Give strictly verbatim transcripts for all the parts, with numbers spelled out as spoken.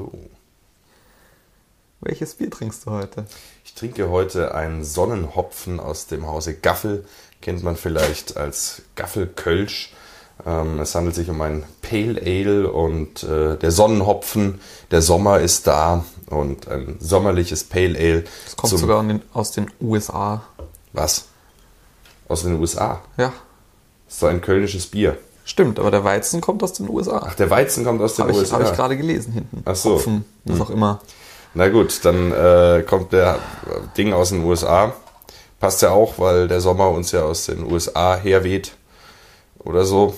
So. Welches Bier trinkst du heute? Ich trinke heute einen Sonnenhopfen aus dem Hause Gaffel. Kennt man vielleicht als Gaffel-Kölsch. Ähm, es handelt sich um ein Pale Ale und äh, der Sonnenhopfen. Der Sommer ist da und ein sommerliches Pale Ale. Das kommt zum, sogar den, aus den U S A. Was? Aus den U S A? Ja. Das ist so ein kölnisches Bier. Stimmt, aber der Weizen kommt aus den U S A. Ach, der Weizen kommt aus den hab U S A. Habe ich gerade gelesen hinten. Ach so. Hopfen, was hm. auch immer. Na gut, dann äh, kommt der Ding aus den U S A. Passt ja auch, weil der Sommer uns ja aus den U S A herweht. Oder so.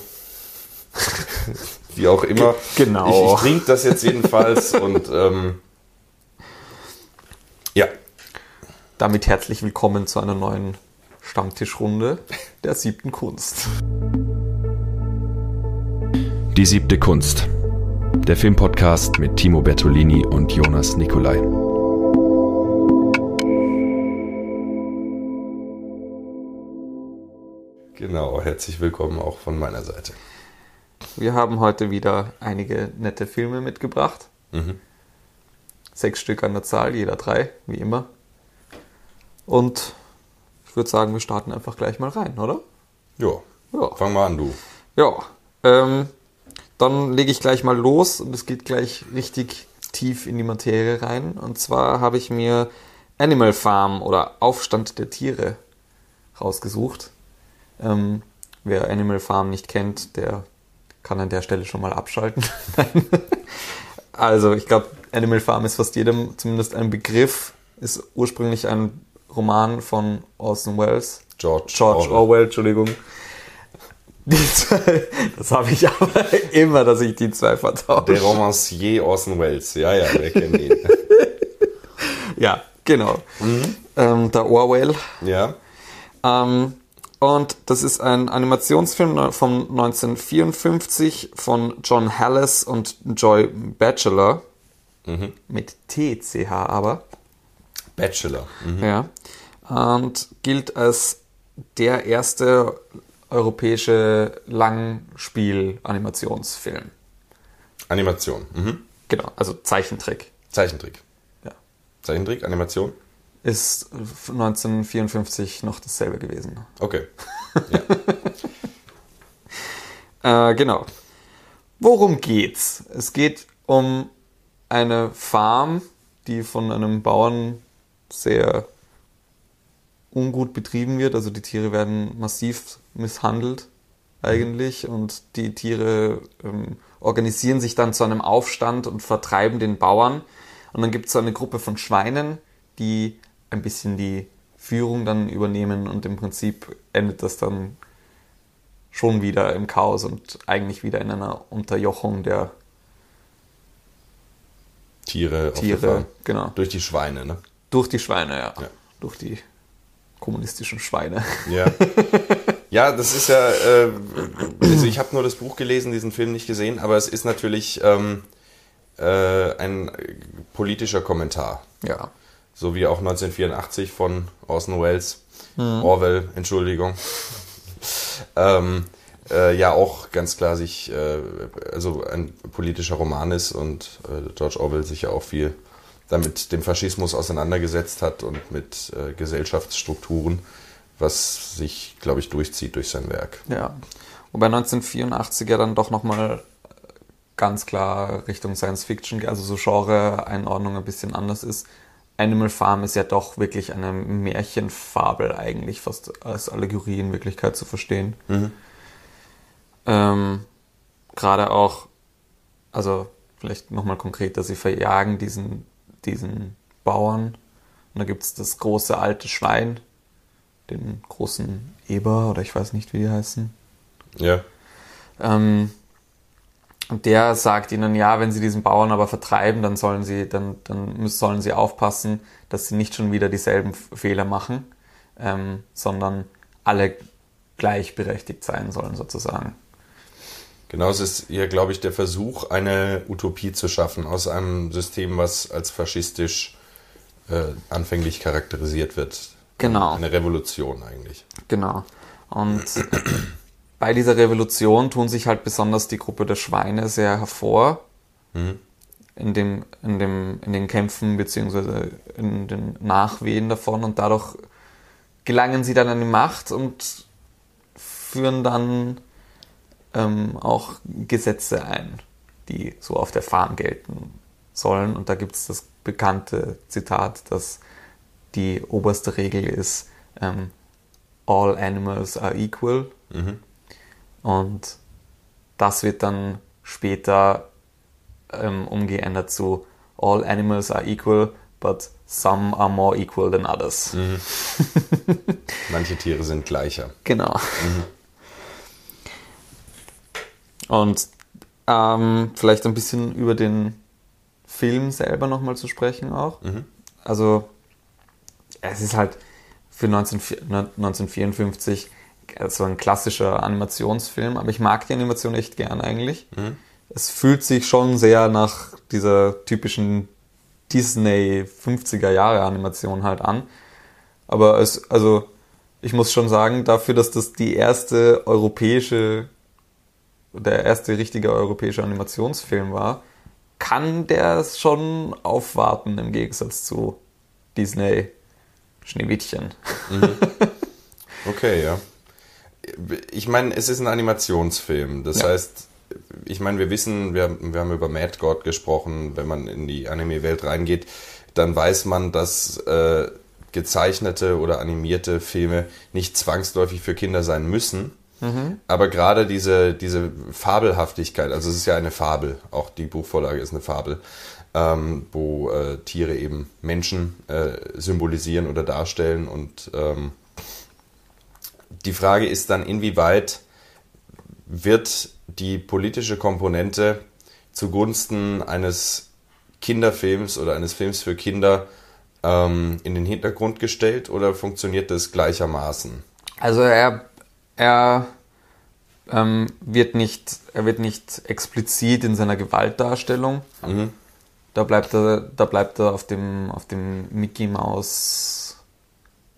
Wie auch immer. Genau. Ich, ich trinke das jetzt jedenfalls und ähm, ja. Damit herzlich willkommen zu einer neuen Stammtischrunde der siebten Kunst. Die siebte Kunst. Der Filmpodcast mit Timo Bertolini und Jonas Nicolai. Genau, herzlich willkommen auch von meiner Seite. Wir haben heute wieder einige nette Filme mitgebracht. Mhm. Sechs Stück an der Zahl, jeder drei, wie immer. Und ich würde sagen, wir starten einfach gleich mal rein, oder? Ja, ja. Fang mal an, du. Ja, ähm... Dann lege ich gleich mal los und es geht gleich richtig tief in die Materie rein. Und zwar habe ich mir Animal Farm oder Aufstand der Tiere rausgesucht. Ähm, wer Animal Farm nicht kennt, der kann an der Stelle schon mal abschalten. Also ich glaube, Animal Farm ist fast jedem zumindest ein Begriff. Ist ursprünglich ein Roman von Orson Welles. George, George Orwell. Orwell, Entschuldigung. Die zwei, das habe ich aber immer, dass ich die zwei vertausche. Der Romancier Orson Welles, ja, ja, wir kennen ihn. Ja, genau. Mhm. Ähm, der Orwell. Ja. Ähm, und das ist ein Animationsfilm von neunzehnhundertvierundfünfzig von John Halles und Joy Bachelor. Mhm. Mit T C H aber. Bachelor. Mhm. Ja. Und gilt als der erste europäische Langspiel-Animationsfilm. Animation, mhm. Genau, also Zeichentrick. Zeichentrick. Ja. Zeichentrick, Animation? Ist neunzehnhundertvierundfünfzig noch dasselbe gewesen. Okay. Ja. äh, genau. Worum geht's? Es geht um eine Farm, die von einem Bauern sehr ungut betrieben wird. Also die Tiere werden massiv misshandelt eigentlich und die Tiere ähm, organisieren sich dann zu einem Aufstand und vertreiben den Bauern. Und dann gibt es so eine Gruppe von Schweinen, die ein bisschen die Führung dann übernehmen und im Prinzip endet das dann schon wieder im Chaos und eigentlich wieder in einer Unterjochung der Tiere, Tiere genau. Durch die Schweine, ne? Durch die Schweine, ja. ja. Durch die kommunistischen Schweine. Ja, ja, das ist ja, äh, also ich habe nur das Buch gelesen, diesen Film nicht gesehen, aber es ist natürlich ähm, äh, ein politischer Kommentar. Ja. So wie auch neunzehnhundertvierundachtzig von Orson Welles, mhm. Orwell, Entschuldigung. ähm, äh, ja, auch ganz klar sich, äh, also ein politischer Roman ist und äh, George Orwell sich ja auch viel damit dem Faschismus auseinandergesetzt hat und mit äh, Gesellschaftsstrukturen, was sich, glaube ich, durchzieht durch sein Werk. Ja, wobei neunzehnhundertvierundachtzig ja dann doch nochmal ganz klar Richtung Science-Fiction, also so Genre-Einordnung ein bisschen anders ist. Animal Farm ist ja doch wirklich eine Märchenfabel eigentlich, fast als Allegorie in Wirklichkeit zu verstehen. Mhm. Ähm, gerade auch, also vielleicht nochmal konkreter, sie verjagen diesen diesen Bauern. Und da gibt es das große alte Schwein, den großen Eber, oder ich weiß nicht, wie die heißen. Ja. Ähm, und der sagt ihnen, ja, wenn sie diesen Bauern aber vertreiben, dann sollen sie, dann, dann müssen, sollen sie aufpassen, dass sie nicht schon wieder dieselben Fehler machen, ähm, sondern alle gleichberechtigt sein sollen, sozusagen. Genau, es ist ja, glaube ich, der Versuch, eine Utopie zu schaffen aus einem System, was als faschistisch äh, anfänglich charakterisiert wird. Genau. Eine Revolution eigentlich. Genau. Und bei dieser Revolution tun sich halt besonders die Gruppe der Schweine sehr hervor. Mhm. in dem, in dem, in den Kämpfen beziehungsweise in den Nachwehen davon, und dadurch gelangen sie dann an die Macht und führen dann ähm, auch Gesetze ein, die so auf der Farm gelten sollen. Und da gibt es das bekannte Zitat, dass die oberste Regel ist, ähm, all animals are equal. Mhm. Und das wird dann später ähm, umgeändert zu all animals are equal, but some are more equal than others. Mhm. Manche Tiere sind gleicher. Genau. Mhm. Und ähm, vielleicht ein bisschen über den Film selber nochmal zu sprechen auch. Mhm. Also es ist halt für neunzehnhundertvierundfünfzig so ein klassischer Animationsfilm, aber ich mag die Animation echt gern eigentlich. Mhm. Es fühlt sich schon sehr nach dieser typischen Disney fünfziger Jahre Animation halt an. Aber es, also ich muss schon sagen, dafür, dass das die erste europäische, der erste richtige europäische Animationsfilm war, kann der schon aufwarten im Gegensatz zu Disney Schneewittchen. Mhm. Okay, ja. Ich meine, es ist ein Animationsfilm. Das ja. heißt, ich meine, wir wissen, wir, wir haben über Mad God gesprochen. Wenn man in die Anime-Welt reingeht, dann weiß man, dass äh, gezeichnete oder animierte Filme nicht zwangsläufig für Kinder sein müssen. Mhm. Aber gerade diese, diese Fabelhaftigkeit, also es ist ja eine Fabel, auch die Buchvorlage ist eine Fabel, ähm, wo äh, Tiere eben Menschen äh, symbolisieren oder darstellen. Und ähm, die Frage ist dann, inwieweit wird die politische Komponente zugunsten eines Kinderfilms oder eines Films für Kinder ähm, in den Hintergrund gestellt, oder funktioniert das gleichermaßen? Also er, er ähm, wird nicht, er wird nicht explizit in seiner Gewaltdarstellung. Mhm. Da bleibt er, da bleibt er auf dem, auf dem Mickey Mouse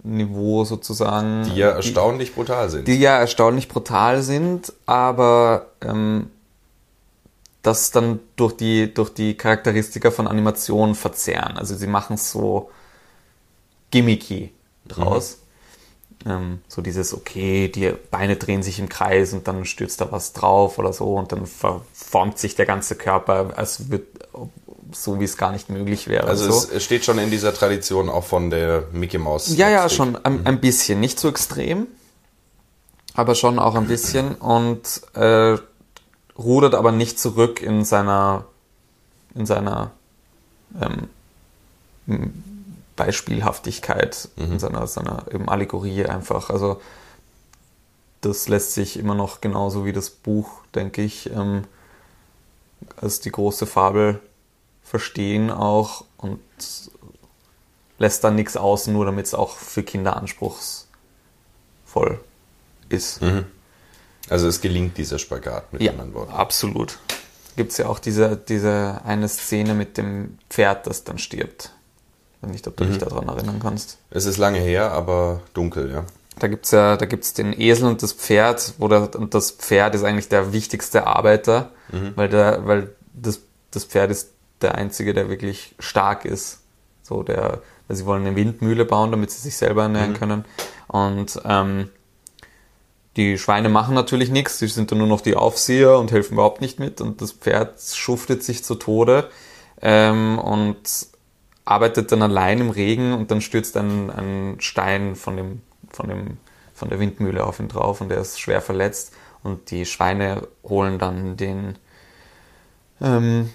Niveau sozusagen. Die ja erstaunlich die, brutal sind. Die ja erstaunlich brutal sind, aber ähm, das dann durch die, durch die Charakteristika von Animationen verzehren. Also sie machen es so gimmicky draus. Mhm. Ähm, so dieses, okay, die Beine drehen sich im Kreis und dann stürzt da was drauf oder so und dann verformt sich der ganze Körper, als wird so, wie es gar nicht möglich wäre. Also so. Es steht schon in dieser Tradition auch von der Mickey Mouse. Ja, ja, schon ein, mhm. ein bisschen. Nicht so extrem, aber schon auch ein bisschen, und äh, rudert aber nicht zurück in seiner in seiner ähm, Beispielhaftigkeit, mhm. in seiner, seiner eben Allegorie einfach. Also das lässt sich immer noch genauso wie das Buch, denke ich, ähm, als die große Fabel verstehen auch, und lässt dann nichts aus, nur damit es auch für Kinder anspruchsvoll ist. Mhm. Also es gelingt dieser Spagat, mit ja, anderen Worten. Absolut. Gibt es ja auch diese, diese eine Szene mit dem Pferd, das dann stirbt. Ich weiß nicht, ob du mhm. dich daran erinnern kannst. Es ist lange her, aber dunkel, ja. Da gibt es ja, da gibt's den Esel und das Pferd, wo der, und das Pferd ist eigentlich der wichtigste Arbeiter, mhm. weil, der, weil das, das Pferd ist der einzige, der wirklich stark ist. So der, also sie wollen eine Windmühle bauen, damit sie sich selber ernähren mhm. können. Und ähm, die Schweine machen natürlich nichts, sie sind dann nur noch die Aufseher und helfen überhaupt nicht mit. Und das Pferd schuftet sich zu Tode ähm, und arbeitet dann allein im Regen, und dann stürzt ein, ein Stein von dem, von dem, von der Windmühle auf ihn drauf, und er ist schwer verletzt. Und die Schweine holen dann den ähm,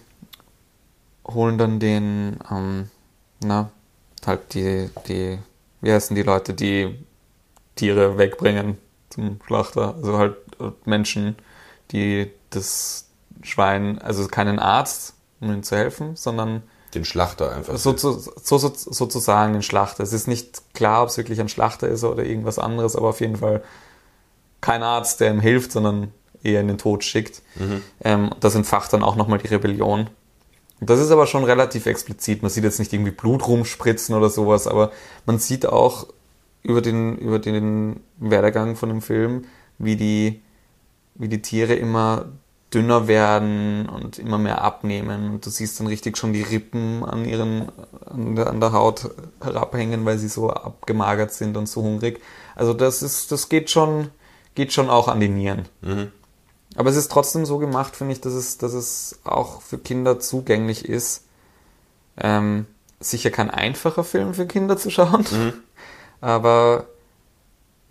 holen dann den, ähm, na, halt die, die, wie heißen die Leute, die Tiere wegbringen zum Schlachter, also halt Menschen, die das Schwein, also keinen Arzt, um ihm zu helfen, sondern den Schlachter einfach. So, so, so, so, sozusagen den Schlachter. Es ist nicht klar, ob es wirklich ein Schlachter ist oder irgendwas anderes, aber auf jeden Fall kein Arzt, der ihm hilft, sondern eher in den Tod schickt. Mhm. Ähm, das entfacht dann auch nochmal die Rebellion. Das ist aber schon relativ explizit. Man sieht jetzt nicht irgendwie Blut rumspritzen oder sowas, aber man sieht auch über den, über den Werdegang von dem Film, wie die, wie die Tiere immer dünner werden und immer mehr abnehmen. Und du siehst dann richtig schon die Rippen an ihren, an der, an der Haut herabhängen, weil sie so abgemagert sind und so hungrig. Also das ist, das geht schon, geht schon auch an die Nieren. Mhm. Aber es ist trotzdem so gemacht, finde ich, dass es, dass es auch für Kinder zugänglich ist. Ähm, sicher kein einfacher Film für Kinder zu schauen, mhm. aber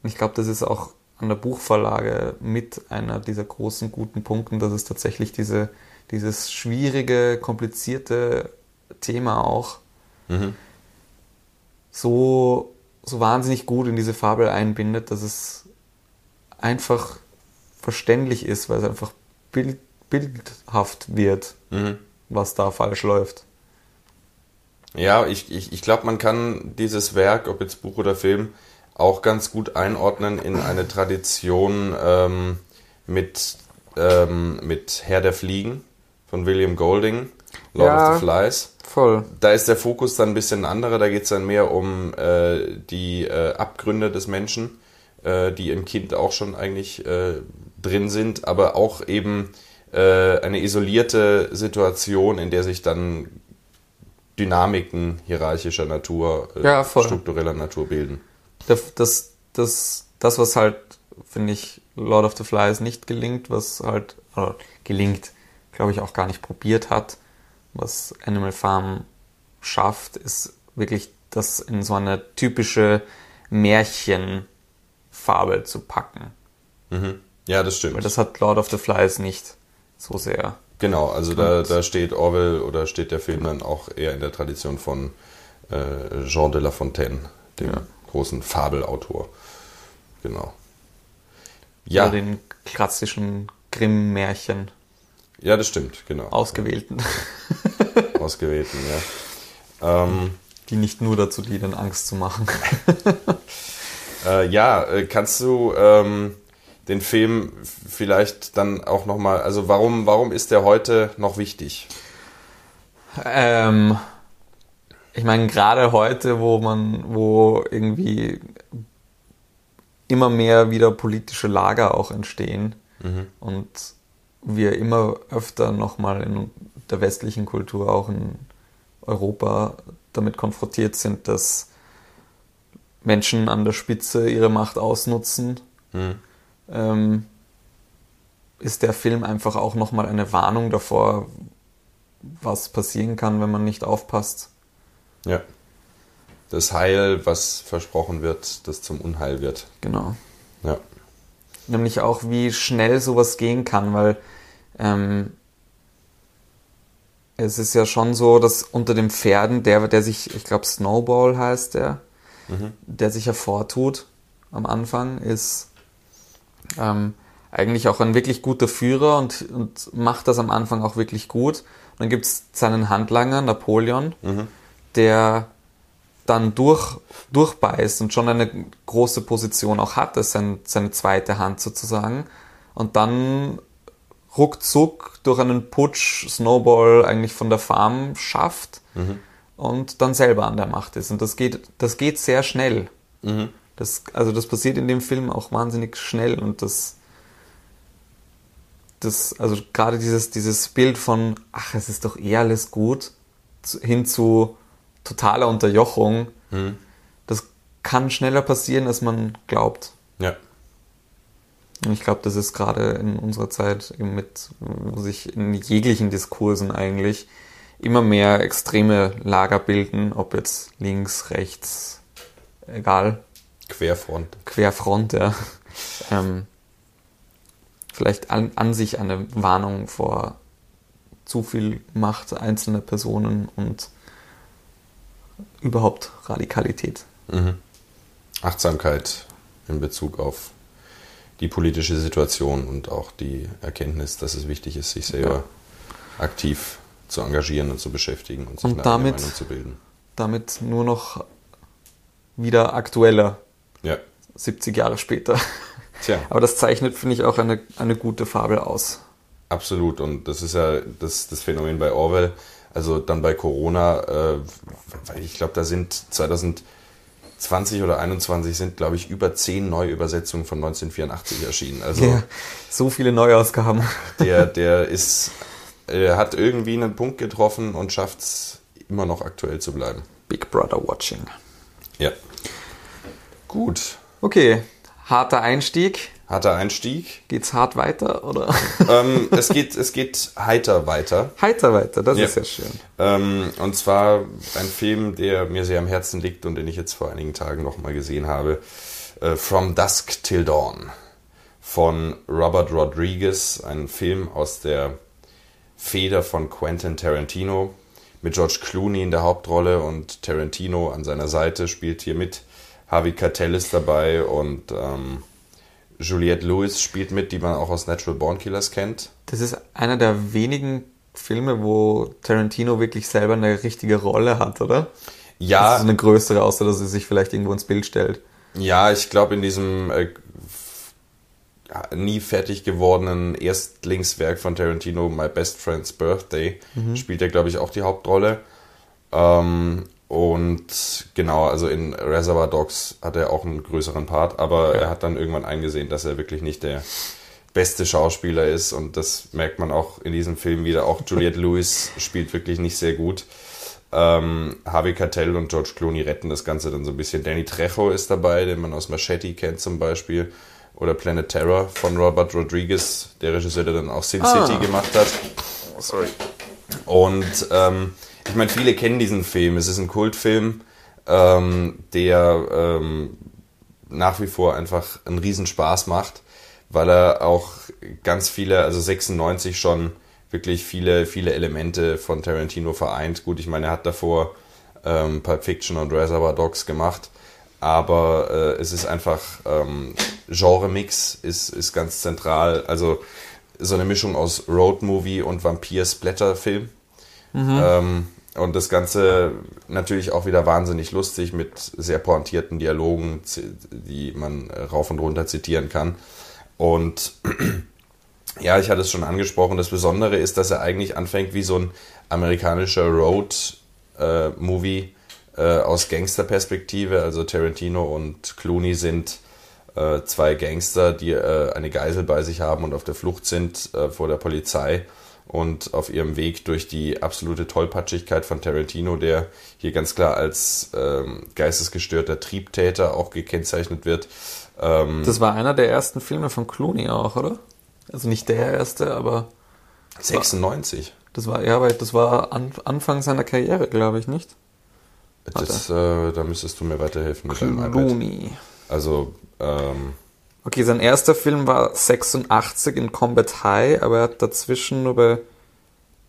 ich glaube, das ist auch an der Buchvorlage mit einer dieser großen guten Punkten, dass es tatsächlich diese, dieses schwierige, komplizierte Thema auch mhm. so, so wahnsinnig gut in diese Fabel einbindet, dass es einfach verständlich ist, weil es einfach bild, bildhaft wird, mhm. was da falsch läuft. Ja, ich, ich, ich glaube, man kann dieses Werk, ob jetzt Buch oder Film, auch ganz gut einordnen in eine Tradition ähm, mit, ähm, mit Herr der Fliegen von William Golding, Lord ja, of the Flies. Voll. Da ist der Fokus dann ein bisschen anderer, da geht es dann mehr um äh, die äh, Abgründe des Menschen, äh, die im Kind auch schon eigentlich äh, drin sind, aber auch eben äh, eine isolierte Situation, in der sich dann Dynamiken hierarchischer Natur, äh, ja, struktureller Natur bilden. Das, das, das, das was halt, finde ich, Lord of the Flies nicht gelingt, was halt, oder gelingt, glaube ich, auch gar nicht probiert hat, was Animal Farm schafft, ist wirklich das in so eine typische Märchenfabel zu packen. Mhm. Ja, das stimmt. Weil das hat Lord of the Flies nicht so sehr. Genau, also da, da steht Orwell oder steht der Film dann auch eher in der Tradition von äh, Jean de La Fontaine, dem ja. großen Fabelautor. Genau. Ja. Oder den klassischen Grimm-Märchen. Ja, das stimmt, genau. Ausgewählten. Ja. Ausgewählten, ja. Ähm, die nicht nur dazu dienen, Angst zu machen. äh, ja, kannst du... Ähm, den Film vielleicht dann auch nochmal, also warum, warum ist der heute noch wichtig? Ähm, ich meine, gerade heute, wo man, wo irgendwie immer mehr wieder politische Lager auch entstehen mhm. und wir immer öfter nochmal in der westlichen Kultur, auch in Europa, damit konfrontiert sind, dass Menschen an der Spitze ihre Macht ausnutzen. Mhm. Ähm, ist der Film einfach auch nochmal eine Warnung davor, was passieren kann, wenn man nicht aufpasst. Ja. Das Heil, was versprochen wird, das zum Unheil wird. Genau. Ja. Nämlich auch, wie schnell sowas gehen kann, weil ähm, es ist ja schon so, dass unter den Pferden, der, der sich, ich glaube Snowball heißt der, mhm. der sich hervortut am Anfang, ist Ähm, eigentlich auch ein wirklich guter Führer und, und macht das am Anfang auch wirklich gut. Und dann gibt es seinen Handlanger, Napoleon, mhm. der dann durch, durchbeißt und schon eine große Position auch hat, das ist sein, seine zweite Hand sozusagen. Und dann ruckzuck durch einen Putsch Snowball eigentlich von der Farm schafft mhm. und dann selber an der Macht ist. Und das geht, das geht sehr schnell. Mhm. Das, also das passiert in dem Film auch wahnsinnig schnell und das, das also gerade dieses, dieses Bild von, ach, es ist doch eh alles gut, hin zu totaler Unterjochung, mhm. das kann schneller passieren, als man glaubt. Ja. Und ich glaube, das ist gerade in unserer Zeit, eben mit, wo sich in jeglichen Diskursen eigentlich immer mehr extreme Lager bilden, ob jetzt links, rechts, egal. Querfront. Querfront, ja. Ähm, vielleicht an, an sich eine Warnung vor zu viel Macht einzelner Personen und überhaupt Radikalität. Mhm. Achtsamkeit in Bezug auf die politische Situation und auch die Erkenntnis, dass es wichtig ist, sich selber ja. aktiv zu engagieren und zu beschäftigen und sich und eine damit, Meinung zu bilden. Damit nur noch wieder aktueller. Ja. siebzig Jahre später. Tja. Aber das zeichnet, finde ich, auch eine, eine gute Fabel aus. Absolut. Und das ist ja das, das Phänomen bei Orwell. Also dann bei Corona, äh, ich glaube, da sind zweitausend zwanzig oder einundzwanzig sind, glaube ich, über zehn Neuübersetzungen von neunzehnhundertvierundachtzig erschienen. Also ja, so viele Neuausgaben. Der, der ist, äh, hat irgendwie einen Punkt getroffen und schafft es, immer noch aktuell zu bleiben. Big Brother Watching. Ja. Gut. Okay, harter Einstieg. Harter Einstieg. Geht's hart weiter, oder? Ähm, es geht, es geht heiter weiter. Heiter weiter, das ja. ist ja schön. Ähm, und zwar ein Film, der mir sehr am Herzen liegt und den ich jetzt vor einigen Tagen nochmal gesehen habe. Äh, From Dusk Till Dawn von Robert Rodriguez. Ein Film aus der Feder von Quentin Tarantino mit George Clooney in der Hauptrolle und Tarantino an seiner Seite spielt hier mit. Harvey Keitel ist dabei und ähm, Juliette Lewis spielt mit, die man auch aus Natural Born Killers kennt. Das ist einer der wenigen Filme, wo Tarantino wirklich selber eine richtige Rolle hat, oder? Ja. Das ist eine größere, außer dass er sich vielleicht irgendwo ins Bild stellt. Ja, ich glaube in diesem äh, nie fertig gewordenen Erstlingswerk von Tarantino, My Best Friend's Birthday, mhm. spielt er, glaube ich, auch die Hauptrolle. Ähm... Und genau, also in Reservoir Dogs hat er auch einen größeren Part, aber ja. er hat dann irgendwann eingesehen, dass er wirklich nicht der beste Schauspieler ist und das merkt man auch in diesem Film wieder. Auch Juliette Lewis spielt wirklich nicht sehr gut. Ähm, Harvey Keitel und George Clooney retten das Ganze dann so ein bisschen. Danny Trejo ist dabei, den man aus Machete kennt zum Beispiel, oder Planet Terror von Robert Rodriguez, der Regisseur, der dann auch Sin ah. City gemacht hat. Oh, sorry. Und ähm, ich meine, viele kennen diesen Film. Es ist ein Kultfilm, ähm, der ähm, nach wie vor einfach einen Riesenspaß macht, weil er auch ganz viele, also sechsundneunzig schon wirklich viele, viele Elemente von Tarantino vereint. Gut, ich meine, er hat davor ähm, Pulp Fiction und Reservoir Dogs gemacht, aber äh, es ist einfach, ähm, Genre-Mix ist, ist ganz zentral. Also so eine Mischung aus Road-Movie und Vampir-Splatter-Film. Mhm. Ähm, Und das Ganze natürlich auch wieder wahnsinnig lustig mit sehr pointierten Dialogen, die man rauf und runter zitieren kann. Und ja, ich hatte es schon angesprochen, das Besondere ist, dass er eigentlich anfängt wie so ein amerikanischer Road-Movie äh, äh, aus Gangsterperspektive. Also Tarantino und Clooney sind äh, zwei Gangster, die äh, eine Geisel bei sich haben und auf der Flucht sind äh, vor der Polizei. Und auf ihrem Weg durch die absolute Tollpatschigkeit von Tarantino, der hier ganz klar als ähm, geistesgestörter Triebtäter auch gekennzeichnet wird. Ähm, das war einer der ersten Filme von Clooney auch, oder? Also nicht der erste, aber... sechsundneunzig. Das war, ja, weil das war an, Anfang seiner Karriere, glaube ich, nicht? Das, äh, da müsstest du mir weiterhelfen mit deinem Arbeit. Clooney. Also... Ähm, Okay, sein erster Film war sechsundachtzig in Combat High, aber er hat dazwischen nur bei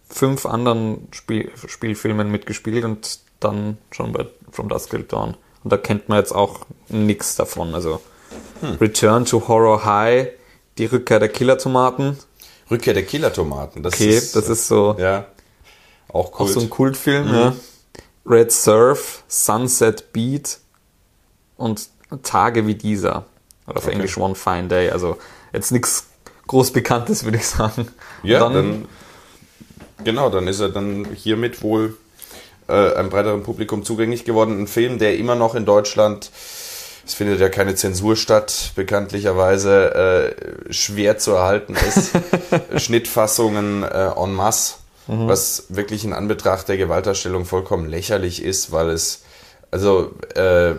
fünf anderen Spiel- Spielfilmen mitgespielt und dann schon bei From Dusk Till Dawn. Und da kennt man jetzt auch nichts davon. Also hm. Return to Horror High, die Rückkehr der Killer-Tomaten. Rückkehr der Killer-Tomaten, das okay, ist... Okay, das ist so... Ja, auch Kult. Auch so ein Kultfilm, mhm. ja. Red Surf, Sunset Beat und Tage wie dieser. Oder auf okay. Englisch One Fine Day, also jetzt nichts groß Bekanntes, würde ich sagen. Ja, dann, dann genau, dann ist er dann hiermit wohl äh, einem breiteren Publikum zugänglich geworden. Ein Film, der immer noch in Deutschland, es findet ja keine Zensur statt, bekanntlicherweise äh, schwer zu erhalten ist. Schnittfassungen äh, en masse, mhm. was wirklich in Anbetracht der Gewaltdarstellung vollkommen lächerlich ist, weil es, also äh,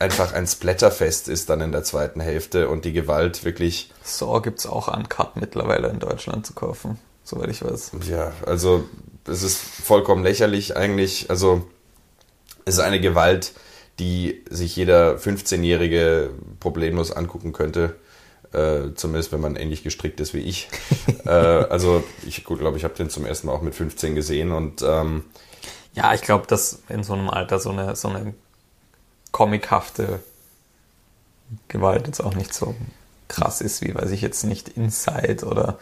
einfach ein Splatterfest ist dann in der zweiten Hälfte und die Gewalt wirklich... Saw gibt's auch Uncut mittlerweile in Deutschland zu kaufen, soweit ich weiß. Ja, also es ist vollkommen lächerlich eigentlich. Also es ist eine Gewalt, die sich jeder fünfzehnjährige problemlos angucken könnte. Äh, zumindest, wenn man ähnlich gestrickt ist wie ich. äh, also ich glaube, ich habe den zum ersten Mal auch mit fünfzehn gesehen. Und ähm, ja, ich glaube, dass in so einem Alter so eine... So eine comichafte Gewalt jetzt auch nicht so krass ist, wie, weiß ich jetzt nicht, Inside oder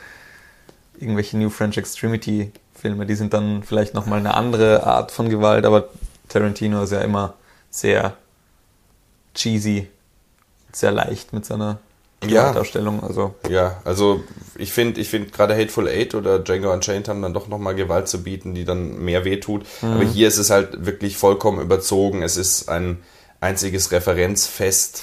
irgendwelche New French Extremity Filme, die sind dann vielleicht nochmal eine andere Art von Gewalt, aber Tarantino ist ja immer sehr cheesy, sehr leicht mit seiner Gewaltdarstellung. Ja, also. ja, also ich finde ich find gerade Hateful Eight oder Django Unchained haben dann doch nochmal Gewalt zu bieten, die dann mehr wehtut, mhm. aber hier ist es halt wirklich vollkommen überzogen, es ist ein einziges Referenzfest,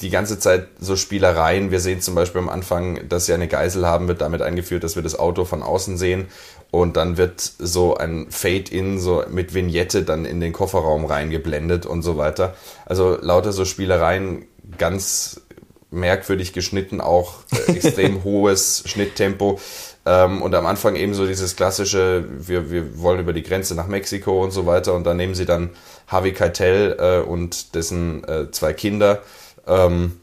die ganze Zeit so Spielereien. Wir sehen zum Beispiel am Anfang, dass sie eine Geisel haben, wird damit eingeführt, dass wir das Auto von außen sehen. Und dann wird so ein Fade-In so mit Vignette dann in den Kofferraum reingeblendet und so weiter. Also lauter so Spielereien, ganz merkwürdig geschnitten, auch äh, extrem hohes Schnitttempo. Ähm, und am Anfang eben so dieses klassische, wir, wir wollen über die Grenze nach Mexiko und so weiter. Und dann nehmen sie dann Harvey Keitel äh, und dessen äh, zwei Kinder ähm,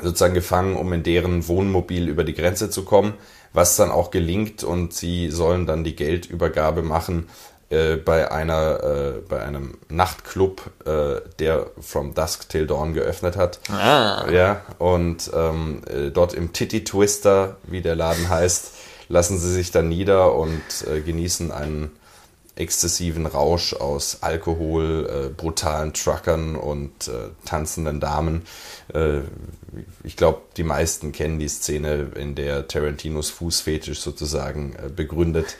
sozusagen gefangen, um in deren Wohnmobil über die Grenze zu kommen. Was dann auch gelingt, und sie sollen dann die Geldübergabe machen äh, bei einer äh, bei einem Nachtclub, äh, der From Dusk Till Dawn geöffnet hat. Ah. Ja, und ähm, dort im Titty Twister, wie der Laden heißt, lassen sie sich dann nieder und äh, genießen einen exzessiven Rausch aus Alkohol, äh, brutalen Truckern und äh, tanzenden Damen. Äh, ich glaube, die meisten kennen die Szene, in der Tarantinos Fußfetisch sozusagen äh, begründet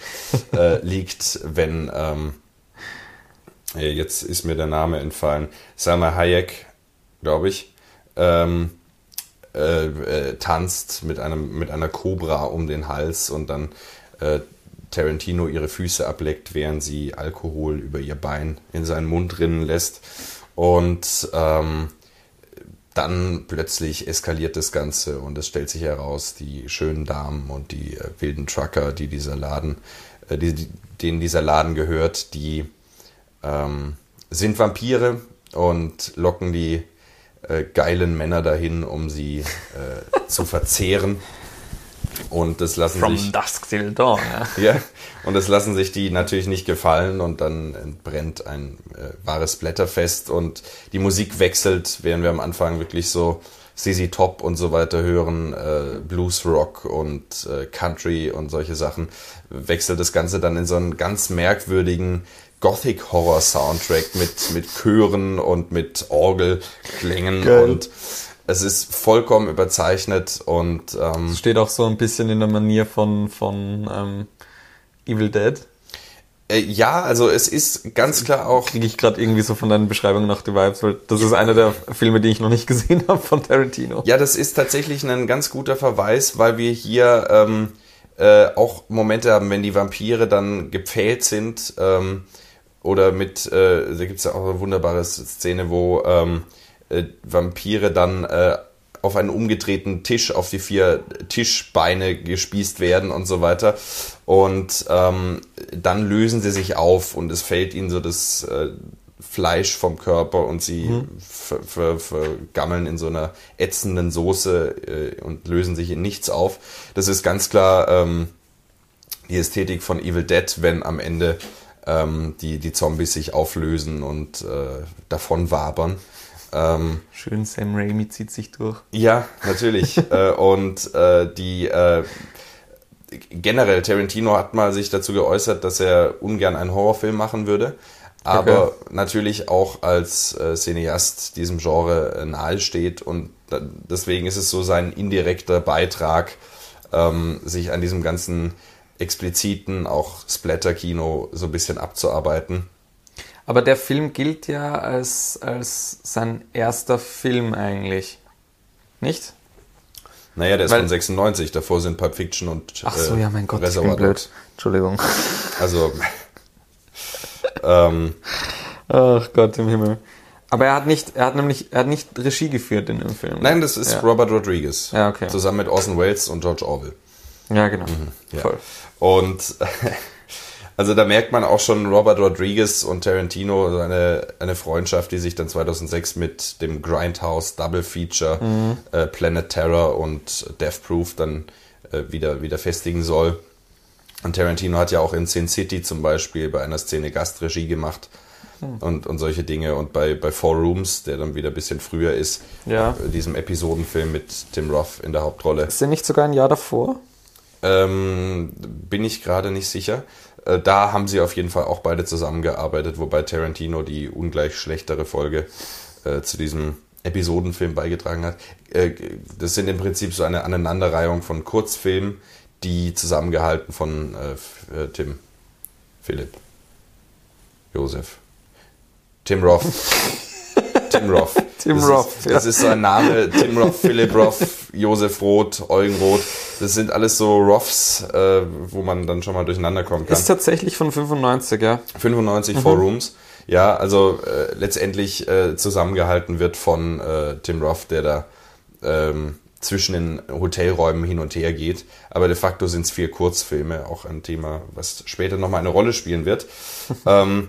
äh, liegt, wenn, ähm, jetzt ist mir der Name entfallen, Salma Hayek, glaube ich, ähm, äh, äh, tanzt mit einem mit einer Kobra um den Hals und dann äh, Tarantino ihre Füße ableckt, während sie Alkohol über ihr Bein in seinen Mund rinnen lässt. Und ähm, dann plötzlich eskaliert das Ganze und es stellt sich heraus, die schönen Damen und die äh, wilden Trucker, die dieser Laden, äh, die, die, denen dieser Laden gehört, die ähm, sind Vampire und locken die äh, geilen Männer dahin, um sie äh, zu verzehren. Und das lassen From sich, Dusk Till Dawn, ja. Ja, und das lassen sich die natürlich nicht gefallen und dann entbrennt ein äh, wahres Blätterfest und die Musik wechselt, während wir am Anfang wirklich so Z Z Top und so weiter hören, äh, Blues Rock und äh, Country und solche Sachen, wechselt das Ganze dann in so einen ganz merkwürdigen Gothic-Horror-Soundtrack mit, mit Chören und mit Orgelklängen. Geil. Und es ist vollkommen überzeichnet und ähm, es steht auch so ein bisschen in der Manier von, von ähm, Evil Dead. Äh, ja, also es ist ganz klar auch... Kriege ich gerade irgendwie so von deinen Beschreibungen nach die Vibes, weil das ist einer der Filme, die ich noch nicht gesehen habe von Tarantino. Ja, das ist tatsächlich ein ganz guter Verweis, weil wir hier ähm, äh, auch Momente haben, wenn die Vampire dann gepfählt sind ähm, oder mit... Äh, da gibt es ja auch eine wunderbare Szene, wo... Ähm, Äh, Vampire dann äh, auf einen umgedrehten Tisch, auf die vier Tischbeine gespießt werden und so weiter. Und ähm, dann lösen sie sich auf und es fällt ihnen so das äh, Fleisch vom Körper und sie mhm. ver- ver- vergammeln in so einer ätzenden Soße äh, und lösen sich in nichts auf. Das ist ganz klar ähm, die Ästhetik von Evil Dead, wenn am Ende ähm, die, die Zombies sich auflösen und äh, davon wabern. Ähm, Schön, Sam Raimi zieht sich durch. Ja, natürlich. äh, und äh, die äh, generell, Tarantino hat mal sich dazu geäußert, dass er ungern einen Horrorfilm machen würde, aber okay. natürlich auch als äh, Cineast diesem Genre äh, nahesteht und da, deswegen ist es so sein indirekter Beitrag, ähm, sich an diesem ganzen expliziten, auch Splatter-Kino so ein bisschen abzuarbeiten. Aber der Film gilt ja als, als sein erster Film eigentlich, nicht? Naja, der ist Weil, von sechsundneunzig, davor sind Pulp Fiction und Reservoir Dogs. Ach so, äh, ja, mein Gott, ich bin blöd. Entschuldigung. Also, ähm. Ach Gott im Himmel. Aber er hat nicht, er hat nämlich, er hat nicht Regie geführt in dem Film. Nein, das ist ja. Robert Rodriguez. Ja, okay. Zusammen mit Orson Welles und George Orwell. Ja, genau. Mhm, ja. Voll. Und... Also da merkt man auch schon Robert Rodriguez und Tarantino eine, eine Freundschaft, die sich dann zweitausendsechs mit dem Grindhouse Double Feature mhm. äh, Planet Terror und Death Proof dann äh, wieder, wieder festigen soll. Und Tarantino hat ja auch in Sin City zum Beispiel bei einer Szene Gastregie gemacht mhm. und, und solche Dinge. Und bei, bei Four Rooms, der dann wieder ein bisschen früher ist, ja. äh, diesem Episodenfilm mit Tim Roth in der Hauptrolle. Ist der nicht sogar ein Jahr davor? Ähm, bin ich gerade nicht sicher. Da haben sie auf jeden Fall auch beide zusammengearbeitet, wobei Tarantino die ungleich schlechtere Folge äh, zu diesem Episodenfilm beigetragen hat. Äh, das sind im Prinzip so eine Aneinanderreihung von Kurzfilmen, die zusammengehalten von äh, Tim, Philipp, Josef, Tim Roth Tim Roth. Tim das Roth. Ist, ja. Das ist so ein Name. Tim Roth, Philip Roth, Josef Roth, Eugen Roth. Das sind alles so Roths, äh, wo man dann schon mal durcheinander kommen kann. Ist tatsächlich von fünfundneunzig, ja. fünfundneunzig, mhm. Four Rooms. Ja, also äh, letztendlich äh, zusammengehalten wird von äh, Tim Roth, der da ähm, zwischen den Hotelräumen hin und her geht. Aber de facto sind es vier Kurzfilme, auch ein Thema, was später nochmal eine Rolle spielen wird. ähm,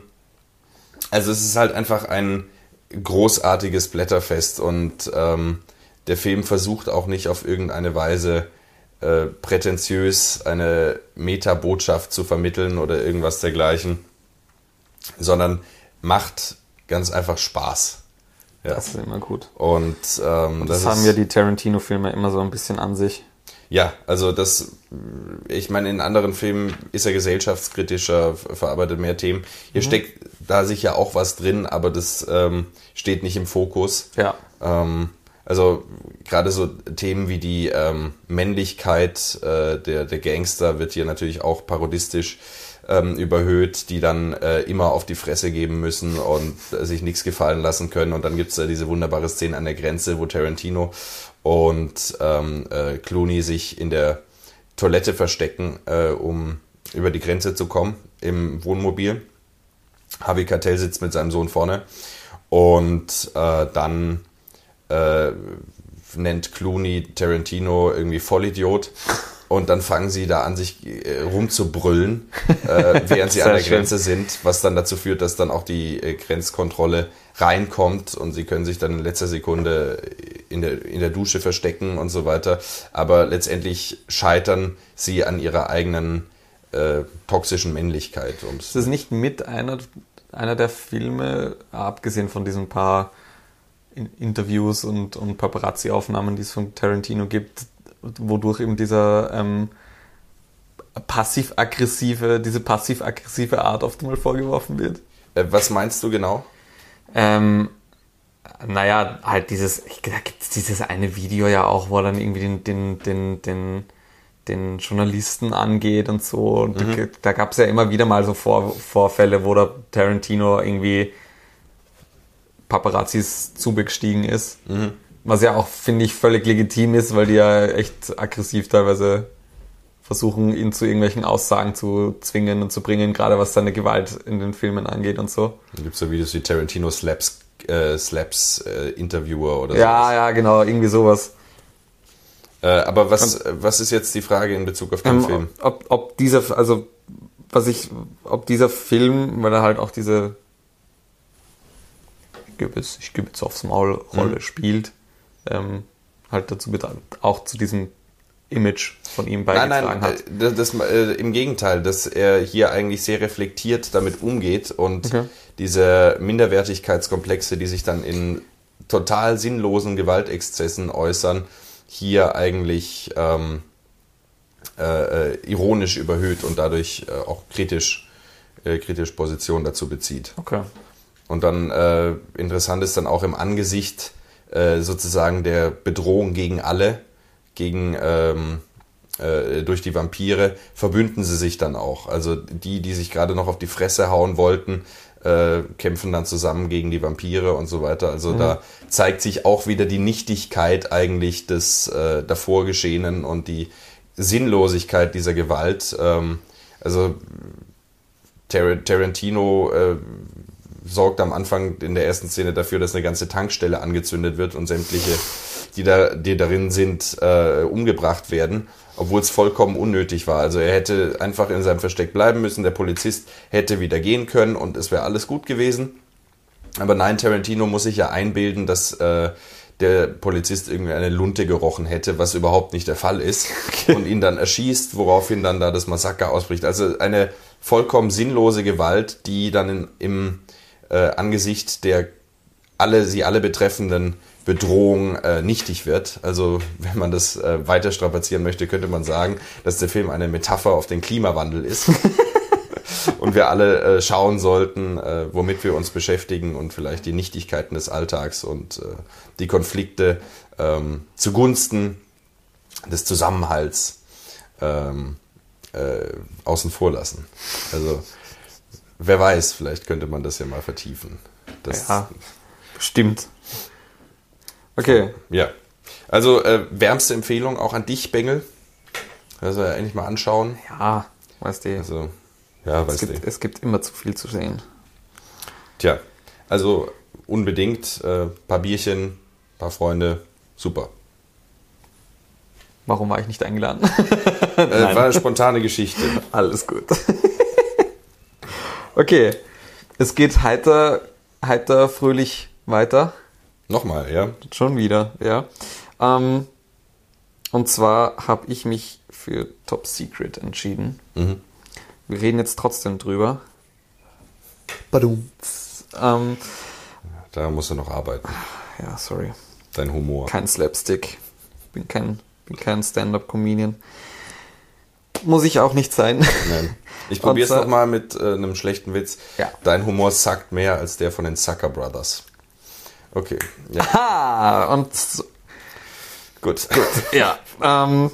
also es ist halt einfach ein großartiges Blätterfest und ähm, der Film versucht auch nicht auf irgendeine Weise äh, prätentiös eine Metabotschaft zu vermitteln oder irgendwas dergleichen, sondern macht ganz einfach Spaß. Ja. Das ist immer gut. Und, ähm, und das, das haben ja die Tarantino-Filme immer so ein bisschen an sich. Ja, also das, ich meine, in anderen Filmen ist er gesellschaftskritischer, verarbeitet mehr Themen. Hier mhm. steckt da sicher auch was drin, aber das ähm, steht nicht im Fokus. Ja. Ähm, also gerade so Themen wie die ähm, Männlichkeit äh, der, der Gangster wird hier natürlich auch parodistisch überhöht, die dann äh, immer auf die Fresse geben müssen und äh, sich nichts gefallen lassen können. Und dann gibt es da diese wunderbare Szene an der Grenze, wo Tarantino und ähm, äh, Clooney sich in der Toilette verstecken, äh, um über die Grenze zu kommen, im Wohnmobil. Harvey Keitel sitzt mit seinem Sohn vorne und äh, dann äh, nennt Clooney Tarantino irgendwie Vollidiot. Und dann fangen sie da an, sich rumzubrüllen, äh, während sie an der Grenze sind, was dann dazu führt, dass dann auch die äh, Grenzkontrolle reinkommt und sie können sich dann in letzter Sekunde in der, in der Dusche verstecken und so weiter. Aber letztendlich scheitern sie an ihrer eigenen äh, toxischen Männlichkeit. Und ist das nicht mit einer, einer der Filme, abgesehen von diesen paar Interviews und, und Paparazzi-Aufnahmen, die es von Tarantino gibt, wodurch eben dieser ähm, passiv-aggressive, diese passiv-aggressive Art oft mal vorgeworfen wird. Äh, was meinst du genau? Ähm, naja, halt dieses, ich, da gibt es dieses eine Video ja auch, wo er dann irgendwie den, den, den, den, den Journalisten angeht und so. Und mhm. da, da gab es ja immer wieder mal so Vor, Vorfälle, wo der Tarantino irgendwie Paparazzis zubegestiegen ist. Mhm. Was ja auch, finde ich, völlig legitim ist, weil die ja echt aggressiv teilweise versuchen, ihn zu irgendwelchen Aussagen zu zwingen und zu bringen, gerade was seine Gewalt in den Filmen angeht und so. Da gibt es ja Videos wie Tarantino Slaps, äh, Slaps äh, Interviewer oder so. Ja, sowas. Ja, genau, irgendwie sowas. Äh, aber was, und, was ist jetzt die Frage in Bezug auf den ähm, Film? Ob, ob dieser, also, was ich, ob dieser Film, weil er halt auch diese ich gebe es, ich gebe jetzt aufs Maul Rolle mhm. spielt, Ähm, halt dazu auch zu diesem Image von ihm beigetragen nein, nein, hat. Das, das, äh, im Gegenteil, dass er hier eigentlich sehr reflektiert damit umgeht und okay. diese Minderwertigkeitskomplexe, die sich dann in total sinnlosen Gewaltexzessen äußern, hier eigentlich ähm, äh, ironisch überhöht und dadurch äh, auch kritisch, äh, kritisch Position dazu bezieht. Okay. Und dann äh, interessant ist dann auch im Angesicht sozusagen der Bedrohung gegen alle, gegen ähm, äh, durch die Vampire, verbünden sie sich dann auch. Also die, die sich gerade noch auf die Fresse hauen wollten, äh, kämpfen dann zusammen gegen die Vampire und so weiter. Also mhm. da zeigt sich auch wieder die Nichtigkeit eigentlich des äh, davor Geschehenen und die Sinnlosigkeit dieser Gewalt. Ähm, also Tar- Tarantino äh, sorgt am Anfang in der ersten Szene dafür, dass eine ganze Tankstelle angezündet wird und sämtliche, die, da, die darin sind, äh, umgebracht werden, obwohl es vollkommen unnötig war. Also er hätte einfach in seinem Versteck bleiben müssen, der Polizist hätte wieder gehen können und es wäre alles gut gewesen. Aber nein, Tarantino muss sich ja einbilden, dass äh, der Polizist irgendwie eine Lunte gerochen hätte, was überhaupt nicht der Fall ist, okay. und ihn dann erschießt, woraufhin dann da das Massaker ausbricht. Also eine vollkommen sinnlose Gewalt, die dann in, im Äh, angesichts der alle sie alle betreffenden Bedrohung äh, nichtig wird. Also wenn man das äh, weiter strapazieren möchte, könnte man sagen, dass der Film eine Metapher auf den Klimawandel ist und wir alle äh, schauen sollten, äh, womit wir uns beschäftigen und vielleicht die Nichtigkeiten des Alltags und äh, die Konflikte ähm, zugunsten des Zusammenhalts ähm, äh, außen vor lassen. Also wer weiß, vielleicht könnte man das ja mal vertiefen. Das ja. Stimmt. Okay. Ja. Also äh, wärmste Empfehlung auch an dich, Bengel. Also äh, endlich mal anschauen. Ja, weißt du. Also, ja, weißt du. Es gibt immer zu viel zu sehen. Tja, also unbedingt. Äh, paar Bierchen, paar Freunde, super. Warum war ich nicht eingeladen? äh, war eine spontane Geschichte. Alles gut. Okay, es geht heiter, heiter, fröhlich weiter. Nochmal, ja. Schon wieder, ja. Ähm, und zwar habe ich mich für Top Secret entschieden. Mhm. Wir reden jetzt trotzdem drüber. Badum. Ähm, da musst du noch arbeiten. Ja, sorry. Dein Humor. Kein Slapstick. Bin kein, bin kein Stand-Up-Comedian. Muss ich auch nicht sein. Nein. Ich probiere es nochmal mit äh, einem schlechten Witz. Ja. Dein Humor sagt mehr als der von den Zucker Brothers. Okay. Ja. Aha! Und so. Gut. Gut. Ja. ähm,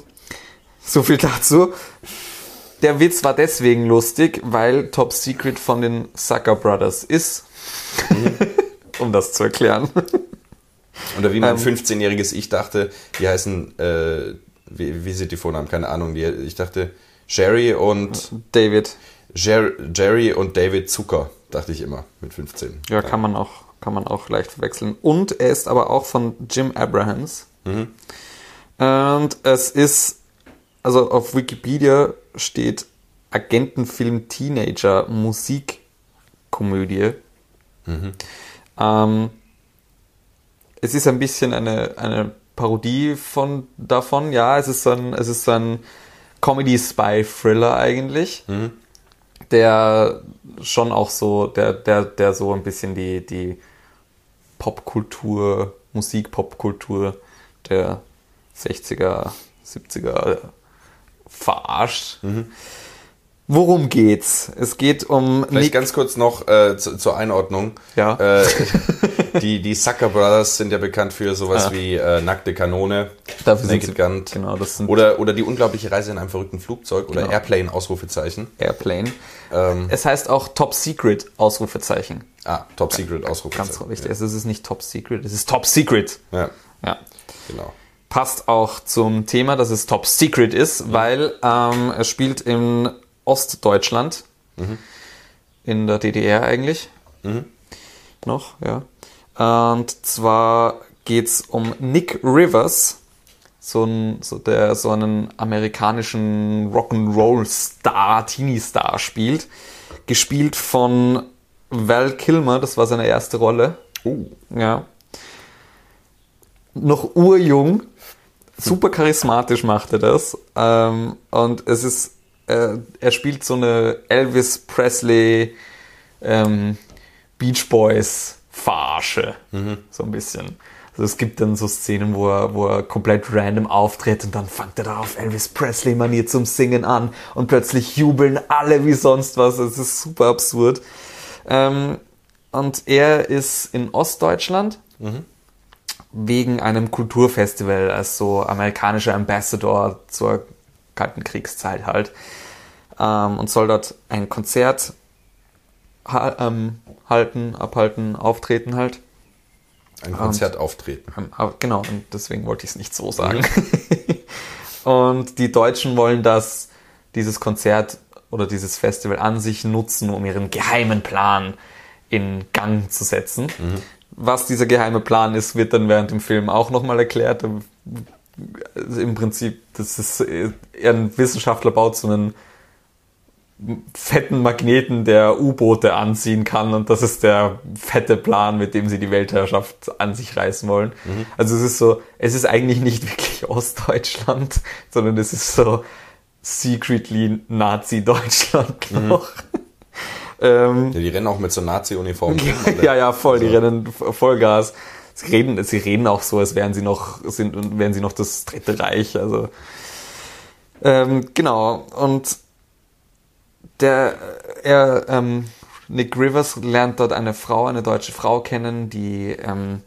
so viel dazu. Der Witz war deswegen lustig, weil Top Secret von den Zucker Brothers ist. Mhm. Um das zu erklären. Oder wie mein ähm, fünfzehnjähriges Ich dachte, die heißen... Äh, Wie, wie sind die Vornamen? Keine Ahnung. Die, ich dachte, Jerry und... David. Jer, Jerry und David Zucker, dachte ich immer, mit fünfzehn. Ja, kann man auch, kann man auch leicht verwechseln. Und er ist aber auch von Jim Abrahams. Mhm. Und es ist... Also auf Wikipedia steht Agentenfilm Teenager Musikkomödie. Mhm. Ähm, es ist ein bisschen eine... eine Parodie von davon, ja, es ist so ein, es ist so ein Comedy-Spy-Thriller eigentlich, mhm. der schon auch so, der, der, der so ein bisschen die, die Popkultur, Musik-Popkultur der sechziger, siebziger verarscht. Mhm. Worum geht's? Es geht um... Vielleicht Nick- ganz kurz noch äh, zu, zur Einordnung. Ja. Äh, die, die Zucker Brothers sind ja bekannt für sowas ja. wie äh, Nackte Kanone, Dafür Naked Gun. Genau, das sind oder, oder die unglaubliche Reise in einem verrückten Flugzeug oder genau. Airplane, Ausrufezeichen. Airplane. Ähm, es heißt auch Top Secret, Ausrufezeichen. Ah, Top Secret, Ausrufezeichen. Ganz richtig. Ja. Es ist nicht Top Secret, es ist Top Secret. Ja. Ja. Genau. Passt auch zum Thema, dass es Top Secret ist, mhm. weil ähm, es spielt im Ostdeutschland, mhm. in der D D R eigentlich, mhm. noch, ja. Und zwar geht's um Nick Rivers, so, ein, so der so einen amerikanischen Rock'n'Roll-Star, Teenie-Star spielt, gespielt von Val Kilmer, das war seine erste Rolle. Oh. Ja. Noch urjung, super charismatisch macht er das, und es ist er spielt so eine Elvis Presley ähm, Beach Boys Farsche. Mhm. So ein bisschen. Also es gibt dann so Szenen, wo er, wo er komplett random auftritt und dann fängt er da auf Elvis Presley Manier zum Singen an und plötzlich jubeln alle wie sonst was. Es ist super absurd. Ähm, und er ist in Ostdeutschland mhm. wegen einem Kulturfestival als so amerikanischer Ambassador zur Kalten Kriegszeit halt ähm, und soll dort ein Konzert ha- ähm, halten, abhalten, auftreten halt. Ein Konzert und, auftreten. Ähm, genau, und deswegen wollte ich es nicht so sagen. Mhm. Und die Deutschen wollen das, dieses Konzert oder dieses Festival an sich nutzen, um ihren geheimen Plan in Gang zu setzen. Mhm. Was dieser geheime Plan ist, wird dann während dem Film auch nochmal erklärt. Also im Prinzip, das ist ein Wissenschaftler baut so einen fetten Magneten, der U-Boote anziehen kann, und das ist der fette Plan, mit dem sie die Weltherrschaft an sich reißen wollen. Mhm. Also es ist so, es ist eigentlich nicht wirklich Ostdeutschland, sondern es ist so secretly Nazi-Deutschland noch. Mhm. ähm, ja, die rennen auch mit so Nazi-Uniformen. Ja, ja, voll, also. Die rennen Vollgas. Sie reden, sie reden auch so, als wären sie noch, sind, wären sie noch das Dritte Reich. Also ähm, genau. Und der, er, ähm, Nick Rivers lernt dort eine Frau, eine deutsche Frau kennen, die ähm,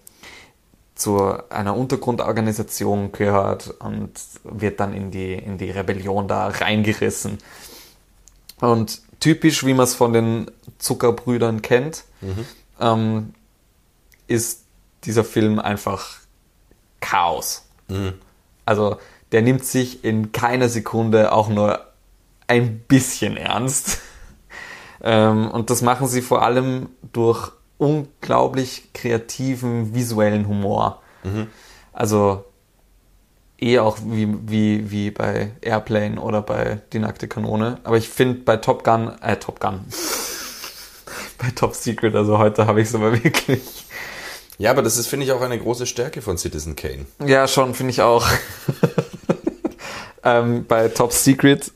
zu einer Untergrundorganisation gehört und wird dann in die, in die Rebellion da reingerissen. Und typisch, wie man es von den Zuckerbrüdern kennt, mhm. ähm, ist dieser Film einfach Chaos. Mhm. Also der nimmt sich in keiner Sekunde auch nur ein bisschen ernst. ähm, und das machen sie vor allem durch unglaublich kreativen visuellen Humor. Mhm. Also eh auch wie, wie, wie bei Airplane oder bei Die nackte Kanone. Aber ich finde bei Top Gun, äh, Top Gun, bei Top Secret, also heute habe ich es aber wirklich. Ja, aber das ist, finde ich, auch eine große Stärke von Citizen Kane. Ja, schon, finde ich auch. ähm, bei Top Secret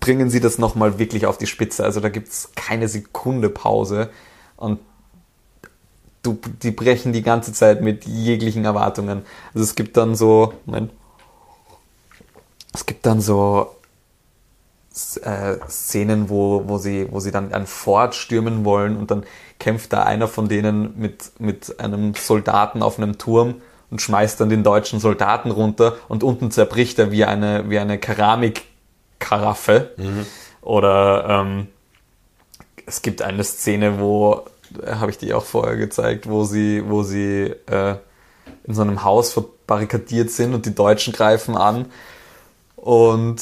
bringen sie das nochmal wirklich auf die Spitze. Also da gibt es keine Sekunde Pause. Und du, die brechen die ganze Zeit mit jeglichen Erwartungen. Also es gibt dann so... Moment. Es gibt dann so äh, Szenen, wo, wo, sie, wo sie dann ein Fort stürmen wollen und dann kämpft da einer von denen mit, mit einem Soldaten auf einem Turm und schmeißt dann den deutschen Soldaten runter und unten zerbricht er wie eine, wie eine Keramikkaraffe. Mhm. Oder ähm, es gibt eine Szene, wo... habe ich die auch vorher gezeigt, wo sie, wo sie äh, in so einem Haus verbarrikadiert sind und die Deutschen greifen an und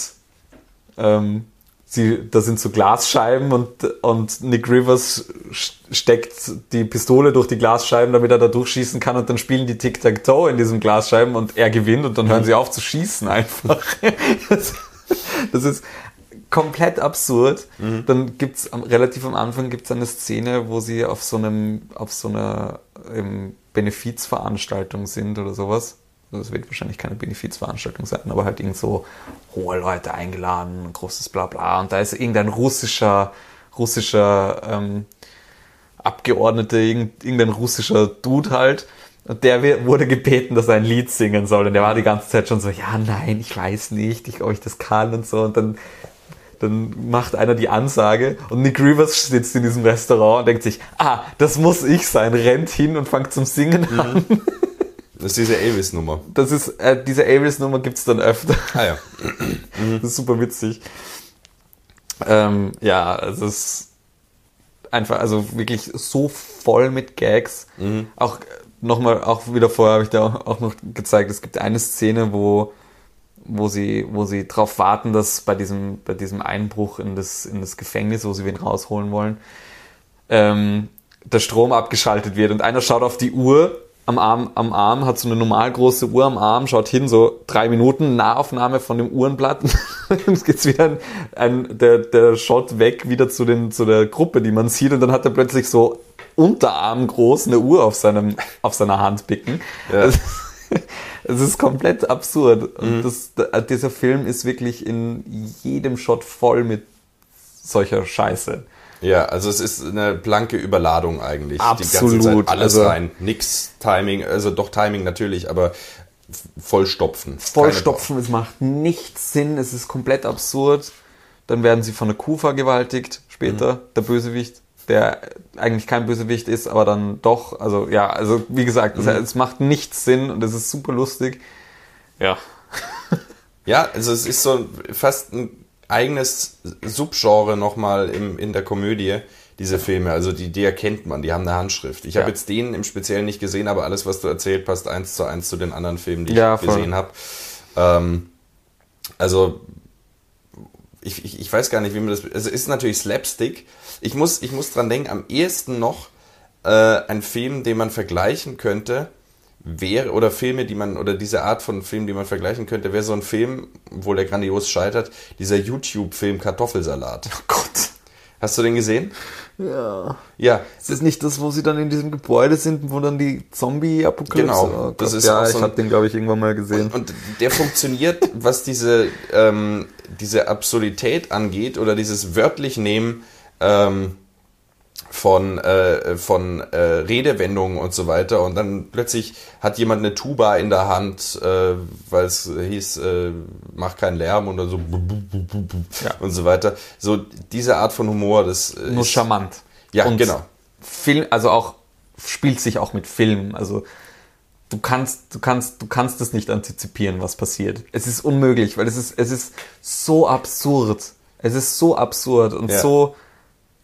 ähm, sie, da sind so Glasscheiben und, und Nick Rivers steckt die Pistole durch die Glasscheiben, damit er da durchschießen kann und dann spielen die Tic-Tac-Toe in diesen Glasscheiben und er gewinnt und dann hören sie auf zu schießen einfach. Das, das ist komplett absurd. Mhm. Dann gibt's am, relativ am Anfang gibt's eine Szene, wo sie auf so einem, auf so einer ähm, Benefizveranstaltung sind oder sowas. Das wird wahrscheinlich keine Benefizveranstaltung sein, aber halt irgend so hohe Leute eingeladen, großes Blabla. Und da ist irgendein russischer, russischer ähm, Abgeordneter, irgendein russischer Dude halt. Und der wurde gebeten, dass er ein Lied singen soll. Und der war die ganze Zeit schon so, ja, nein, ich weiß nicht, ich, ob ich das kann und so. Und dann Dann macht einer die Ansage und Nick Rivers sitzt in diesem Restaurant und denkt sich, ah, das muss ich sein, rennt hin und fängt zum Singen an. Mhm. Das ist diese Elvis-Nummer. Das ist, äh, diese Elvis-Nummer gibt's dann öfter. Ah ja. Mhm. Das ist super witzig. Ähm, ja, es ist einfach, also wirklich so voll mit Gags. Mhm. Auch nochmal, auch wieder vorher habe ich da auch noch gezeigt, es gibt eine Szene, wo wo sie, wo sie darauf warten, dass bei diesem, bei diesem Einbruch in das, in das Gefängnis, wo sie wen rausholen wollen, ähm, der Strom abgeschaltet wird. Und einer schaut auf die Uhr am Arm, am Arm, hat so eine normal große Uhr am Arm, schaut hin, so drei Minuten, Nahaufnahme von dem Uhrenblatt. Jetzt geht's wieder ein, ein, der, der Shot weg, wieder zu den, zu der Gruppe, die man sieht. Und dann hat er plötzlich so Unterarm groß eine Uhr auf seinem, auf seiner Hand picken. Ja. Also, es ist komplett absurd. Und das, dieser Film ist wirklich in jedem Shot voll mit solcher Scheiße. Ja, also es ist eine blanke Überladung eigentlich. Absolut. Die ganze Zeit alles also, rein. Nix Timing, also doch Timing natürlich, aber vollstopfen. Vollstopfen, es macht nichts Sinn, es ist komplett absurd. Dann werden sie von der Kuh vergewaltigt, später, mhm. der Bösewicht. Der eigentlich kein Bösewicht ist, aber dann doch, also ja, also wie gesagt, mhm. es macht nichts Sinn und es ist super lustig. Ja. Ja, also es ist so fast ein eigenes Subgenre nochmal im, in der Komödie, diese Filme, also die, die erkennt man, die haben eine Handschrift. Ich habe ja. jetzt den im Speziellen nicht gesehen, aber alles, was du erzählt, passt eins zu eins zu den anderen Filmen, die ja, ich voll. gesehen habe. Ähm, also Ich, ich, ich weiß gar nicht, wie man das... Es also ist natürlich Slapstick. Ich muss, ich muss dran denken, am ehesten noch äh, ein Film, den man vergleichen könnte, wäre, oder Filme, die man, oder diese Art von Film, die man vergleichen könnte, wäre so ein Film, obwohl der grandios scheitert, dieser YouTube-Film Kartoffelsalat. Oh Gott. Hast du den gesehen? Ja. Ja. Ist das nicht das, wo sie dann in diesem Gebäude sind, wo dann die Zombie-Apokalypse... Genau. Oh das ist ja, so ich habe den, glaube ich, irgendwann mal gesehen. Und, und der funktioniert, was diese, ähm, diese Absurdität angeht oder dieses wörtlich Nehmen ähm, von, äh, von äh, Redewendungen und so weiter. Und dann plötzlich hat jemand eine Tuba in der Hand, äh, weil es hieß, äh, mach keinen Lärm oder so ja. und so weiter. So diese Art von Humor, das ist... Nur charmant. Ja, und genau. Film, also auch, spielt sich auch mit Film. Also du kannst, du kannst, du kannst es nicht antizipieren, was passiert. Es ist unmöglich, weil es ist, es ist so absurd. Es ist so absurd und ja. so...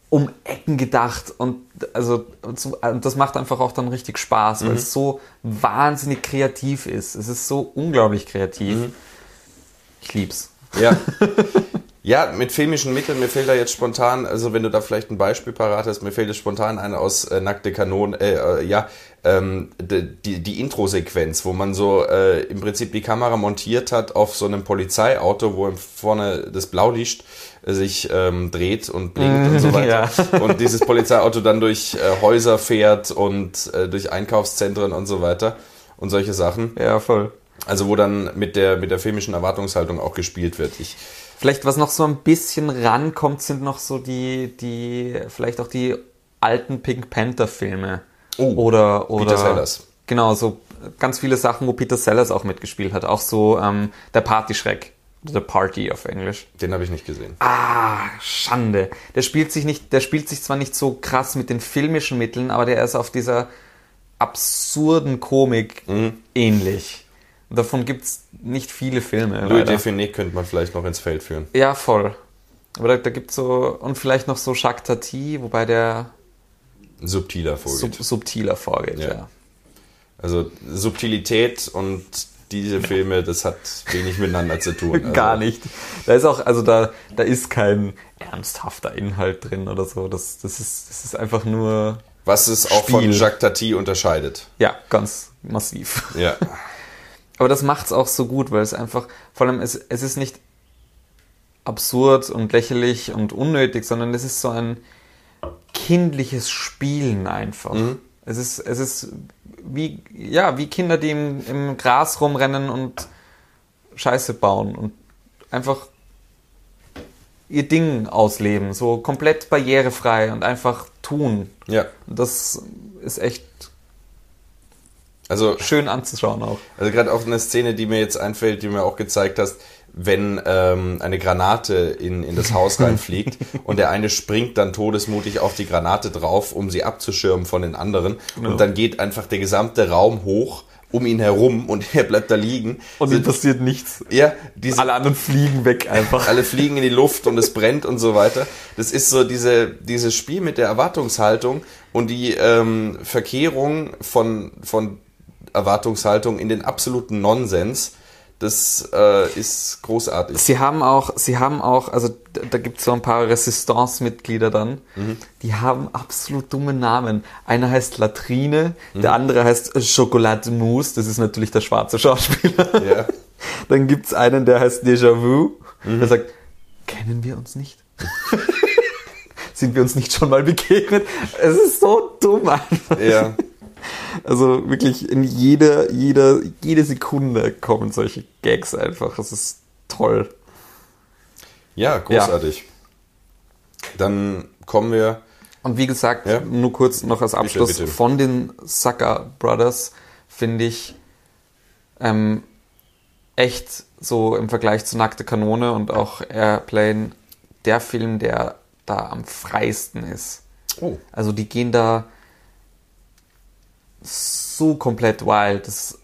um Ecken gedacht und also und das macht einfach auch dann richtig Spaß, weil mhm. es so wahnsinnig kreativ ist. Es ist so unglaublich kreativ. Mhm. Ich lieb's. Ja. Ja, mit filmischen Mitteln, mir fehlt da jetzt spontan, also wenn du da vielleicht ein Beispiel parat hast, mir fehlt jetzt spontan eine aus äh, Nackte Kanonen, äh, äh, ja, ähm, die, die Intro-Sequenz, wo man so äh, im Prinzip die Kamera montiert hat auf so einem Polizeiauto, wo vorne das Blaulicht sich ähm, dreht und blinkt und so weiter. Ja. Und dieses Polizeiauto dann durch äh, Häuser fährt und äh, durch Einkaufszentren und so weiter und solche Sachen. Ja, voll. Also wo dann mit der, mit der filmischen Erwartungshaltung auch gespielt wird. Ich... Vielleicht, was noch so ein bisschen rankommt, sind noch so die, die vielleicht auch die alten Pink Panther-Filme. Oh, oder, oder, Peter Sellers. Genau, so ganz viele Sachen, wo Peter Sellers auch mitgeschspielt hat. Auch so ähm, der Partyschreck, The Party auf Englisch. Den habe ich nicht gesehen. Ah, Schande. Der spielt sich nicht, der spielt sich zwar nicht so krass mit den filmischen Mitteln, aber der ist auf dieser absurden Komik mhm. ähnlich. Davon gibt es nicht viele Filme. Louis Define könnte man vielleicht noch ins Feld führen. Ja, voll. Aber da, da gibt es so... Und vielleicht noch so Jacques Tati, wobei der... Subtiler vorgeht. Sub, subtiler vorgeht, ja. ja. Also Subtilität und diese Filme, das hat wenig miteinander zu tun. Also. Gar nicht. Da ist auch... Also da, da ist kein ernsthafter Inhalt drin oder so. Das, das, ist, das ist einfach nur... Was es auch Spiel. Von Jacques Tati unterscheidet. Ja, ganz massiv. Ja. Aber das macht's auch so gut, weil es einfach, vor allem, es, es ist nicht absurd und lächerlich und unnötig, sondern es ist so ein kindliches Spielen einfach. Mhm. Es ist, es ist wie, ja, wie Kinder, die im, im Gras rumrennen und Scheiße bauen und einfach ihr Ding ausleben, so komplett barrierefrei und einfach tun. Ja. Das ist echt Also schön anzuschauen auch. Also gerade auch eine Szene, die mir jetzt einfällt, die du mir auch gezeigt hast, wenn ähm, eine Granate in, in das Haus reinfliegt und der eine springt dann todesmutig auf die Granate drauf, um sie abzuschirmen von den anderen. Genau. Und dann geht einfach der gesamte Raum hoch um ihn herum und er bleibt da liegen. Und ihm passiert nichts. Ja, diese, alle anderen fliegen weg einfach. Alle fliegen in die Luft und es brennt und so weiter. Das ist so diese, dieses Spiel mit der Erwartungshaltung und die ähm, Verkehrung von von Erwartungshaltung in den absoluten Nonsens, das äh, ist großartig. Sie haben auch, sie haben auch, also da, da gibt es so ein paar Resistance-Mitglieder dann, mhm. die haben absolut dumme Namen. Einer heißt Latrine, mhm. der andere heißt Chocolate Mousse, das ist natürlich der schwarze Schauspieler. Ja. Dann gibt es einen, der heißt Déjà-vu, mhm. der sagt, kennen wir uns nicht? Sind wir uns nicht schon mal begegnet? Es ist so dumm einfach. Ja. Also wirklich in jeder, jeder, jede Sekunde kommen solche Gags einfach. Das ist toll. Ja, großartig. Ja. Dann kommen wir... Und wie gesagt, ja? nur kurz noch als Abschluss, bitte, bitte. Von den Zucker Brothers finde ich ähm, echt so im Vergleich zu Nackte Kanone und auch Airplane der Film, der da am freisten ist. Oh. Also die gehen da... so komplett wild. Das,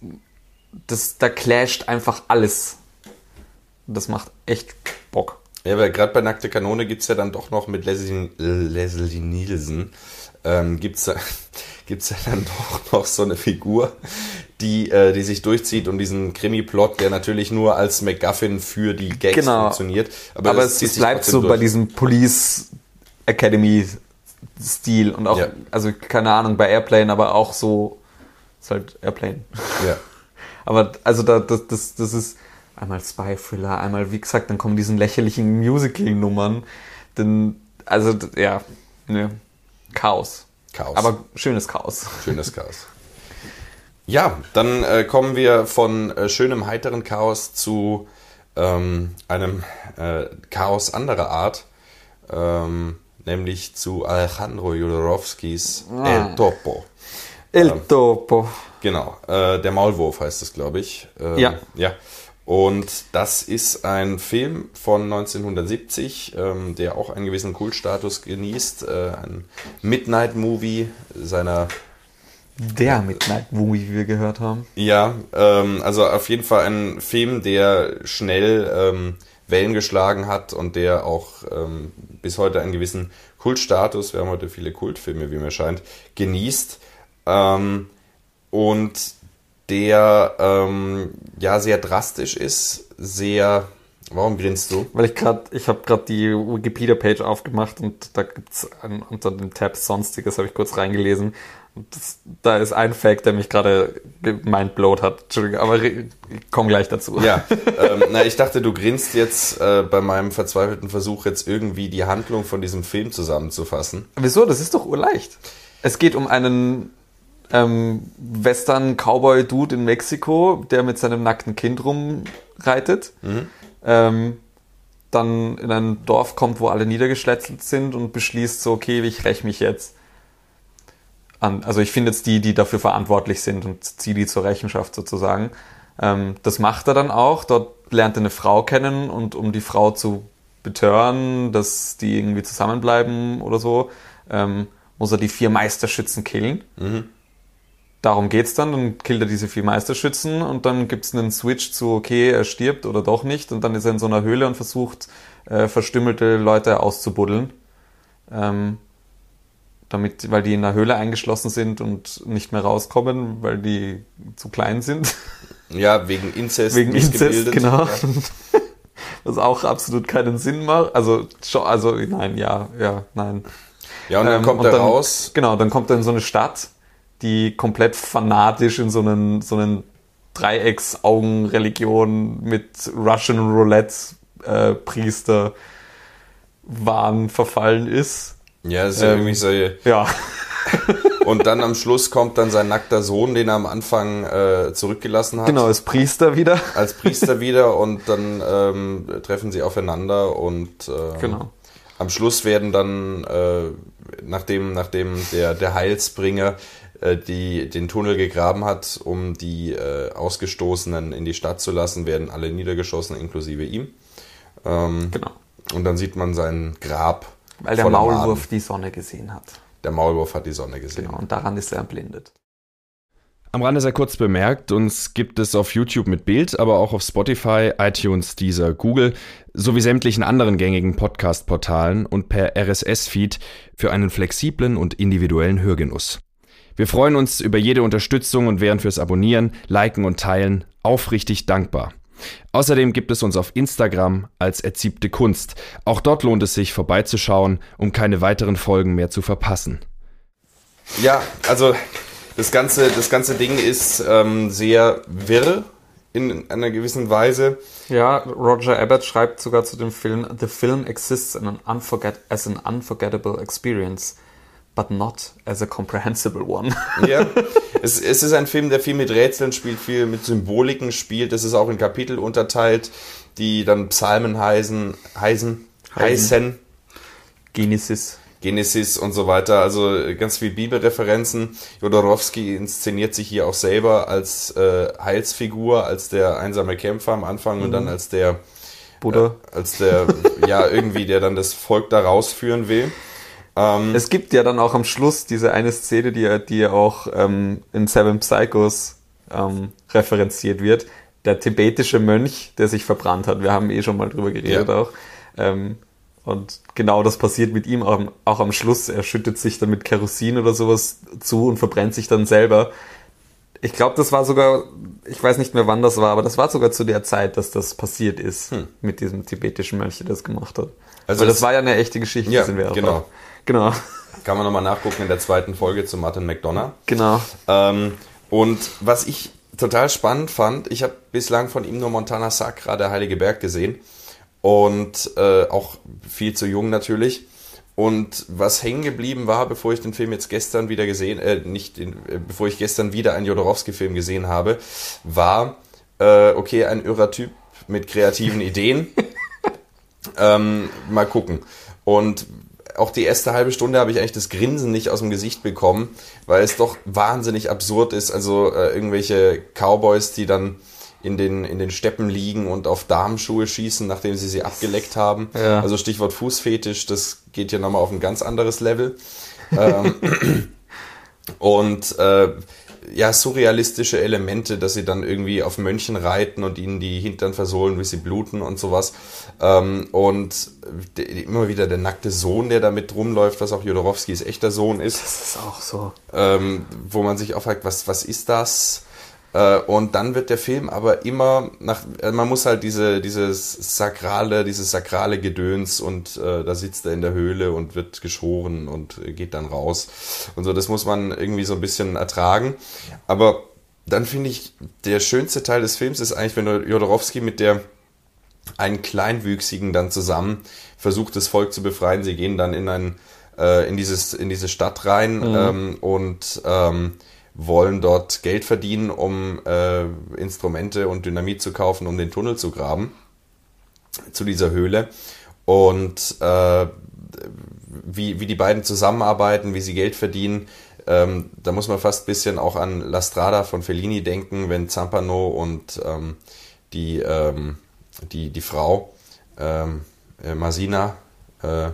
das, da clasht einfach alles. Das macht echt Bock. Ja, weil gerade bei Nackte Kanone gibt es ja dann doch noch mit Leslie, Leslie Nielsen ähm, gibt es gibt's ja dann doch noch so eine Figur, die, äh, die sich durchzieht und diesen Krimi-Plot, der natürlich nur als MacGuffin für die Gags genau. funktioniert. Aber, aber es, es bleibt so durch. Bei diesem Police Academy Stil und auch, ja. also keine Ahnung, bei Airplane, aber auch so, ist halt Airplane. Ja. Aber also da, das, das, das ist einmal Spy-Thriller, einmal, wie gesagt, dann kommen diese lächerlichen Musical-Nummern, denn, also, ja, ne, Chaos. Chaos. Aber schönes Chaos. Schönes Chaos. Ja, dann äh, kommen wir von äh, schönem, heiteren Chaos zu ähm, einem äh, Chaos anderer Art, ähm, nämlich zu Alejandro Jodorowskys ah. El Topo. El ähm, Topo. Genau, äh, der Maulwurf heißt es, glaube ich. Ähm, ja. ja. Und das ist ein Film von neunzehnhundertsiebzig, ähm, der auch einen gewissen Kultstatus genießt. Äh, ein Midnight-Movie seiner... Der Midnight-Movie, wie wir gehört haben. Ja, ähm, also auf jeden Fall ein Film, der schnell... Ähm, Wellen geschlagen hat und der auch ähm, bis heute einen gewissen Kultstatus, wir haben heute viele Kultfilme, wie mir scheint, genießt. Ähm, und der ähm, ja sehr drastisch ist, sehr... Warum grinst du? Weil ich gerade, ich habe gerade die Wikipedia-Page aufgemacht und da gibt es unter dem Tab Sonstiges, habe ich kurz reingelesen. Das, da ist ein Fact, der mich gerade mindblowt hat. Entschuldigung, aber ich komme gleich dazu. Ja, ähm, na, ich dachte, du grinst jetzt äh, bei meinem verzweifelten Versuch, jetzt irgendwie die Handlung von diesem Film zusammenzufassen. Wieso? Das ist doch urleicht. Es geht um einen ähm, Western-Cowboy-Dude in Mexiko, der mit seinem nackten Kind rumreitet. Mhm. Ähm, dann in ein Dorf kommt, wo alle niedergeschletzelt sind und beschließt so, okay, ich räche mich jetzt an. Also ich finde jetzt die, die dafür verantwortlich sind und ziehe die zur Rechenschaft sozusagen. Ähm, das macht er dann auch. Dort lernt er eine Frau kennen und um die Frau zu betören, dass die irgendwie zusammenbleiben oder so, ähm, muss er die vier Meisterschützen killen. Mhm. Darum geht's dann, dann killt er diese vier Meisterschützen und dann gibt's einen Switch zu, okay, er stirbt oder doch nicht, und dann ist er in so einer Höhle und versucht, äh, verstümmelte Leute auszubuddeln, ähm, damit, weil die in einer Höhle eingeschlossen sind und nicht mehr rauskommen, weil die zu klein sind. Ja, wegen Inzest. Wegen Inzest, genau. Ja. Was auch absolut keinen Sinn macht. Also, also nein, ja, ja, nein. Ja, und dann ähm, kommt und er dann, raus. Genau, dann kommt er in so eine Stadt, die komplett fanatisch in so einen, so einen Dreiecksaugenreligion mit Russian Roulette-Priester äh, Wahn verfallen ist. Ja, das ist ähm, ja irgendwie so... Ja. Und dann am Schluss kommt dann sein nackter Sohn, den er am Anfang äh, zurückgelassen hat. Genau, als Priester wieder. Als Priester wieder und dann ähm, treffen sie aufeinander und... Ähm, genau. Am Schluss werden dann, äh, nachdem, nachdem der, der Heilsbringer die den Tunnel gegraben hat, um die äh, Ausgestoßenen in die Stadt zu lassen, werden alle niedergeschossen, inklusive ihm. Ähm, genau. Und dann sieht man sein Grab. Weil der Maulwurf die Sonne gesehen hat. Der Maulwurf hat die Sonne gesehen. Genau, und daran ist er erblindet. Am Rande sei kurz bemerkt, uns gibt es auf YouTube mit Bild, aber auch auf Spotify, iTunes, Deezer, Google sowie sämtlichen anderen gängigen Podcast-Portalen und per R S S-Feed für einen flexiblen und individuellen Hörgenuss. Wir freuen uns über jede Unterstützung und wären fürs Abonnieren, Liken und Teilen aufrichtig dankbar. Außerdem gibt es uns auf Instagram als Erziebte Kunst. Auch dort lohnt es sich, vorbeizuschauen, um keine weiteren Folgen mehr zu verpassen. Ja, also das ganze, das ganze Ding ist ähm, sehr wirr in einer gewissen Weise. Ja, Roger Ebert schreibt sogar zu dem Film: The film exists in an unforget- as an unforgettable experience. But not as a comprehensible one. Ja, es, es ist ein Film, der viel mit Rätseln spielt, viel mit Symboliken spielt. Es ist auch in Kapitel unterteilt, die dann Psalmen heißen, heißen, heißen. Genesis. Genesis und so weiter. Also ganz viel Bibelreferenzen. Jodorowsky inszeniert sich hier auch selber als äh, Heilsfigur, als der einsame Kämpfer am Anfang mhm. und dann als der Buddha. Äh, als der, ja, irgendwie, der dann das Volk da rausführen will. Um, es gibt ja dann auch am Schluss diese eine Szene, die ja die auch ähm, in Seven Psychos ähm, referenziert wird. Der tibetische Mönch, der sich verbrannt hat. Wir haben eh schon mal drüber geredet ja. auch. Ähm, und genau das passiert mit ihm auch, auch am Schluss. Er schüttet sich dann mit Kerosin oder sowas zu und verbrennt sich dann selber. Ich glaube, das war sogar, ich weiß nicht mehr, wann das war, aber das war sogar zu der Zeit, dass das passiert ist hm. mit diesem tibetischen Mönch, der das gemacht hat. Also Weil das, das war ja eine echte Geschichte, ja, sind wir auch genau. Drauf. Genau. Kann man nochmal nachgucken in der zweiten Folge zu Martin McDonagh. Genau. Ähm, und was ich total spannend fand, ich habe bislang von ihm nur Montana Sacra, der Heilige Berg, gesehen. Und äh, auch viel zu jung natürlich. Und was hängen geblieben war, bevor ich den Film jetzt gestern wieder gesehen, äh, nicht, den, äh, bevor ich gestern wieder einen Jodorowsky-Film gesehen habe, war, äh, okay, ein irrer Typ mit kreativen Ideen. ähm, mal gucken. Und auch die erste halbe Stunde habe ich eigentlich das Grinsen nicht aus dem Gesicht bekommen, weil es doch wahnsinnig absurd ist. Also äh, irgendwelche Cowboys, die dann in den, in den Steppen liegen und auf Damenschuhe schießen, nachdem sie sie abgeleckt haben. Ja. Also Stichwort Fußfetisch, das geht hier nochmal auf ein ganz anderes Level. Ähm, und äh, ja, surrealistische Elemente, dass sie dann irgendwie auf Mönchen reiten und ihnen die Hintern versohlen, bis sie bluten und sowas. Ähm, und de, immer wieder der nackte Sohn, der da mit rumläuft, was auch Jodorowskis echter Sohn ist. Das ist auch so. Ähm, wo man sich auch fragt, was, was ist das? Äh, und dann wird der Film aber immer nach, man muss halt diese, dieses sakrale, dieses sakrale Gedöns und äh, da sitzt er in der Höhle und wird geschoren und geht dann raus. Und so, das muss man irgendwie so ein bisschen ertragen. Aber dann finde ich, der schönste Teil des Films ist eigentlich, wenn Jodorowsky mit der einen Kleinwüchsigen dann zusammen versucht, das Volk zu befreien. Sie gehen dann in ein, äh, in dieses, in diese Stadt rein, mhm. ähm, und, ähm, wollen dort Geld verdienen, um äh, Instrumente und Dynamit zu kaufen, um den Tunnel zu graben zu dieser Höhle. Und äh, wie, wie die beiden zusammenarbeiten, wie sie Geld verdienen, ähm, da muss man fast ein bisschen auch an La Strada von Fellini denken, wenn Zampano und ähm, die, ähm, die, die Frau ähm, Masina äh,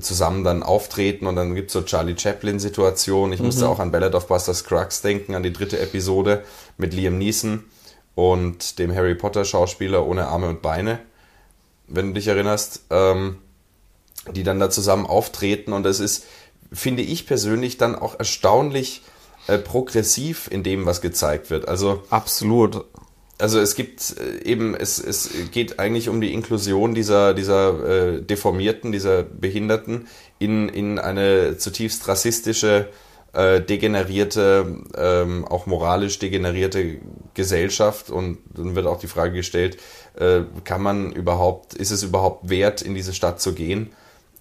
zusammen dann auftreten und dann gibt es so Charlie Chaplin-Situationen. Ich mhm. musste auch an Ballad of Buster Scruggs denken, an die dritte Episode mit Liam Neeson und dem Harry Potter-Schauspieler ohne Arme und Beine, wenn du dich erinnerst, ähm, die dann da zusammen auftreten. Und das ist, finde ich persönlich, dann auch erstaunlich äh, progressiv in dem, was gezeigt wird. Also absolut. Also es gibt eben, es, es geht eigentlich um die Inklusion dieser, dieser äh, Deformierten, dieser Behinderten in, in eine zutiefst rassistische, äh, degenerierte, ähm, auch moralisch degenerierte Gesellschaft. Und dann wird auch die Frage gestellt, äh, kann man überhaupt, ist es überhaupt wert, in diese Stadt zu gehen?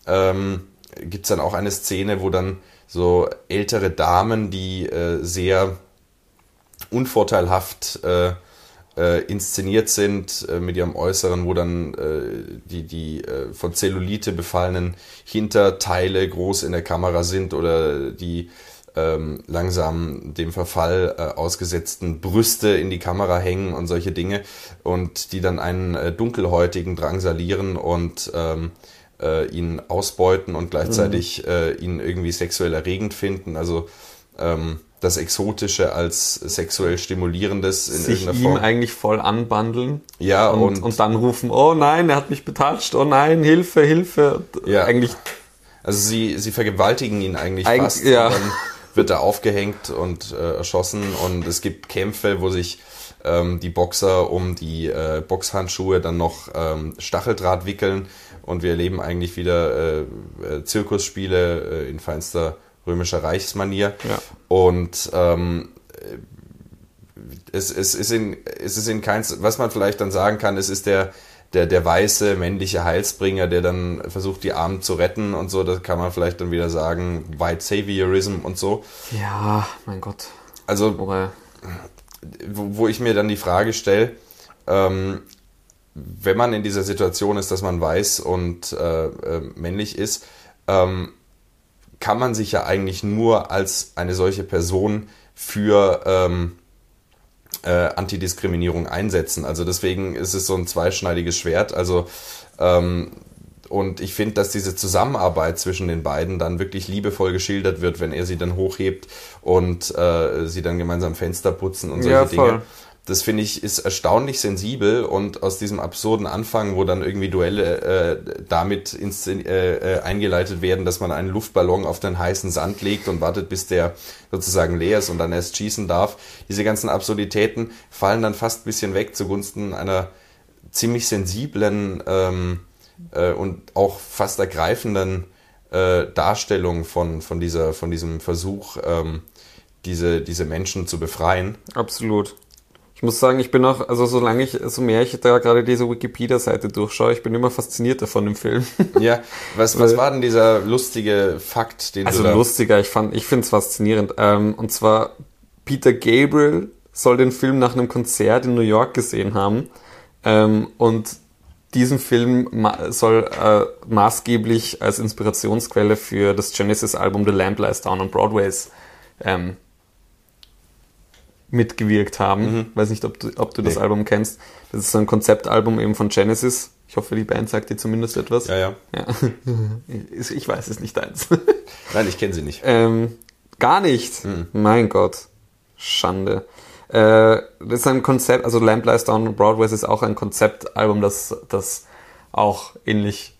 Ähm, gibt es dann auch eine Szene, wo dann so ältere Damen, die äh, sehr unvorteilhaft äh, Äh, inszeniert sind äh, mit ihrem Äußeren, wo dann äh, die, die äh, von Zellulite befallenen Hinterteile groß in der Kamera sind oder die ähm, langsam dem Verfall äh, ausgesetzten Brüste in die Kamera hängen und solche Dinge und die dann einen äh, Dunkelhäutigen drangsalieren und ähm, äh, ihn ausbeuten und gleichzeitig mhm. äh, ihn irgendwie sexuell erregend finden. Also ähm, das Exotische als sexuell Stimulierendes in sich irgendeiner Form. Sich ihm eigentlich voll anbandeln. Ja, und, und... Und dann rufen, oh nein, er hat mich betatscht, oh nein, Hilfe, Hilfe. Ja. Eigentlich... Also sie, sie vergewaltigen ihn eigentlich, eigentlich fast. Ja. Dann wird er aufgehängt und äh, erschossen und es gibt Kämpfe, wo sich ähm, die Boxer um die äh, Boxhandschuhe dann noch ähm, Stacheldraht wickeln und wir erleben eigentlich wieder äh, äh, Zirkusspiele äh, in feinster römischer Reichsmanier. Ja. Und ähm, es, es, ist in, es ist in keins, was man vielleicht dann sagen kann, es ist der, der, der weiße männliche Heilsbringer, der dann versucht, die Armen zu retten und so. Da kann man vielleicht dann wieder sagen, White Saviorism und so. Ja, mein Gott. Also, wo, wo ich mir dann die Frage stelle, ähm, wenn man in dieser Situation ist, dass man weiß und äh, äh, männlich ist, ähm, kann man sich ja eigentlich nur als eine solche Person für ähm, äh, Antidiskriminierung einsetzen. Also deswegen ist es so ein zweischneidiges Schwert. Also ähm, und ich finde, dass diese Zusammenarbeit zwischen den beiden dann wirklich liebevoll geschildert wird, wenn er sie dann hochhebt und äh, sie dann gemeinsam Fenster putzen und solche ja, voll. Dinge. Das finde ich ist erstaunlich sensibel und aus diesem absurden Anfang, wo dann irgendwie Duelle äh, damit ins, äh, eingeleitet werden, dass man einen Luftballon auf den heißen Sand legt und wartet, bis der sozusagen leer ist und dann erst schießen darf. Diese ganzen Absurditäten fallen dann fast ein bisschen weg zugunsten einer ziemlich sensiblen ähm, äh, und auch fast ergreifenden äh, Darstellung von, von, dieser, von diesem Versuch, ähm, diese, diese Menschen zu befreien. Absolut. Ich muss sagen, ich bin auch, also solange ich, so mehr ich da gerade diese Wikipedia-Seite durchschaue, ich bin immer faszinierter von dem Film. Ja, was, was war denn dieser lustige Fakt, den also du da... Also lustiger, ich fand, ich finde es faszinierend. Ähm, und zwar, Peter Gabriel soll den Film nach einem Konzert in New York gesehen haben. Ähm, und diesen Film ma- soll äh, maßgeblich als Inspirationsquelle für das Genesis-Album The Lamb Lies Down on Broadway ähm, mitgewirkt haben. Mhm. Weiß nicht, ob du, ob du nee. das Album kennst. Das ist so ein Konzeptalbum eben von Genesis. Ich hoffe, die Band sagt dir zumindest etwas. Ja, ja. ja. Ich weiß, es ist nicht deins. Nein, ich kenne sie nicht. Ähm, gar nicht. Mhm. Mein Gott. Schande. Äh, das ist ein Konzept, also Lamb Lies Down on Broadway ist auch ein Konzeptalbum, das, das auch ähnlich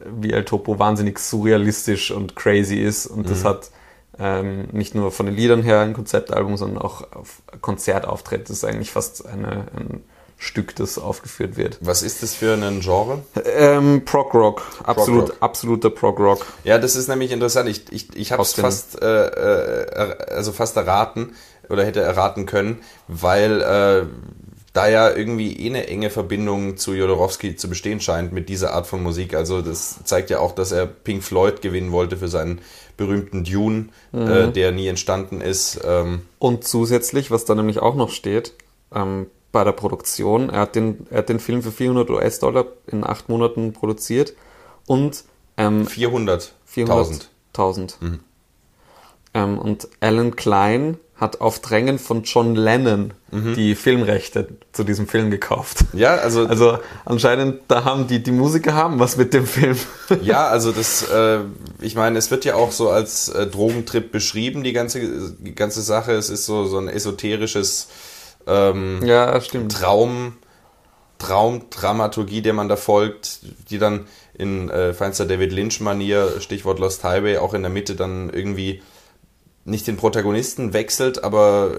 wie El Topo wahnsinnig surrealistisch und crazy ist. Und mhm. das hat ähm, nicht nur von den Liedern her ein Konzeptalbum, sondern auch auf Konzertauftritt. Das ist eigentlich fast eine, ein Stück, das aufgeführt wird. Was ist das für ein Genre? Ähm, Prog-Rock. Absolut, Prog-Rock. Absoluter Prog-Rock. Ja, das ist nämlich interessant. Ich, ich, ich habe es fast, äh, äh, also fast erraten oder hätte erraten können, weil äh, da ja irgendwie eh eine enge Verbindung zu Jodorowsky zu bestehen scheint mit dieser Art von Musik. Also das zeigt ja auch, dass er Pink Floyd gewinnen wollte für seinen berühmten Dune, mhm. äh, der nie entstanden ist. Ähm. Und zusätzlich, was da nämlich auch noch steht, ähm, bei der Produktion, er hat den, er hat den Film für vierhundert US-Dollar in acht Monaten produziert und ähm, vierhunderttausend. Mhm. Ähm, und Alan Klein hat auf Drängen von John Lennon mhm. die Filmrechte zu diesem Film gekauft. Ja, also... Also anscheinend, da haben die, die Musiker haben was mit dem Film. Ja, also das, äh, ich meine, es wird ja auch so als äh, Drogentrip beschrieben, die ganze, die ganze Sache. Es ist so, so ein esoterisches ähm, ja, stimmt. Traum, Traumdramaturgie, der man da folgt, die dann in äh, feinster David Lynch-Manier, Stichwort Lost Highway, auch in der Mitte dann irgendwie nicht den Protagonisten wechselt, aber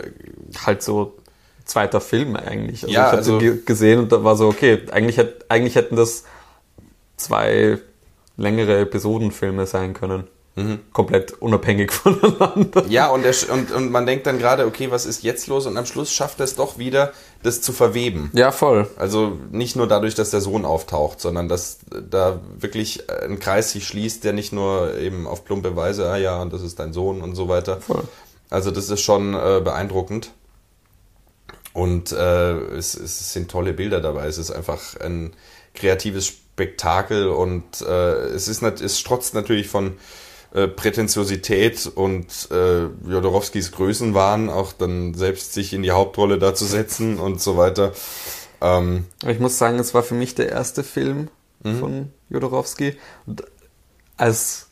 halt so zweiter Film eigentlich. Also ja, ich habe also g- gesehen und da war so, okay, eigentlich, hätt, eigentlich hätten das zwei längere Episodenfilme sein können. Mhm. Komplett unabhängig voneinander. Ja, und, der, und, und man denkt dann gerade, okay, was ist jetzt los? Und am Schluss schafft er es doch wieder, das zu verweben. Ja, voll. Also nicht nur dadurch, dass der Sohn auftaucht, sondern dass da wirklich ein Kreis sich schließt, der nicht nur eben auf plumpe Weise, ah ja, und das ist dein Sohn und so weiter. Voll. Also das ist schon äh, beeindruckend. Und äh, es, es sind tolle Bilder dabei. Es ist einfach ein kreatives Spektakel und äh, es ist nat- es strotzt natürlich von Äh, Prätentiosität und äh, Jodorowskis Größenwahn, auch dann selbst sich in die Hauptrolle da zu setzen und so weiter. Ähm. Ich muss sagen, es war für mich der erste Film mhm. von Jodorowsky. Und als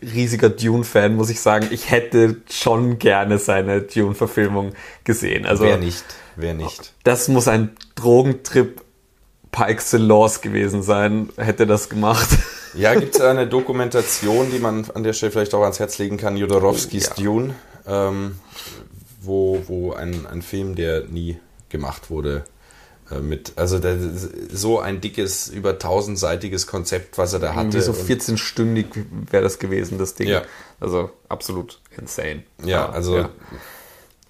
riesiger Dune-Fan muss ich sagen, ich hätte schon gerne seine Dune-Verfilmung gesehen. Also, wer nicht? Wer nicht? Das muss ein Drogentrip par excellence gewesen sein, hätte das gemacht. Ja, gibt es eine Dokumentation, die man an der Stelle vielleicht auch ans Herz legen kann, Jodorowskys ja. Dune, ähm, wo, wo ein, ein Film, der nie gemacht wurde, äh, mit, also der, so ein dickes, über tausendseitiges Konzept, was er da hatte. Irgendwie so vierzehn-stündig wäre das gewesen, das Ding. Ja. Also absolut insane. Ja, also... Ja.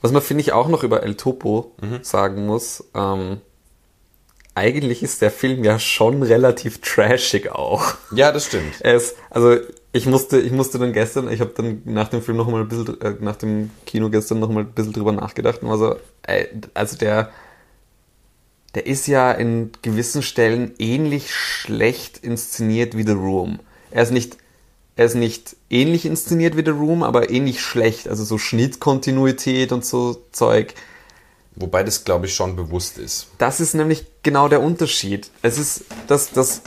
Was man, finde ich, auch noch über El Topo mhm. sagen muss, ähm, eigentlich ist der Film ja schon relativ trashig auch. Ja, das stimmt. Es, also ich musste, ich musste dann gestern, ich habe dann nach dem Film noch mal ein bisschen, äh, nach dem Kino gestern noch mal ein bisschen drüber nachgedacht und war so, äh, also der, der ist ja in gewissen Stellen ähnlich schlecht inszeniert wie The Room. Er ist nicht, er ist nicht ähnlich inszeniert wie The Room, aber ähnlich schlecht. Also so Schnittkontinuität und so Zeug. Wobei das, glaube ich, schon bewusst ist. Das ist nämlich genau der Unterschied. Es ist, das, das,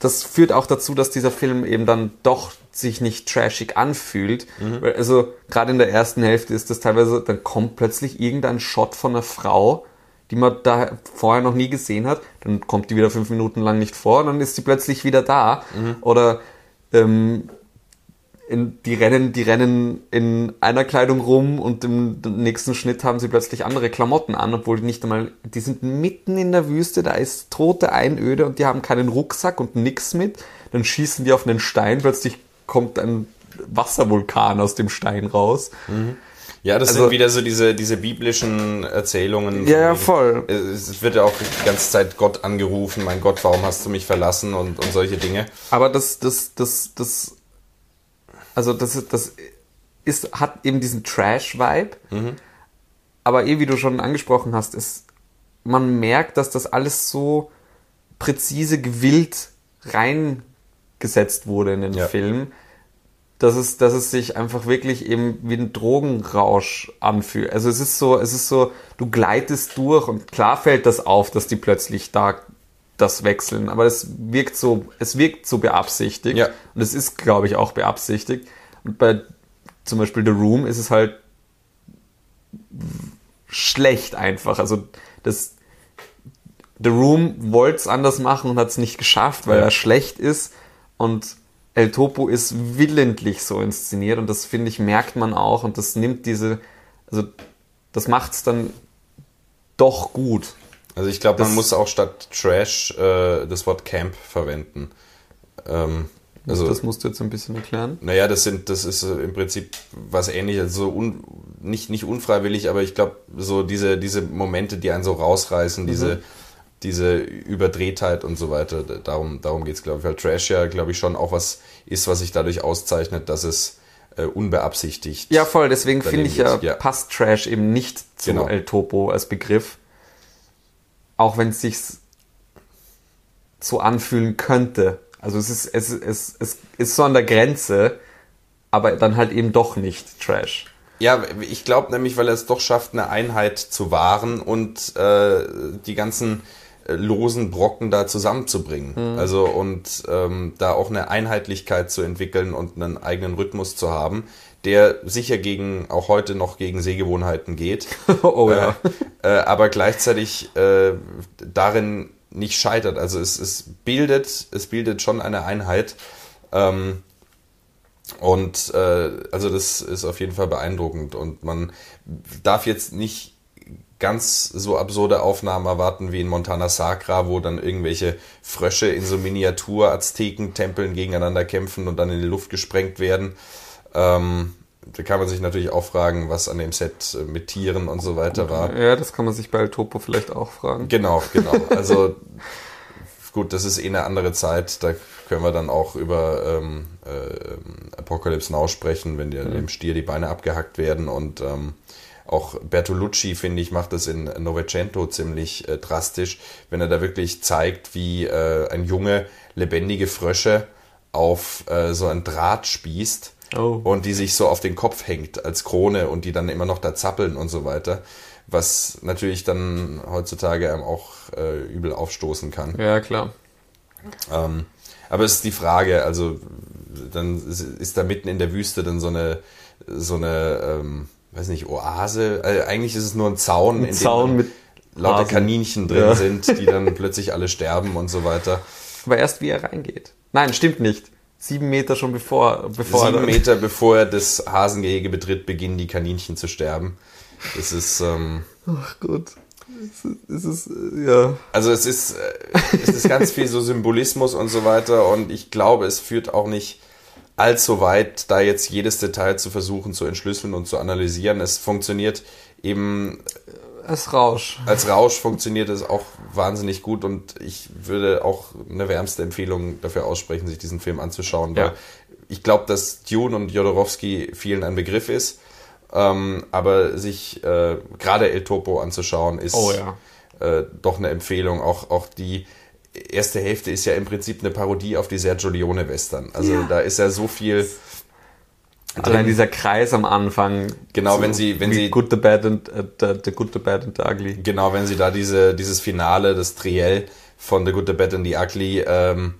das führt auch dazu, dass dieser Film eben dann doch sich nicht trashig anfühlt. Mhm. Also gerade in der ersten Hälfte ist das teilweise, dann kommt plötzlich irgendein Shot von einer Frau, die man da vorher noch nie gesehen hat. Dann kommt die wieder fünf Minuten lang nicht vor und dann ist sie plötzlich wieder da. Mhm. Oder ähm, In, die rennen, die rennen in einer Kleidung rum und im nächsten Schnitt haben sie plötzlich andere Klamotten an, obwohl die nicht einmal, die sind mitten in der Wüste, da ist tote Einöde und die haben keinen Rucksack und nix mit. Dann schießen die auf einen Stein, plötzlich kommt ein Wasservulkan aus dem Stein raus. Mhm. Ja, das also, sind wieder so diese, diese biblischen Erzählungen. Ja, ja, voll. Es wird ja auch die ganze Zeit Gott angerufen, mein Gott, warum hast du mich verlassen und, und solche Dinge. Aber das, das, das, das, Also das, das ist, hat eben diesen Trash-Vibe, mhm. aber eh, wie du schon angesprochen hast, ist, man merkt, dass das alles so präzise gewillt reingesetzt wurde in den ja. Film, dass es, dass es sich einfach wirklich eben wie ein Drogenrausch anfühlt. Also es ist so, es ist so, du gleitest durch und klar fällt das auf, dass die plötzlich da das wechseln, aber es wirkt so, es wirkt so beabsichtigt ja. und es ist, glaube ich, auch beabsichtigt. Und bei zum Beispiel The Room ist es halt schlecht einfach. Also das The Room wollte es anders machen und hat es nicht geschafft, weil ja. er schlecht ist. Und El Topo ist willentlich so inszeniert und das, finde ich, merkt man auch. Und das nimmt diese, also das macht es dann doch gut. Also ich glaube, man muss auch statt Trash äh, das Wort Camp verwenden. Ähm, also, das musst du jetzt ein bisschen erklären. Naja, das sind, das ist im Prinzip was Ähnliches. So un, nicht, nicht unfreiwillig, aber ich glaube, so diese, diese Momente, die einen so rausreißen, mhm. diese, diese Überdrehtheit und so weiter, darum, darum geht es, glaube ich. Weil Trash ja, glaube ich, schon auch was ist, was sich dadurch auszeichnet, dass es äh, unbeabsichtigt. Ja, voll. Deswegen finde ich ja, ja, passt Trash eben nicht zu genau. El Topo als Begriff. Auch wenn es sich so anfühlen könnte. Also es ist, es, es, es ist so an der Grenze, aber dann halt eben doch nicht Trash. Ja, ich glaube nämlich, weil er es doch schafft, eine Einheit zu wahren und äh, die ganzen losen Brocken da zusammenzubringen. Mhm. Also und ähm, da auch eine Einheitlichkeit zu entwickeln und einen eigenen Rhythmus zu haben, der sicher gegen, auch heute noch gegen Sehgewohnheiten geht. Oh ja. Äh, äh, aber gleichzeitig äh, darin nicht scheitert. Also es, es bildet, es bildet schon eine Einheit. Ähm, und äh, also das ist auf jeden Fall beeindruckend. Und man darf jetzt nicht ganz so absurde Aufnahmen erwarten wie in Montana Sacra, wo dann irgendwelche Frösche in so Miniatur-Aztekentempeln gegeneinander kämpfen und dann in die Luft gesprengt werden. Ähm, da kann man sich natürlich auch fragen, was an dem Set mit Tieren und so weiter war. Ja, das kann man sich bei El Topo vielleicht auch fragen. Genau, genau. Also gut, das ist eh eine andere Zeit. Da können wir dann auch über ähm, äh, Apocalypse Now sprechen, wenn der, mhm. dem Stier die Beine abgehackt werden. Und ähm, auch Bertolucci, finde ich, macht das in Novecento ziemlich äh, drastisch, wenn er da wirklich zeigt, wie äh, ein Junge lebendige Frösche auf äh, so einen Draht spießt. Oh. Und die sich so auf den Kopf hängt als Krone und die dann immer noch da zappeln und so weiter, was natürlich dann heutzutage einem auch äh, übel aufstoßen kann. Ja, klar. Ähm, aber es ist die Frage, also dann ist da mitten in der Wüste dann so eine, so eine ähm, weiß nicht, Oase, also eigentlich ist es nur ein Zaun, ein in Zaun dem mit lauter Hasen. Kaninchen drin ja. sind, die dann plötzlich alle sterben und so weiter. Aber erst wie er reingeht. Nein, stimmt nicht. Sieben Meter schon bevor, bevor Sieben er Meter bevor er das Hasengehege betritt, beginnen die Kaninchen zu sterben. Das ist, ähm, ach Gott. Es ist, es ist, ja. Also es ist, es ist ganz viel so Symbolismus und so weiter und ich glaube, es führt auch nicht allzu weit, da jetzt jedes Detail zu versuchen, zu entschlüsseln und zu analysieren. Es funktioniert eben als Rausch. Als Rausch funktioniert es auch wahnsinnig gut und ich würde auch eine wärmste Empfehlung dafür aussprechen, sich diesen Film anzuschauen, weil ja. ich glaube, dass Dune und Jodorowsky vielen ein Begriff ist, ähm, aber sich äh, gerade El Topo anzuschauen ist oh, ja. äh, doch eine Empfehlung. Auch, auch die erste Hälfte ist ja im Prinzip eine Parodie auf die Sergio Leone Western. Also ja. da ist ja so viel... Allein dieser Kreis am Anfang. Genau, so wenn sie, wenn sie. Good, the bad and, uh, the good, the bad and the ugly. Genau, wenn sie da diese, dieses Finale, das Triell von The Good, the Bad and the Ugly, ähm,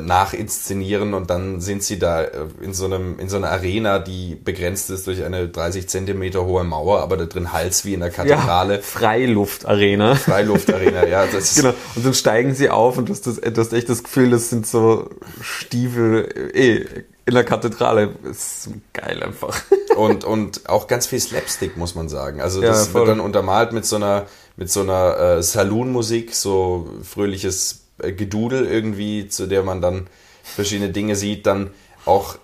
nachinszenieren und dann sind sie da in so einem, in so einer Arena, die begrenzt ist durch eine dreißig Zentimeter hohe Mauer, aber da drin Hals wie in der Kathedrale. Ja, Freiluftarena. Freiluftarena, ja. Das ist genau. Und dann steigen sie auf und du hast, das, du hast echt das Gefühl, das sind so Stiefel, eh, in der Kathedrale. Ist geil einfach. Und, und auch ganz viel Slapstick, muss man sagen. Also das ja, wird dann untermalt mit so einer, mit so einer äh, Saloon-Musik, so fröhliches Gedudel irgendwie, zu der man dann verschiedene Dinge sieht, dann auch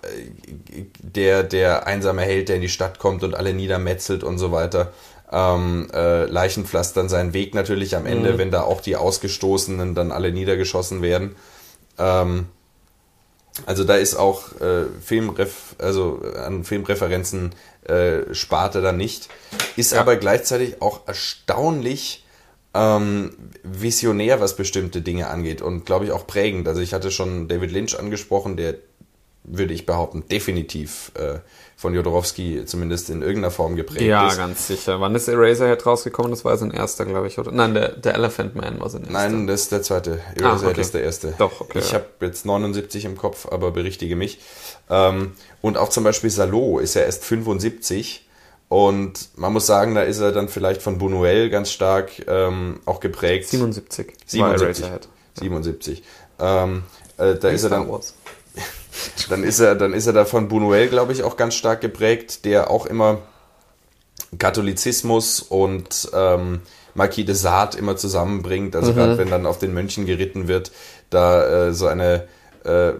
der, der einsame Held, der in die Stadt kommt und alle niedermetzelt und so weiter, ähm, äh, Leichenpflastern seinen Weg natürlich am Ende, mhm. wenn da auch die Ausgestoßenen dann alle niedergeschossen werden. Ähm, also da ist auch äh, Filmref, also an Filmreferenzen äh, spart er da nicht, ist ja. aber gleichzeitig auch erstaunlich Ähm, visionär, was bestimmte Dinge angeht und glaube ich auch prägend. Also ich hatte schon David Lynch angesprochen, der, würde ich behaupten, definitiv äh, von Jodorowsky zumindest in irgendeiner Form geprägt ja, ist. Ja, ganz sicher. Wann ist Eraserhead rausgekommen? Das war sein erster, glaube ich. Oder? Nein, der, der Elephant Man war sein erster. Nein, das ist der zweite. Eraserhead ah, okay. ist der erste. Doch, okay. Ich habe jetzt neunundsiebzig im Kopf, aber berichtige mich. Ähm, und auch zum Beispiel Salo ist ja erst fünfundsiebzig. Und man muss sagen, da ist er dann vielleicht von Buñuel ganz stark ähm, auch geprägt. siebenundsiebzig. siebenundsiebzig. War siebenundsiebzig. Ähm, äh, da ist er dann... Dann ist er, dann ist er da von Buñuel, glaube ich, auch ganz stark geprägt, der auch immer Katholizismus und ähm, Marquis de Sade immer zusammenbringt. Also mhm. gerade wenn dann auf den Mönchen geritten wird, da äh, so eine äh,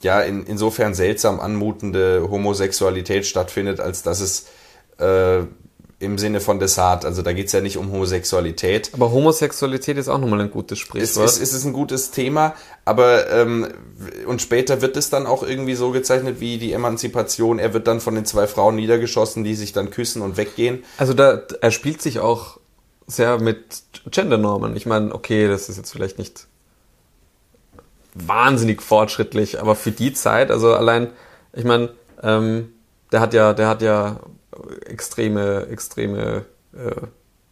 ja in, insofern seltsam anmutende Homosexualität stattfindet, als dass es äh, im Sinne von Desart, also da geht es ja nicht um Homosexualität. Aber Homosexualität ist auch nochmal ein gutes Sprichwort. Es, es, es ist ein gutes Thema, aber ähm, und später wird es dann auch irgendwie so gezeichnet wie die Emanzipation. Er wird dann von den zwei Frauen niedergeschossen, die sich dann küssen und weggehen. Also da er spielt sich auch sehr mit Gendernormen. Ich meine, okay, das ist jetzt vielleicht nicht wahnsinnig fortschrittlich, aber für die Zeit, also allein, ich meine, ähm, der hat ja, der hat ja extreme, extreme äh,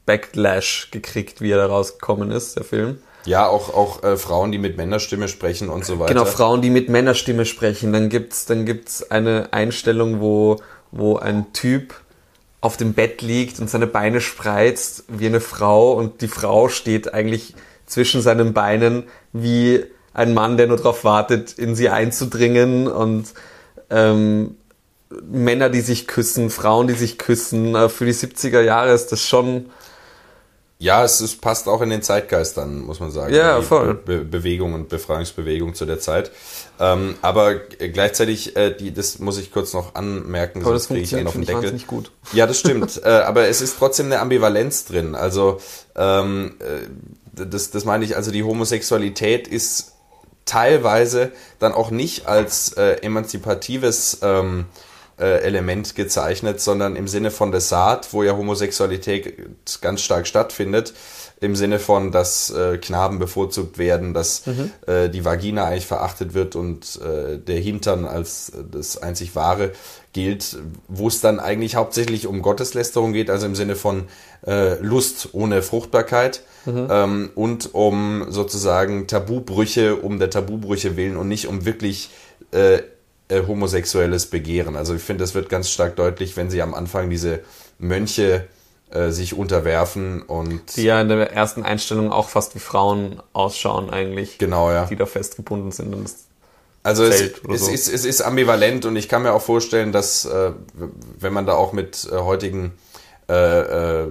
Backlash gekriegt, wie er da rausgekommen ist, der Film. Ja, auch, auch äh, Frauen, die mit Männerstimme sprechen und so weiter. Genau, Frauen, die mit Männerstimme sprechen. Dann gibt's, dann gibt's eine Einstellung, wo, wo ein Typ auf dem Bett liegt und seine Beine spreizt wie eine Frau und die Frau steht eigentlich zwischen seinen Beinen wie ein Mann, der nur darauf wartet, in sie einzudringen und ähm, Männer, die sich küssen, Frauen, die sich küssen. Für die siebziger Jahre ist das schon... Ja, es, es passt auch in den Zeitgeist dann, muss man sagen. Ja, die voll. Be- Bewegung und Befreiungsbewegung zu der Zeit. Ähm, aber gleichzeitig, äh, die, das muss ich kurz noch anmerken, aber sonst kriege ich einen auf den Deckel. Das nicht gut. Ja, das stimmt. äh, aber es ist trotzdem eine Ambivalenz drin. Also, ähm, das, das meine ich, also die Homosexualität ist teilweise dann auch nicht als äh, emanzipatives... Ähm, Element gezeichnet, sondern im Sinne von Desart, wo ja Homosexualität ganz stark stattfindet, im Sinne von, dass äh, Knaben bevorzugt werden, dass mhm. äh, die Vagina eigentlich verachtet wird und äh, der Hintern als äh, das einzig Wahre gilt, wo es dann eigentlich hauptsächlich um Gotteslästerung geht, also im Sinne von äh, Lust ohne Fruchtbarkeit mhm. ähm, und um sozusagen Tabubrüche, um der Tabubrüche willen und nicht um wirklich äh, Äh, homosexuelles Begehren. Also ich finde, das wird ganz stark deutlich, wenn sie am Anfang diese Mönche äh, sich unterwerfen und... Die ja in der ersten Einstellung auch fast wie Frauen ausschauen eigentlich. Genau, ja. Die da festgebunden sind. Und das also es, oder es, so. ist, es ist ambivalent und ich kann mir auch vorstellen, dass äh, wenn man da auch mit äh, heutigen äh, äh,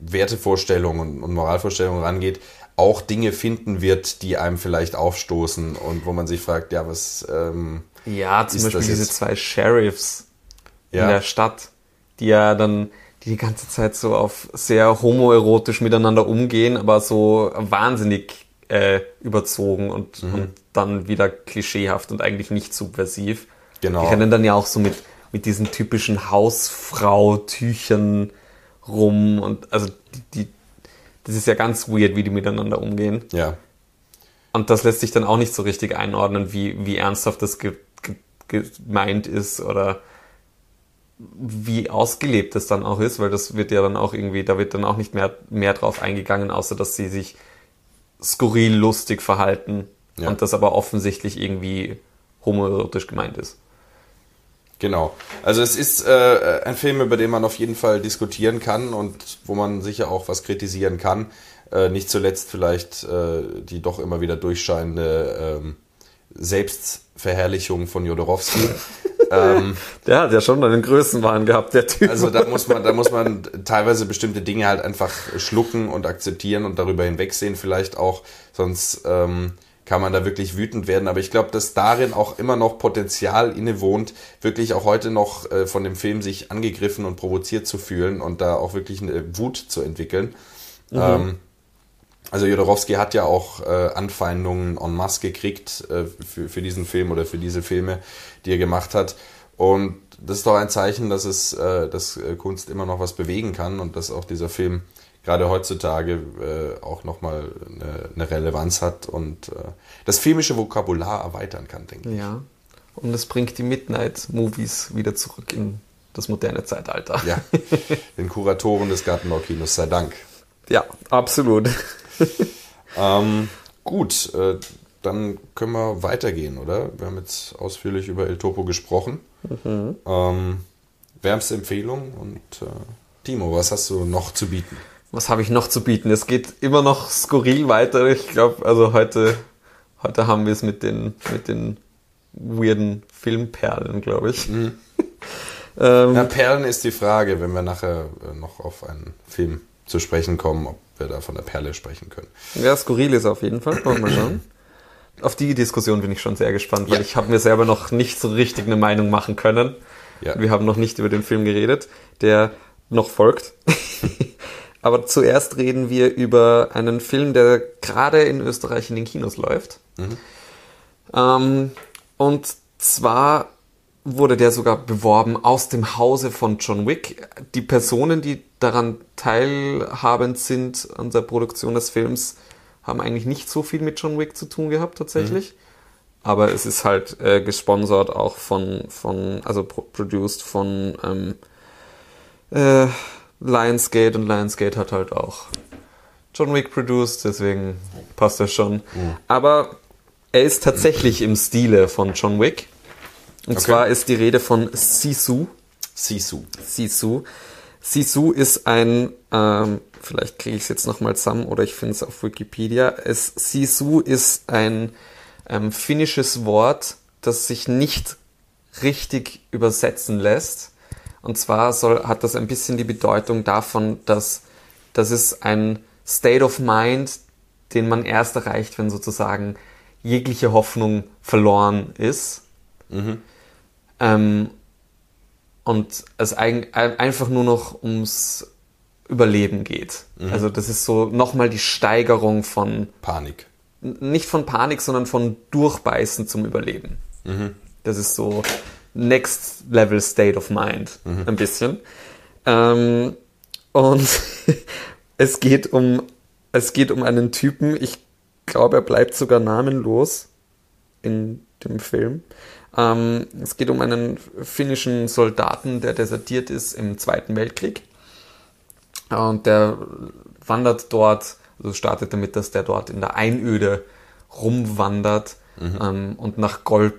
Wertevorstellungen und Moralvorstellungen rangeht, auch Dinge finden wird, die einem vielleicht aufstoßen und wo man sich fragt, ja, was... Ähm, Ja, zum ist Beispiel diese jetzt? zwei Sheriffs ja. in der Stadt, die ja dann die, die ganze Zeit so auf sehr homoerotisch miteinander umgehen, aber so wahnsinnig äh, überzogen und, mhm. und dann wieder klischeehaft und eigentlich nicht subversiv. Genau. Die rennen dann ja auch so mit, mit diesen typischen Hausfrau-Tüchern rum und also die, die, das ist ja ganz weird, wie die miteinander umgehen. Ja. Und das lässt sich dann auch nicht so richtig einordnen, wie, wie ernsthaft das gibt. gemeint ist oder wie ausgelebt es dann auch ist, weil das wird ja dann auch irgendwie, da wird dann auch nicht mehr, mehr drauf eingegangen, außer dass sie sich skurril lustig verhalten ja. und das aber offensichtlich irgendwie homoerotisch gemeint ist. Genau. Also es ist äh, ein Film, über den man auf jeden Fall diskutieren kann und wo man sicher auch was kritisieren kann. Äh, nicht zuletzt vielleicht äh, die doch immer wieder durchscheinende ähm, Selbstverherrlichung von Jodorowsky. ähm, der hat ja schon einen Größenwahn gehabt, der Typ. Also da muss man, da muss man teilweise bestimmte Dinge halt einfach schlucken und akzeptieren und darüber hinwegsehen vielleicht auch. Sonst ähm, kann man da wirklich wütend werden. Aber ich glaube, dass darin auch immer noch Potenzial innewohnt, wirklich auch heute noch äh, von dem Film sich angegriffen und provoziert zu fühlen und da auch wirklich eine Wut zu entwickeln. Mhm. Ähm, Also Jodorowsky hat ja auch äh, Anfeindungen en masse gekriegt äh, für, für diesen Film oder für diese Filme, die er gemacht hat. Und das ist doch ein Zeichen, dass es, äh, dass Kunst immer noch was bewegen kann und dass auch dieser Film gerade heutzutage äh, auch nochmal eine, eine Relevanz hat und äh, das filmische Vokabular erweitern kann, denke ich. Ja, und das bringt die Midnight-Movies wieder zurück in das moderne Zeitalter. Ja, den Kuratoren des Gartenbaukinos sei Dank. Ja, absolut. ähm, gut, äh, dann können wir weitergehen, oder? Wir haben jetzt ausführlich über El Topo gesprochen. Mhm. Ähm, wärmste Empfehlung. Und äh, Timo, was hast du noch zu bieten? Was habe ich noch zu bieten? Es geht immer noch skurril weiter. Ich glaube, also heute, heute haben wir es mit den, mit den weirden Filmperlen, glaube ich. Mhm. ähm, ja, Perlen ist die Frage, wenn wir nachher noch auf einen Film zu sprechen kommen, ob wir da von der Perle sprechen können. Ja, skurril ist auf jeden Fall. Wollen wir schauen. Auf die Diskussion bin ich schon sehr gespannt, weil ja. ich habe mir selber noch nicht so richtig eine Meinung machen können. Ja. Wir haben noch nicht über den Film geredet, der noch folgt. Aber zuerst reden wir über einen Film, der gerade in Österreich in den Kinos läuft. Mhm. Ähm, und zwar wurde der sogar beworben aus dem Hause von John Wick. Die Personen, die daran teilhabend sind an der Produktion des Films, haben eigentlich nicht so viel mit John Wick zu tun gehabt tatsächlich. Mhm. Aber es ist halt äh, gesponsert auch von, von also pro- produced von ähm, äh, Lionsgate, und Lionsgate hat halt auch John Wick produced, deswegen passt das schon. Mhm. Aber er ist tatsächlich im Stile von John Wick. Und okay. zwar ist die Rede von Sisu. Sisu. Sisu. Sisu ist ein, ähm, vielleicht kriege ich es jetzt nochmal zusammen oder ich finde es auf Wikipedia. Es, Sisu ist ein ähm, finnisches Wort, das sich nicht richtig übersetzen lässt. Und zwar soll, hat das ein bisschen die Bedeutung davon, dass das ist ein State of Mind, den man erst erreicht, wenn sozusagen jegliche Hoffnung verloren ist. Mhm. Ähm, und es ein, einfach nur noch ums Überleben geht. Mhm. Also das ist so nochmal die Steigerung von... Panik. Nicht von Panik, sondern von Durchbeißen zum Überleben. Mhm. Das ist so Next Level State of Mind, mhm. ein bisschen. Ähm, und es geht um, es geht um einen Typen, ich glaube, er bleibt sogar namenlos in dem Film. Ähm, es geht um einen finnischen Soldaten, der desertiert ist im Zweiten Weltkrieg. Und der wandert dort, also startet damit, dass der dort in der Einöde rumwandert mhm. ähm, und nach Gold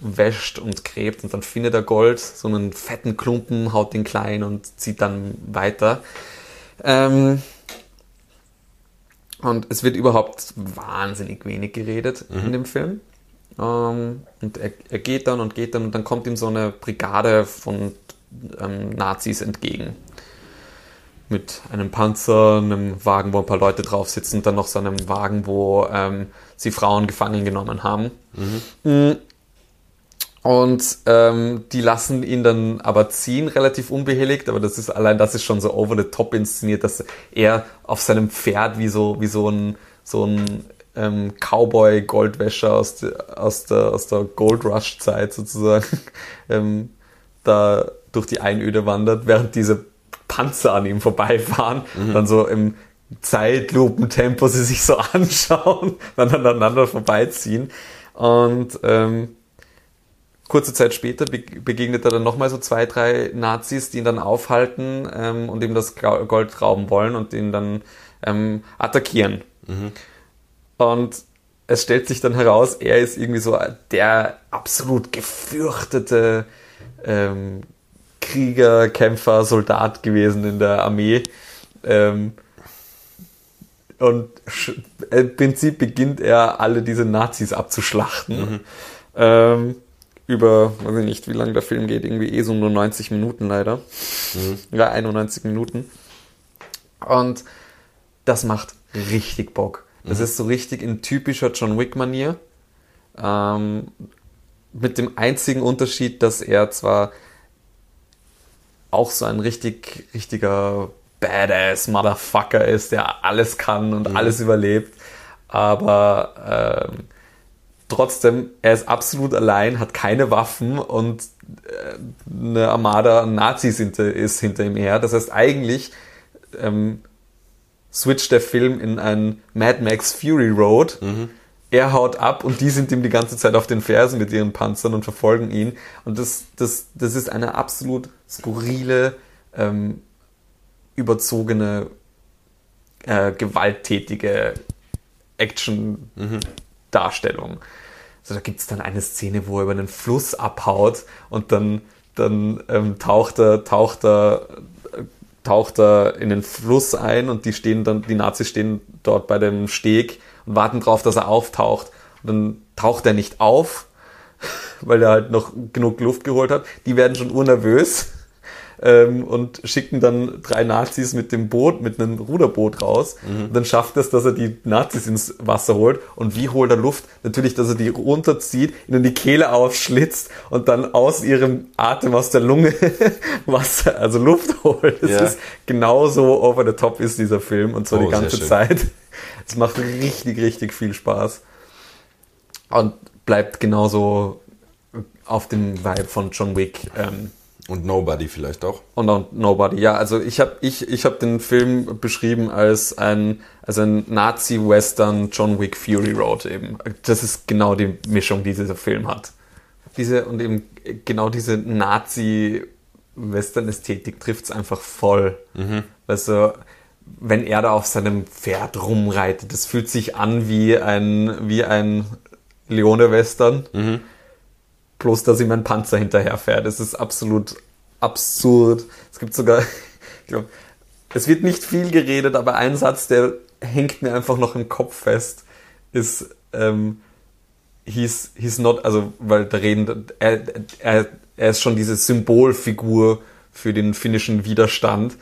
wäscht und gräbt. Und dann findet er Gold, so einen fetten Klumpen, haut den klein und zieht dann weiter. Ähm, und es wird überhaupt wahnsinnig wenig geredet mhm. in dem Film. Um, und er, er geht dann und geht dann und dann kommt ihm so eine Brigade von ähm, Nazis entgegen. Mit einem Panzer, einem Wagen, wo ein paar Leute drauf sitzen, und dann noch so einem Wagen, wo ähm, sie Frauen gefangen genommen haben. Mhm. Und ähm, die lassen ihn dann aber ziehen, relativ unbehelligt, aber das ist allein, das ist schon so over the top inszeniert, dass er auf seinem Pferd wie so, wie so ein, so ein Cowboy-Goldwäscher aus der, aus der, aus der Gold Rush-Zeit sozusagen ähm, da durch die Einöde wandert, während diese Panzer an ihm vorbeifahren, mhm. dann so im Zeitlupentempo sie sich so anschauen, dann aneinander vorbeiziehen. Und ähm, kurze Zeit später begegnet er dann nochmal so zwei, drei Nazis, die ihn dann aufhalten ähm, und ihm das Gold rauben wollen und ihn dann ähm, attackieren. Mhm. Und es stellt sich dann heraus, er ist irgendwie so der absolut gefürchtete ähm, Krieger, Kämpfer, Soldat gewesen in der Armee. Ähm, und sch- im Prinzip beginnt er, alle diese Nazis abzuschlachten. Mhm. Ähm, über, weiß ich nicht, wie lange der Film geht, irgendwie eh so nur neunzig Minuten leider. Mhm. Ja, einundneunzig Minuten. Und das macht richtig Bock. Das mhm. ist so richtig in typischer John Wick-Manier. Ähm, mit dem einzigen Unterschied, dass er zwar auch so ein richtig, richtiger Badass-Motherfucker ist, der alles kann und mhm. alles überlebt, aber ähm, trotzdem, er ist absolut allein, hat keine Waffen und äh, eine Armada an Nazis hinter, ist hinter ihm her. Das heißt eigentlich... Ähm, switcht der Film in einen Mad Max Fury Road. Mhm. Er haut ab und die sind ihm die ganze Zeit auf den Fersen mit ihren Panzern und verfolgen ihn. Und das, das, das ist eine absolut skurrile, ähm, überzogene, äh, gewalttätige Action-Darstellung. Mhm. Also da gibt es dann eine Szene, wo er über einen Fluss abhaut und dann dann ähm, taucht er, taucht er, taucht er in den Fluss ein und die stehen dann, die Nazis stehen dort bei dem Steg und warten drauf, dass er auftaucht. Und dann taucht er nicht auf, weil er halt noch genug Luft geholt hat. Die werden schon urnervös ähm, und schicken dann drei Nazis mit dem Boot, mit einem Ruderboot raus. Mhm. Und dann schafft er es, dass er die Nazis ins Wasser holt. Und wie holt er Luft? Natürlich, dass er die runterzieht, ihnen die Kehle aufschlitzt und dann aus ihrem Atem, aus der Lunge Wasser, also Luft holt. Das ja. ist genauso over the top ist dieser Film und zwar oh, die ganze Zeit. Es macht richtig, richtig viel Spaß. Und bleibt genauso auf dem Vibe von John Wick. Ähm. Und Nobody vielleicht auch. Und auch Nobody, ja. Also ich habe ich, ich hab den Film beschrieben als ein, als ein Nazi-Western John Wick Fury Road eben. Das ist genau die Mischung, die dieser Film hat. Diese und eben genau diese Nazi-Western-Ästhetik trifft es einfach voll. Mhm. Also wenn er da auf seinem Pferd rumreitet, das fühlt sich an wie ein wie ein Leone-Western, mhm. bloß dass ihm ein Panzer hinterherfährt. Es ist absolut absurd. Es gibt sogar, ich glaube, es wird nicht viel geredet, aber ein Satz, der hängt mir einfach noch im Kopf fest, ist, ähm, he's, he's not, also, weil da reden, er, er, er ist schon diese Symbolfigur für den finnischen Widerstand,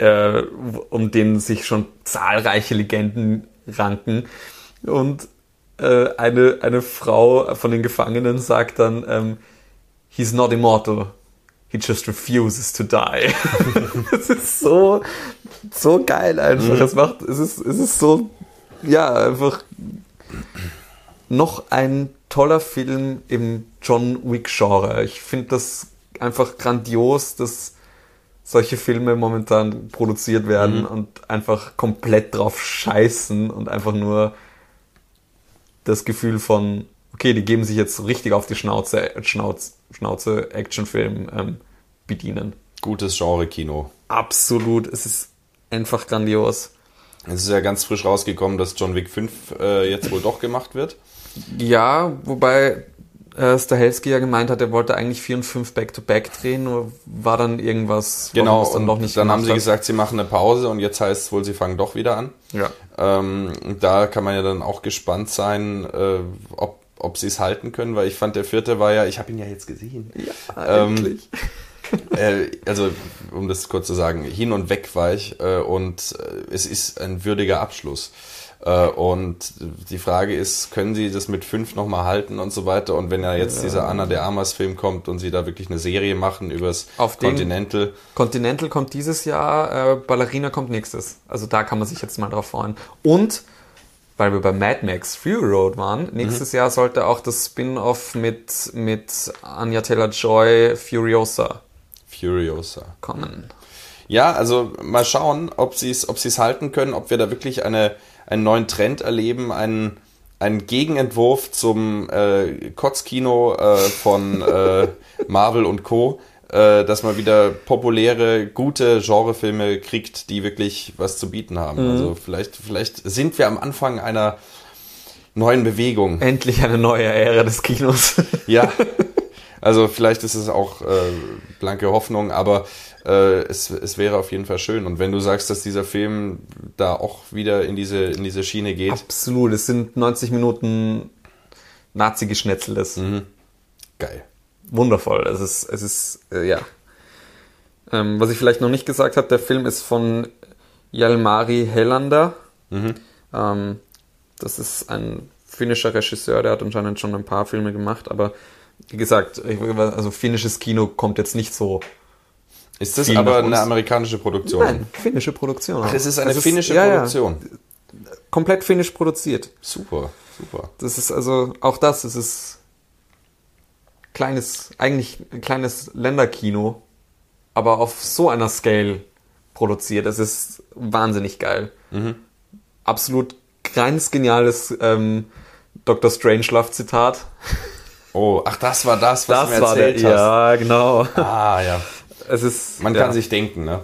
äh, um den sich schon zahlreiche Legenden ranken. Und Eine, eine Frau von den Gefangenen sagt dann, ähm, he's not immortal, he just refuses to die. Das ist so, so geil einfach. Mhm. Es macht, es ist, es ist so, ja, einfach noch ein toller Film im John Wick-Genre. Ich finde das einfach grandios, dass solche Filme momentan produziert werden mhm. und einfach komplett drauf scheißen und einfach nur das Gefühl von, okay, die geben sich jetzt richtig auf die Schnauze, Schnauze, Schnauze Actionfilm ähm, bedienen. Gutes Genre-Kino. Absolut, es ist einfach grandios. Es ist ja ganz frisch rausgekommen, dass John Wick fünf äh, jetzt wohl doch gemacht wird. Ja, wobei äh, Stahelski ja gemeint hat, er wollte eigentlich vier und fünf back-to-back drehen, nur war dann irgendwas... Genau, dann, noch nicht dann haben sie hat. gesagt, sie machen eine Pause und jetzt heißt es wohl, sie fangen doch wieder an. Ja. Ähm, da kann man ja dann auch gespannt sein, äh, ob, ob sie es halten können, weil ich fand, der vierte war ja, ich habe ihn ja jetzt gesehen. Ja, ähm, endlich. äh, also, um das kurz zu sagen, hin und weg war ich äh, und äh, es ist ein würdiger Abschluss. Äh, und die Frage ist, können sie das mit fünf nochmal halten und so weiter? Und wenn ja jetzt ja. dieser Ana de Armas-Film kommt und sie da wirklich eine Serie machen übers Auf Continental. Continental kommt dieses Jahr, äh, Ballerina kommt nächstes. Also da kann man sich jetzt mal drauf freuen. Und, weil wir bei Mad Max Fury Road waren, nächstes mhm. Jahr sollte auch das Spin-Off mit, mit Anya Taylor-Joy Furiosa Furiosa kommen. Ja, also mal schauen, ob sie es ob sie es halten können, ob wir da wirklich eine einen neuen Trend erleben, einen, einen Gegenentwurf zum äh, Kotzkino äh, von äh, Marvel und Co., äh, dass man wieder populäre, gute Genrefilme kriegt, die wirklich was zu bieten haben. Mhm. Also vielleicht, vielleicht sind wir am Anfang einer neuen Bewegung. Endlich eine neue Ära des Kinos. Ja, also vielleicht ist es auch äh, blanke Hoffnung, aber äh, es, es wäre auf jeden Fall schön. Und wenn du sagst, dass dieser Film da auch wieder in diese, in diese Schiene geht. Absolut, es sind neunzig Minuten Nazi-Geschnetzeltes. Mhm. Geil. Wundervoll, es ist, es ist äh, ja. Ähm, was ich vielleicht noch nicht gesagt habe, der Film ist von Jalmari Helander. Mhm. Ähm, das ist ein finnischer Regisseur, der hat anscheinend schon ein paar Filme gemacht, aber wie gesagt, also finnisches Kino kommt jetzt nicht so. Ist das aber eine amerikanische Produktion? Nein, finnische Produktion. Ach, das ist eine das finnische ist, Produktion. Ja, ja. Komplett finnisch produziert. Super, super. Das ist also auch das. Es ist kleines, eigentlich ein kleines Länderkino, aber auf so einer Scale produziert. Es ist wahnsinnig geil. Mhm. Absolut ganz geniales ähm, Doktor Strangelove-Zitat. Oh, ach, das war das, was das du mir erzählt der, hast. Ja, genau. Ah, ja. Es ist, Man ja. kann sich denken, ne?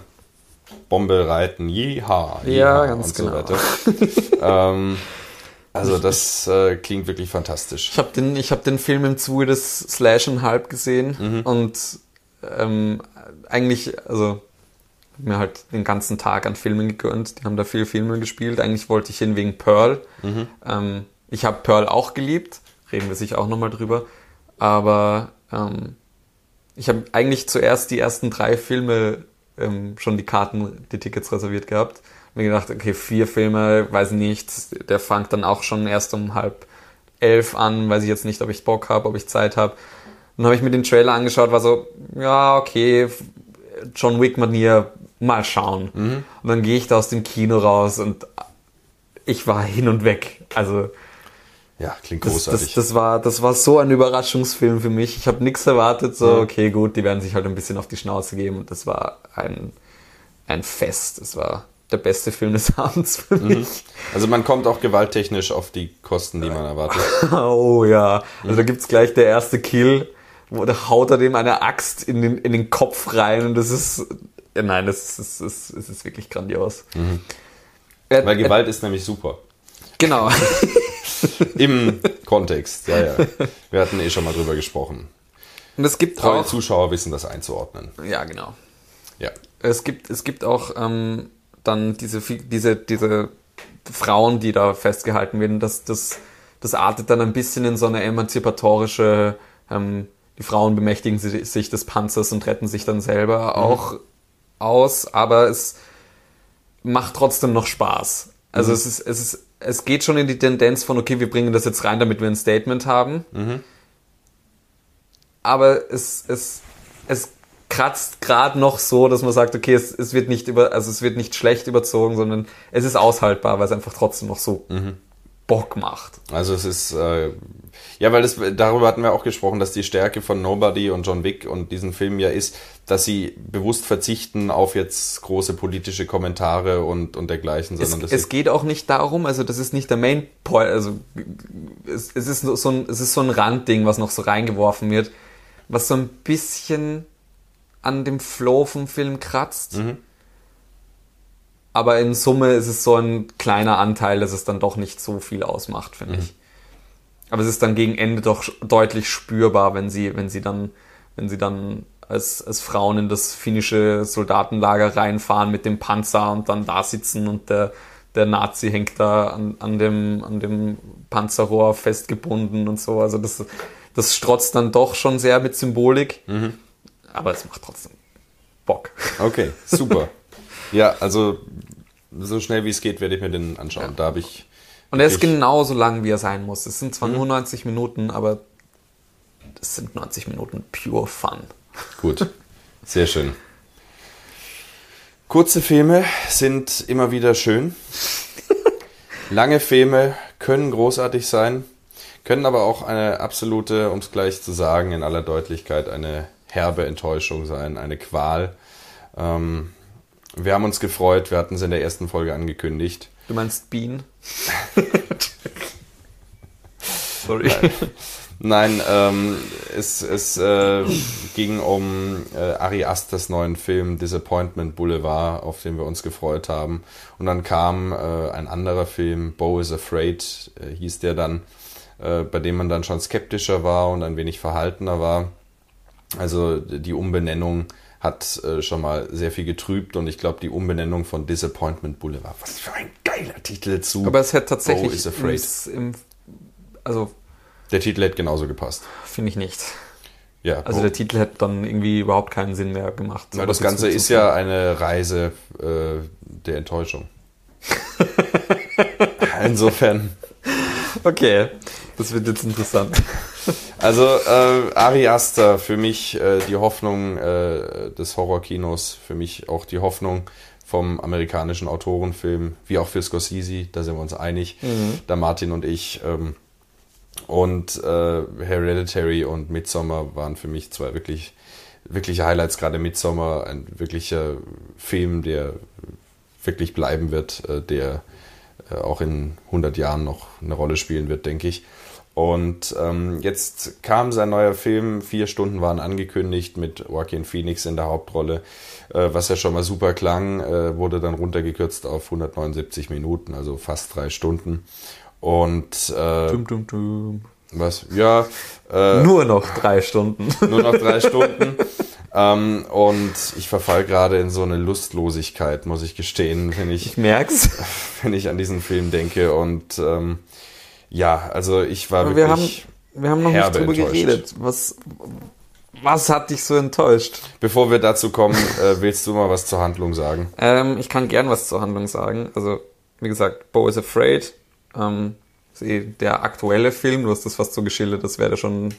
Bombe reiten, jiha, jiha ja, ganz und genau. so weiter. ähm, Also das äh, klingt wirklich fantastisch. Ich habe den, ich hab den Film im Zuge des Slash and Halb gesehen, mhm, und ähm, eigentlich, also mir halt den ganzen Tag an Filmen gegönnt. Die haben da viele Filme gespielt. Eigentlich wollte ich hin wegen Pearl. Mhm. Ähm, ich habe Pearl auch geliebt. Reden wir sicher auch nochmal drüber. Aber ähm, ich habe eigentlich zuerst die ersten drei Filme ähm, schon die Karten, die Tickets reserviert gehabt. Mir gedacht, okay, vier Filme, weiß nicht, der fängt dann auch schon erst um halb elf an, weiß ich jetzt nicht, ob ich Bock habe, ob ich Zeit habe. Dann habe ich mir den Trailer angeschaut, war so, ja, okay, John Wick-Manier, mal schauen. Mhm. Und dann gehe ich da aus dem Kino raus und ich war hin und weg. Also, ja, klingt das, großartig. Das, das, war, das war so ein Überraschungsfilm für mich. Ich habe nichts erwartet, so, okay, gut, die werden sich halt ein bisschen auf die Schnauze geben und das war ein, ein Fest. Das war der beste Film des Abends für mich. Mhm. Also man kommt auch gewalttechnisch auf die Kosten, die man erwartet. Oh ja, also mhm, da gibt's gleich der erste Kill, wo da haut er dem eine Axt in den, in den Kopf rein und das ist, ja, nein, das ist, das ist, das ist wirklich grandios. Mhm. Ä- Weil Gewalt Ä- ist nämlich super. Genau. Im Kontext, ja, ja. Wir hatten eh schon mal drüber gesprochen. Und es gibt Treue auch... Zuschauer wissen das einzuordnen. Ja, genau. Ja. Es gibt, es gibt auch... Ähm, dann diese, diese, diese Frauen, die da festgehalten werden, das, das, das artet dann ein bisschen in so eine emanzipatorische, ähm, die Frauen bemächtigen sich des Panzers und retten sich dann selber auch, mhm, aus, aber es macht trotzdem noch Spaß. Also, mhm, es ist, es ist, es geht schon in die Tendenz von, okay, wir bringen das jetzt rein, damit wir ein Statement haben. Mhm. Aber es, es, es kratzt gerade noch so, dass man sagt, okay, es, es wird nicht über, also es wird nicht schlecht überzogen, sondern es ist aushaltbar, weil es einfach trotzdem noch so, mhm, Bock macht. Also es ist, äh, ja, weil das, darüber hatten wir auch gesprochen, dass die Stärke von Nobody und John Wick und diesen Filmen ja ist, dass sie bewusst verzichten auf jetzt große politische Kommentare und, und dergleichen. Sondern es, es geht auch nicht darum, also das ist nicht der Main Point, also es, es ist so ein, es ist so ein Randding, was noch so reingeworfen wird, was so ein bisschen an dem Flow vom Film kratzt. Mhm. Aber in Summe ist es so ein kleiner Anteil, dass es dann doch nicht so viel ausmacht, finde, mhm, ich. Aber es ist dann gegen Ende doch deutlich spürbar, wenn sie, wenn sie dann, wenn sie dann als, als Frauen in das finnische Soldatenlager reinfahren mit dem Panzer und dann da sitzen und der, der Nazi hängt da an, an dem, an dem Panzerrohr festgebunden und so. Also das, das strotzt dann doch schon sehr mit Symbolik. Mhm. Aber es macht trotzdem Bock. Okay, super. Ja, also so schnell wie es geht, werde ich mir den anschauen. Ja. Da habe ich. Und er ist genauso lang, wie er sein muss. Es sind zwar, mhm, nur neunzig Minuten, aber das sind neunzig Minuten pure Fun. Gut, sehr schön. Kurze Filme sind immer wieder schön. Lange Filme können großartig sein, können aber auch eine absolute, um es gleich zu sagen, in aller Deutlichkeit eine herbe Enttäuschung sein, eine Qual. Ähm, wir haben uns gefreut, wir hatten es in der ersten Folge angekündigt. Du meinst Bean? Sorry. Nein, Nein ähm, es, es äh, ging um äh, Ari Asters neuen Film Disappointment Boulevard, auf den wir uns gefreut haben. Und dann kam äh, ein anderer Film, Beau is Afraid, äh, hieß der dann, äh, bei dem man dann schon skeptischer war und ein wenig verhaltener war. Also die Umbenennung hat äh, schon mal sehr viel getrübt und ich glaube, die Umbenennung von Disappointment Boulevard, was für ein geiler Titel zu. Aber es hätte tatsächlich, Bo is Afraid. Im, im, also der Titel hätte genauso gepasst. Finde ich nicht. Ja, also Bo- der Titel hätte dann irgendwie überhaupt keinen Sinn mehr gemacht. Ja, das Ganze ist ja eine Reise äh, der Enttäuschung. Insofern. Okay, das wird jetzt interessant. Also äh, Ari Aster, für mich äh, die Hoffnung äh, des Horrorkinos, für mich auch die Hoffnung vom amerikanischen Autorenfilm, wie auch für Scorsese, da sind wir uns einig, mhm, da Martin und ich. Ähm, und äh, Hereditary und Midsommar waren für mich zwei wirklich, wirkliche Highlights, gerade Midsommar, ein wirklicher Film, der wirklich bleiben wird, äh, der äh, auch in hundert Jahren noch eine Rolle spielen wird, denke ich. Und ähm, jetzt kam sein neuer Film, vier Stunden waren angekündigt mit Joaquin Phoenix in der Hauptrolle, äh, was ja schon mal super klang, äh, wurde dann runtergekürzt auf hundertneunundsiebzig Minuten, also fast drei Stunden. Und äh, dum, dum, dum. Was? Ja. Äh, nur noch drei Stunden. Nur noch drei Stunden. ähm, und ich verfall gerade in so eine Lustlosigkeit, muss ich gestehen, wenn ich, ich merk's, wenn ich an diesen Film denke. Und ähm, ja, also ich war Aber wirklich. Wir haben, wir haben noch nicht drüber enttäuscht. geredet. Was, was hat dich so enttäuscht? Bevor wir dazu kommen, äh, willst du mal was zur Handlung sagen? Ähm, ich kann gern was zur Handlung sagen. Also wie gesagt, Bo is Afraid. Ähm, der aktuelle Film, du hast das fast so geschildert, das wäre schon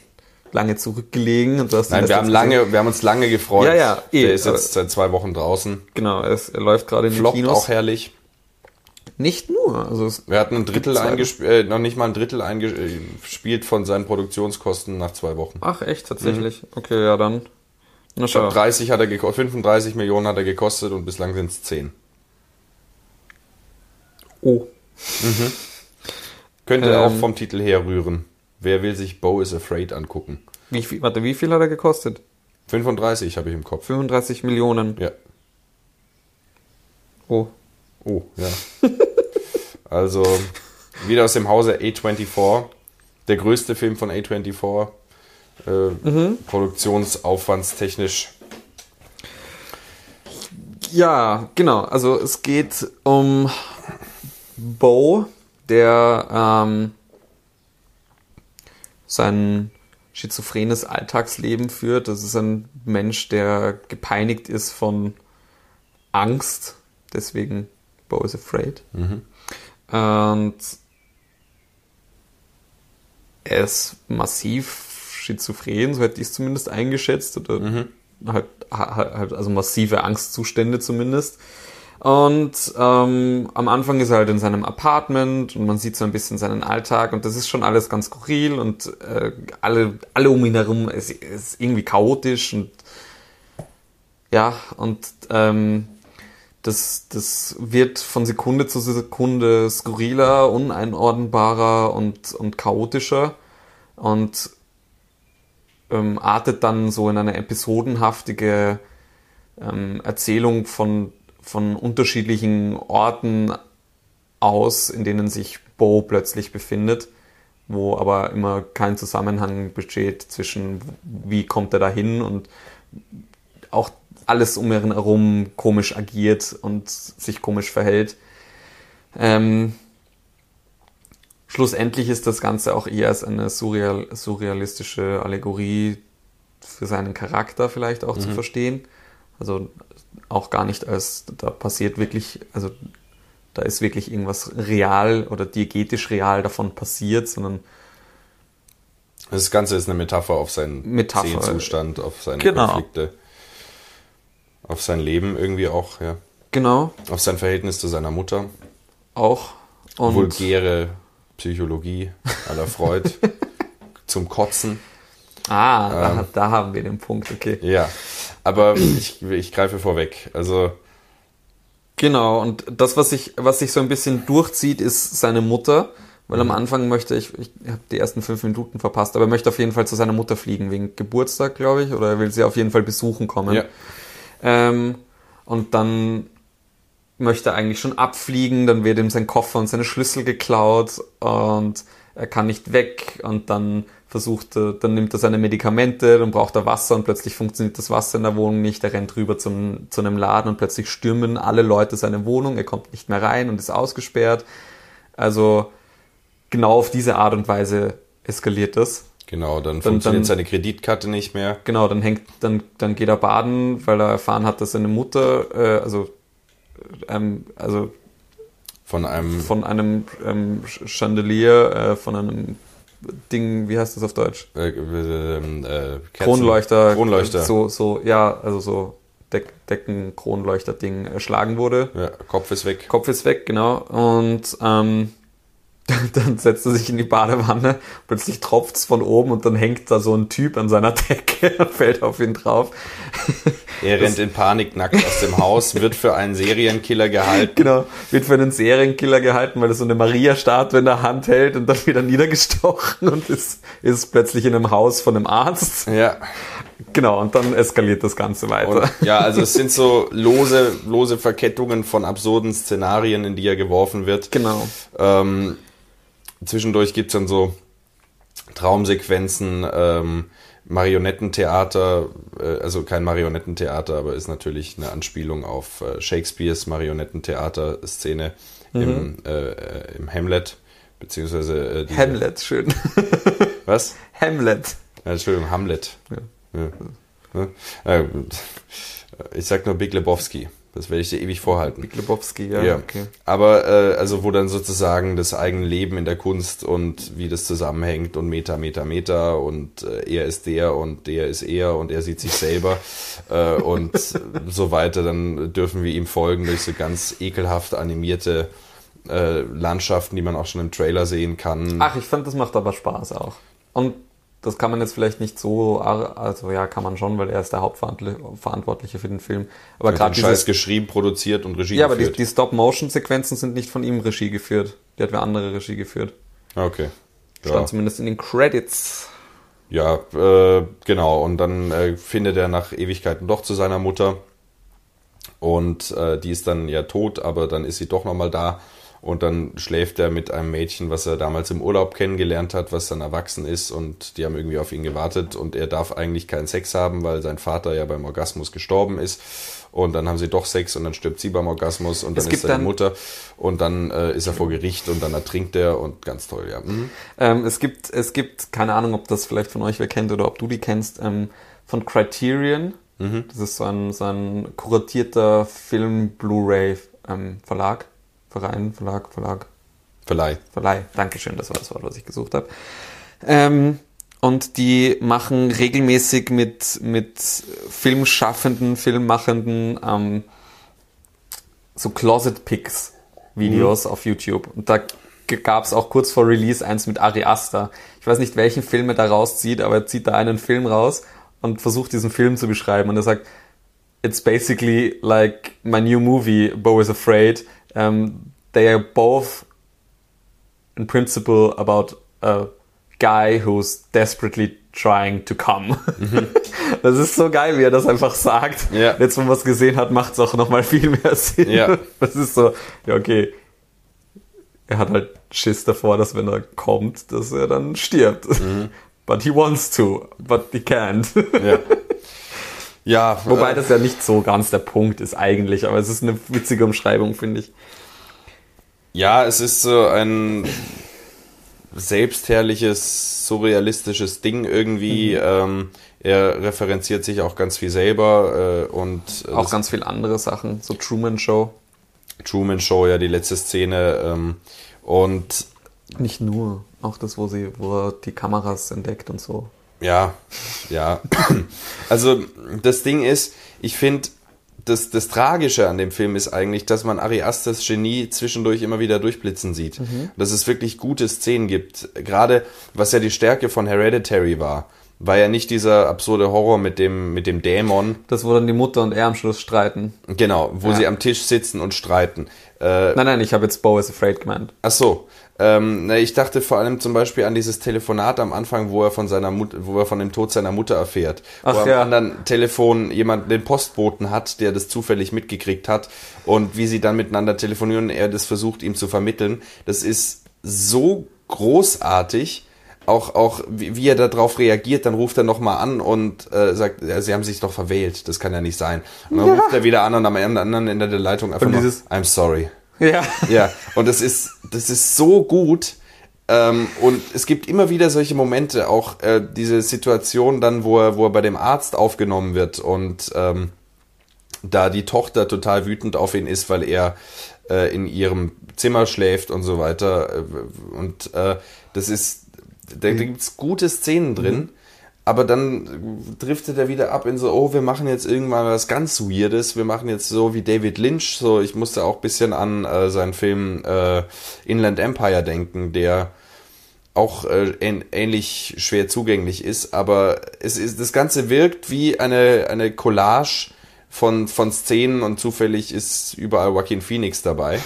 lange zurückgelegen. Und du hast Nein, wir haben, lange, wir haben uns lange gefreut. Ja, ja, eh, der ist jetzt seit zwei Wochen draußen. Genau, es, er läuft gerade in den Kinos. Floppt auch herrlich. Nicht nur. Also es wir hatten ein Drittel eingespielt, äh, noch nicht mal ein Drittel eingespielt von seinen Produktionskosten nach zwei Wochen. Ach echt, tatsächlich? Mhm. Okay, ja dann. Na, schau. dreißig hat er geko- fünfunddreißig Millionen hat er gekostet und bislang sind es zehn. Oh. Mhm. Könnte ähm, auch vom Titel her rühren. Wer will sich Bo is Afraid angucken? Wie viel, warte, wie viel hat er gekostet? fünfunddreißig habe ich im Kopf. fünfunddreißig Millionen? Ja. Oh. Oh, ja. Also, wieder aus dem Hause A vierundzwanzig. Der größte Film von A vierundzwanzig. Äh, mhm. Produktionsaufwandstechnisch. Ja, genau. Also, es geht um Bo, der ähm, sein schizophrenes Alltagsleben führt. Das ist ein Mensch, der gepeinigt ist von Angst. Deswegen Bo is Afraid. Mhm. Und er ist massiv schizophren, so hätte ich es zumindest eingeschätzt. Oder mhm. halt, halt, also massive Angstzustände zumindest. Und ähm, am Anfang ist er halt in seinem Apartment und man sieht so ein bisschen seinen Alltag und das ist schon alles ganz skurril und äh, alle, alle um ihn herum ist, ist irgendwie chaotisch und ja, und ähm, das, das wird von Sekunde zu Sekunde skurriler, uneinordnbarer und, und chaotischer und ähm, artet dann so in eine episodenhaftige ähm, Erzählung von von unterschiedlichen Orten aus, in denen sich Bo plötzlich befindet, wo aber immer kein Zusammenhang besteht zwischen wie kommt er da hin und auch alles um ihn herum komisch agiert und sich komisch verhält. Ähm, schlussendlich ist das Ganze auch eher als eine surreal, surrealistische Allegorie für seinen Charakter vielleicht auch mhm. zu verstehen. Also auch gar nicht als, da passiert wirklich, also da ist wirklich irgendwas real oder diegetisch real davon passiert, sondern das Ganze ist eine Metapher auf seinen Metapher. Seelenzustand, auf seine genau. Konflikte, auf sein Leben irgendwie auch, ja. Genau. Auf sein Verhältnis zu seiner Mutter. Auch. Und vulgäre Psychologie à la Freud zum Kotzen. Ah, ähm, da, da haben wir den Punkt, okay. Ja, aber ich, ich greife vorweg, also... Genau, und das, was sich was ich so ein bisschen durchzieht, ist seine Mutter, weil mhm. am Anfang möchte ich, ich habe die ersten fünf Minuten verpasst, aber er möchte auf jeden Fall zu seiner Mutter fliegen, wegen Geburtstag, glaube ich, oder er will sie auf jeden Fall besuchen kommen. Ja. Ähm, und dann möchte er eigentlich schon abfliegen, dann wird ihm sein Koffer und seine Schlüssel geklaut und er kann nicht weg und dann... versucht, dann nimmt er seine Medikamente, dann braucht er Wasser und plötzlich funktioniert das Wasser in der Wohnung nicht, er rennt rüber zum, zu einem Laden und plötzlich stürmen alle Leute seine Wohnung, er kommt nicht mehr rein und ist ausgesperrt. Also genau auf diese Art und Weise eskaliert das. Genau, dann, dann funktioniert dann, seine Kreditkarte nicht mehr. Genau, dann hängt, dann, dann geht er baden, weil er erfahren hat, dass seine Mutter, äh, also, ähm, also von einem, von einem ähm, Chandelier, äh, von einem Ding, wie heißt das auf Deutsch? Äh, äh, äh, Kronleuchter. Kronleuchter. So, so, ja, also so Deck, Decken, Kronleuchter-Ding erschlagen wurde. Ja, Kopf ist weg. Kopf ist weg, genau. Und ähm, dann setzt er sich in die Badewanne, plötzlich tropft es von oben und dann hängt da so ein Typ an seiner Decke und fällt auf ihn drauf. Er rennt in Panik nackt aus dem Haus, wird für einen Serienkiller gehalten. Genau, wird für einen Serienkiller gehalten, weil er so eine Maria-Statue in der Hand hält und dann wieder niedergestochen und ist, ist plötzlich in einem Haus von einem Arzt. Ja. Genau, und dann eskaliert das Ganze weiter. Und, ja, also es sind so lose, lose Verkettungen von absurden Szenarien, in die er geworfen wird. Genau. Ähm, Zwischendurch gibt es dann so Traumsequenzen, ähm, Marionettentheater, äh, also kein Marionettentheater, aber ist natürlich eine Anspielung auf äh, Shakespeares Marionettentheater-Szene mhm. im, äh, im Hamlet, beziehungsweise... Äh, die, Hamlet, schön. Was? Hamlet. Ja, Entschuldigung, Hamlet. Ja. Ja. Ja. Ja. Ja. Ich sag nur Big Lebowski. Das werde ich dir ewig vorhalten. Big Lebowski, ja. ja. Okay. Aber äh, also wo dann sozusagen das eigene Leben in der Kunst und wie das zusammenhängt und Meta, Meta, Meta und äh, er ist der und der ist er und er sieht sich selber äh, und so weiter. Dann dürfen wir ihm folgen durch so ganz ekelhaft animierte äh, Landschaften, die man auch schon im Trailer sehen kann. Ach, ich fand, das macht aber Spaß auch. Und das kann man jetzt vielleicht nicht so, also ja, kann man schon, weil er ist der Hauptverantwortliche für den Film. Aber gerade dieses Scheiß geschrieben, produziert und Regie ja, geführt. Ja, aber die, die Stop-Motion-Sequenzen sind nicht von ihm Regie geführt. Die hat wer andere Regie geführt. Okay. Ja. Stand zumindest in den Credits. Ja, äh, genau. Und dann äh, findet er nach Ewigkeiten doch zu seiner Mutter. Und äh, die ist dann ja tot, aber dann ist sie doch nochmal da. Und dann schläft er mit einem Mädchen, was er damals im Urlaub kennengelernt hat, was dann erwachsen ist und die haben irgendwie auf ihn gewartet und er darf eigentlich keinen Sex haben, weil sein Vater ja beim Orgasmus gestorben ist und dann haben sie doch Sex und dann stirbt sie beim Orgasmus und dann ist seine dann Mutter und dann äh, ist er vor Gericht und dann ertrinkt er und ganz toll, ja. Mhm. Ähm, es gibt, es gibt, keine Ahnung, ob das vielleicht von euch wer kennt oder ob du die kennst, ähm, von Criterion, mhm. das ist so ein, so ein kuratierter Film-Blu-ray-Verlag. Ähm, Verein, Verlag, Verlag. Verleih. Verleih, Dankeschön, das war das Wort, was ich gesucht habe. Ähm, und die machen regelmäßig mit, mit Filmschaffenden, Filmmachenden ähm, so Closet-Picks-Videos mhm. auf YouTube. Und da gab es auch kurz vor Release eins mit Ari Aster. Ich weiß nicht, welchen Film er da rauszieht, aber er zieht da einen Film raus und versucht, diesen Film zu beschreiben. Und er sagt, it's basically like my new movie, Bo is Afraid. Um, they are both in principle about a guy who's desperately trying to come. Mhm. Das ist so geil, wie er das einfach sagt. Ja. Jetzt, wo man was gesehen hat, macht es auch nochmal viel mehr Sinn. Ja. Das ist so, ja okay, er hat halt Schiss davor, dass wenn er kommt, dass er dann stirbt. Mhm. But he wants to, but he can't. Ja. Ja, wobei äh, das ja nicht so ganz der Punkt ist eigentlich, aber es ist eine witzige Umschreibung, finde ich. Ja, es ist so ein selbstherrliches, surrealistisches Ding irgendwie. Mhm. Ähm, er referenziert sich auch ganz viel selber äh, und äh, auch ganz viel andere Sachen, so Truman Show. Truman Show, ja, die letzte Szene ähm, und nicht nur, auch das, wo sie, wo er die Kameras entdeckt und so. Ja, ja. Also das Ding ist, ich finde, das, das Tragische an dem Film ist eigentlich, dass man Ari Asters Genie zwischendurch immer wieder durchblitzen sieht. Mhm. Dass es wirklich gute Szenen gibt. Gerade, was ja die Stärke von Hereditary war, war ja nicht dieser absurde Horror mit dem, mit dem Dämon. Das, wo dann die Mutter und er am Schluss streiten. Genau, wo ja. sie am Tisch sitzen und streiten. Äh, nein, nein, ich habe jetzt Bo is Afraid gemeint. Ach so. Ähm, ich dachte vor allem zum Beispiel an dieses Telefonat am Anfang, wo er von seiner Mut- wo er von dem Tod seiner Mutter erfährt. Ach, wo er ja. am anderen Telefon jemand den Postboten hat, der das zufällig mitgekriegt hat und wie sie dann miteinander telefonieren und er das versucht, ihm zu vermitteln. Das ist so großartig, auch, auch wie, wie er darauf reagiert, dann ruft er nochmal an und äh, sagt, ja, sie haben sich doch verwählt, das kann ja nicht sein. Und dann ja. ruft er wieder an und am anderen Ende der Leitung einfach nur, I'm sorry. Ja. Ja, und das ist, das ist so gut. Ähm, und es gibt immer wieder solche Momente, auch äh, diese Situation dann, wo er, wo er bei dem Arzt aufgenommen wird und ähm, da die Tochter total wütend auf ihn ist, weil er äh, in ihrem Zimmer schläft und so weiter. Und äh, das ist, da gibt's gute Szenen drin. Mhm. Aber dann driftet er wieder ab in so, oh, wir machen jetzt irgendwann was ganz Weirdes. Wir machen jetzt so wie David Lynch. So, ich musste auch ein bisschen an äh, seinen Film äh, Inland Empire denken, der auch äh, ähn- ähnlich schwer zugänglich ist. Aber es ist, das Ganze wirkt wie eine, eine Collage von, von Szenen und zufällig ist überall Joaquin Phoenix dabei.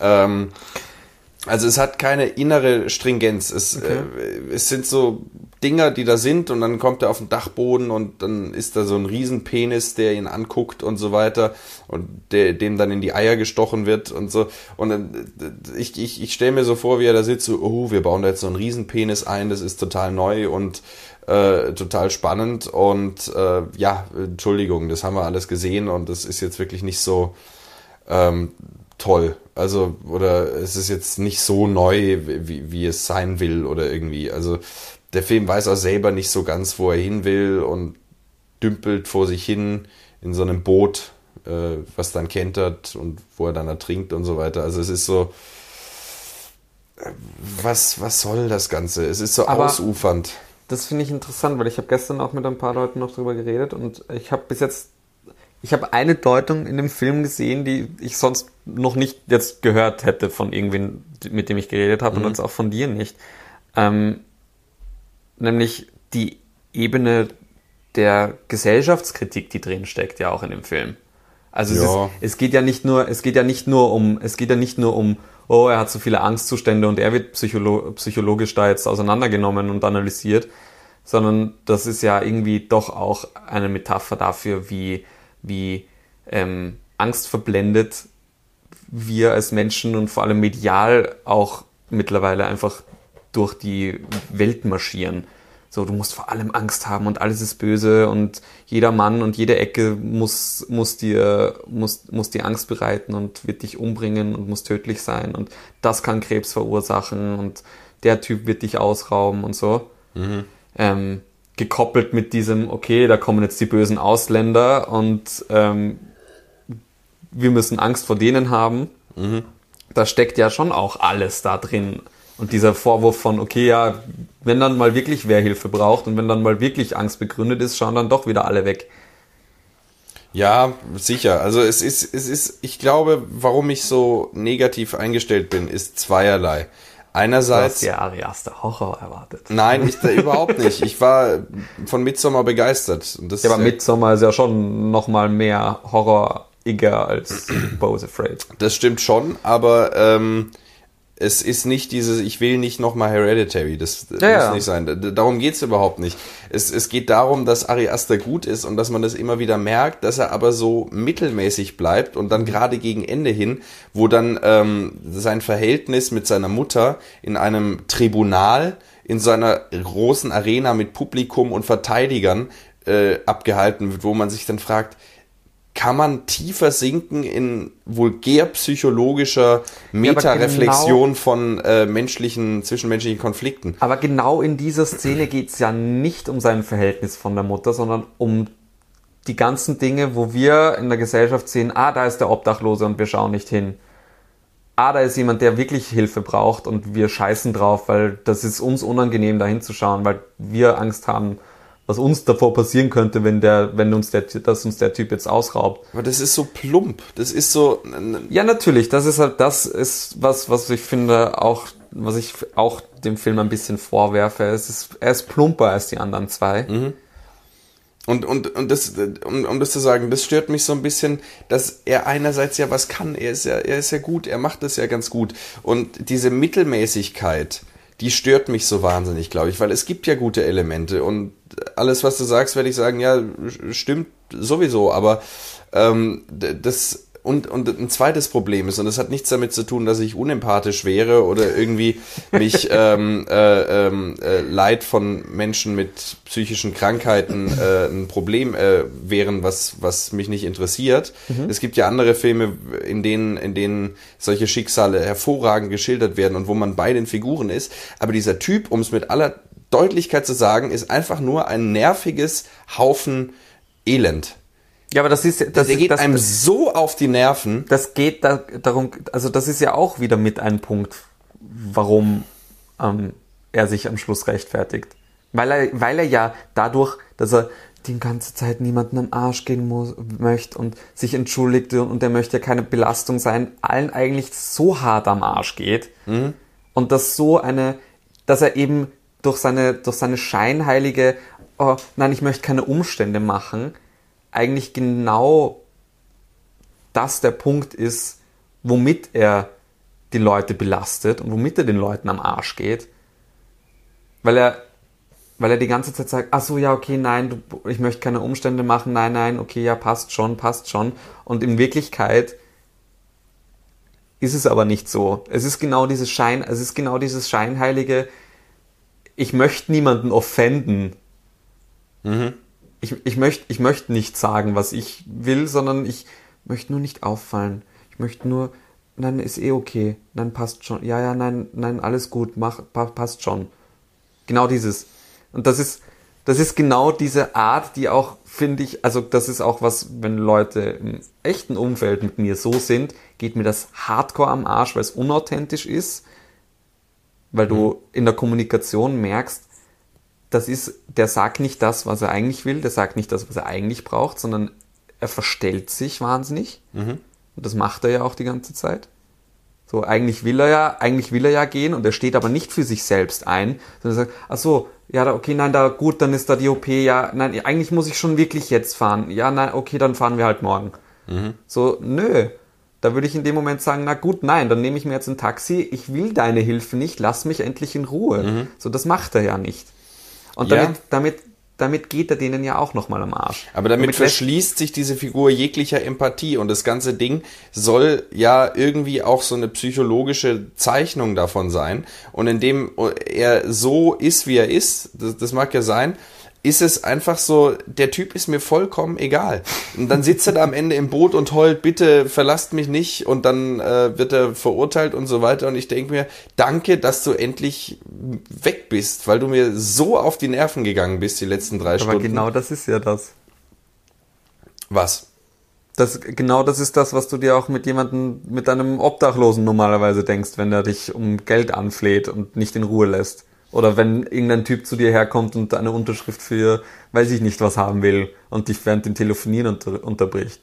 Ähm, also es hat keine innere Stringenz. Es, okay. äh, es sind so Dinger, die da sind, und dann kommt er auf den Dachboden und dann ist da so ein Riesenpenis, der ihn anguckt und so weiter und der, dem dann in die Eier gestochen wird und so. Und dann, ich, ich, ich stelle mir so vor, wie er da sitzt, so, oh, wir bauen da jetzt so einen Riesenpenis ein, das ist total neu und äh, total spannend und äh, ja, Entschuldigung, das haben wir alles gesehen und das ist jetzt wirklich nicht so ähm, toll. Also, oder es ist jetzt nicht so neu, wie, wie es sein will oder irgendwie, also der Film weiß auch selber nicht so ganz, wo er hin will und dümpelt vor sich hin in so einem Boot, äh, was dann kentert und wo er dann ertrinkt und so weiter. Also es ist so, was, was soll das Ganze? Es ist so aber ausufernd. Das finde ich interessant, weil ich habe gestern auch mit ein paar Leuten noch drüber geredet und ich habe bis jetzt, ich habe eine Deutung in dem Film gesehen, die ich sonst noch nicht jetzt gehört hätte von irgendwen, mit dem ich geredet habe, mhm, und jetzt auch von dir nicht. Ähm, Nämlich die Ebene der Gesellschaftskritik, die drin steckt, ja auch in dem Film. Also ja. es, ist, es geht ja nicht nur, es geht ja nicht nur um, es geht ja nicht nur um, oh, er hat so viele Angstzustände und er wird psycholo- psychologisch da jetzt auseinandergenommen und analysiert, sondern das ist ja irgendwie doch auch eine Metapher dafür, wie, wie ähm, angstverblendet wir als Menschen und vor allem medial auch mittlerweile einfach durch die Welt marschieren. So, du musst vor allem Angst haben und alles ist böse und jeder Mann und jede Ecke muss, muss dir, muss, muss dir Angst bereiten und wird dich umbringen und muss tödlich sein und das kann Krebs verursachen und der Typ wird dich ausrauben und so. Mhm. Ähm, gekoppelt mit diesem, okay, da kommen jetzt die bösen Ausländer und ähm, wir müssen Angst vor denen haben. Mhm. Da steckt ja schon auch alles da drin. Und dieser Vorwurf von, okay, ja, wenn dann mal wirklich wer Hilfe braucht und wenn dann mal wirklich Angst begründet ist, schauen dann doch wieder alle weg. Ja, sicher. Also es ist, es ist, ich glaube, warum ich so negativ eingestellt bin, ist zweierlei. Einerseits... Du hast ja Ari Aster Horror erwartet. Nein, ich, überhaupt nicht. Ich war von Midsommar begeistert. Und das ja, aber Midsommar ist ja schon nochmal mehr horroriger als Bo's Afraid. Das stimmt schon, aber... Ähm, es ist nicht dieses, ich will nicht nochmal Hereditary, das ja, muss nicht sein. Darum geht's überhaupt nicht. Es, es geht darum, dass Ari Aster gut ist und dass man das immer wieder merkt, dass er aber so mittelmäßig bleibt und dann gerade gegen Ende hin, wo dann ähm, sein Verhältnis mit seiner Mutter in einem Tribunal, in seiner großen Arena mit Publikum und Verteidigern äh, abgehalten wird, wo man sich dann fragt, kann man tiefer sinken in vulgär-psychologischer Metareflexion ja, genau, von äh, menschlichen, zwischenmenschlichen Konflikten. Aber genau in dieser Szene geht es ja nicht um sein Verhältnis von der Mutter, sondern um die ganzen Dinge, wo wir in der Gesellschaft sehen, ah, da ist der Obdachlose und wir schauen nicht hin. Ah, da ist jemand, der wirklich Hilfe braucht und wir scheißen drauf, weil das ist uns unangenehm, da hinzuschauen, weil wir Angst haben, was uns davor passieren könnte, wenn der, wenn uns der, dass uns der Typ jetzt ausraubt. Aber das ist so plump. Das ist so. Ja, natürlich. Das ist halt, das ist was, was ich finde auch, was ich auch dem Film ein bisschen vorwerfe. Es ist, er ist plumper als die anderen zwei. Mhm. Und, und, und das, um, um das zu sagen, das stört mich so ein bisschen, dass er einerseits ja was kann. Er ist ja, er ist ja gut. Er macht das ja ganz gut. Und diese Mittelmäßigkeit, die stört mich so wahnsinnig, glaube ich, weil es gibt ja gute Elemente und alles, was du sagst, werde ich sagen, ja, stimmt sowieso, aber ähm, das und, und ein zweites Problem ist, und das hat nichts damit zu tun, dass ich unempathisch wäre oder irgendwie mich ähm, äh, äh, Leid von Menschen mit psychischen Krankheiten äh, ein Problem äh, wären, was, was mich nicht interessiert. Mhm. Es gibt ja andere Filme, in denen, in denen solche Schicksale hervorragend geschildert werden und wo man bei den Figuren ist. Aber dieser Typ, um es mit aller Deutlichkeit zu sagen, ist einfach nur ein nerviges Haufen Elend. Ja, aber das ist, das geht einem so auf die Nerven. Das geht da, darum, also das ist ja auch wieder mit ein Punkt, warum ähm, er sich am Schluss rechtfertigt. Weil er, weil er ja dadurch, dass er die ganze Zeit niemanden am Arsch gehen muss, möchte und sich entschuldigt und er möchte ja keine Belastung sein, allen eigentlich so hart am Arsch geht, mhm, und dass so eine, dass er eben durch seine, durch seine scheinheilige, oh nein, ich möchte keine Umstände machen, eigentlich genau das der Punkt ist, womit er die Leute belastet und womit er den Leuten am Arsch geht. Weil er weil er die ganze Zeit sagt, ach so, ja, okay, nein, du, ich möchte keine Umstände machen, nein, nein, okay, ja, passt schon, passt schon. Und in Wirklichkeit ist es aber nicht so. Es ist genau dieses Schein, es ist genau dieses scheinheilige, ich möchte niemanden offenden. Mhm. Ich, ich möchte ich möchte nicht sagen, was ich will, sondern ich möchte nur nicht auffallen. Ich möchte nur, nein, ist eh okay, nein, passt schon. Ja, ja, nein, nein, alles gut, mach, passt schon. Genau dieses. Und das ist, das ist genau diese Art, die auch, finde ich, also das ist auch was, wenn Leute im echten Umfeld mit mir so sind, geht mir das hardcore am Arsch, weil es unauthentisch ist, weil du mhm. in der Kommunikation merkst, das ist, der sagt nicht das, was er eigentlich will, der sagt nicht das, was er eigentlich braucht, sondern er verstellt sich wahnsinnig. Mhm. Und das macht er ja auch die ganze Zeit. So, eigentlich will er ja, eigentlich will er ja gehen und er steht aber nicht für sich selbst ein, sondern sagt, ach so, ja, okay, nein, da, gut, dann ist da die O P, ja, nein, eigentlich muss ich schon wirklich jetzt fahren. Ja, nein, okay, dann fahren wir halt morgen. Mhm. So, nö. Da würde ich in dem Moment sagen, na gut, nein, dann nehme ich mir jetzt ein Taxi, ich will deine Hilfe nicht, lass mich endlich in Ruhe. Mhm. So, das macht er ja nicht. Und ja. damit, damit, damit geht er denen ja auch nochmal am Arsch. Aber damit, damit verschließt sich diese Figur jeglicher Empathie und das ganze Ding soll ja irgendwie auch so eine psychologische Zeichnung davon sein. Und indem er so ist, wie er ist, das, das mag ja sein, ist es einfach so, der Typ ist mir vollkommen egal. Und dann sitzt er da am Ende im Boot und heult, bitte verlasst mich nicht, und dann äh, wird er verurteilt und so weiter. Und ich denke mir, danke, dass du endlich weg bist, weil du mir so auf die Nerven gegangen bist die letzten drei Aber Stunden. Aber genau das ist ja das. Was? Das, genau das ist das, was du dir auch mit jemandem, mit einem Obdachlosen normalerweise denkst, wenn er dich um Geld anfleht und nicht in Ruhe lässt. Oder wenn irgendein Typ zu dir herkommt und eine Unterschrift für, weiß ich nicht, was haben will und dich während dem Telefonieren unter, unterbricht.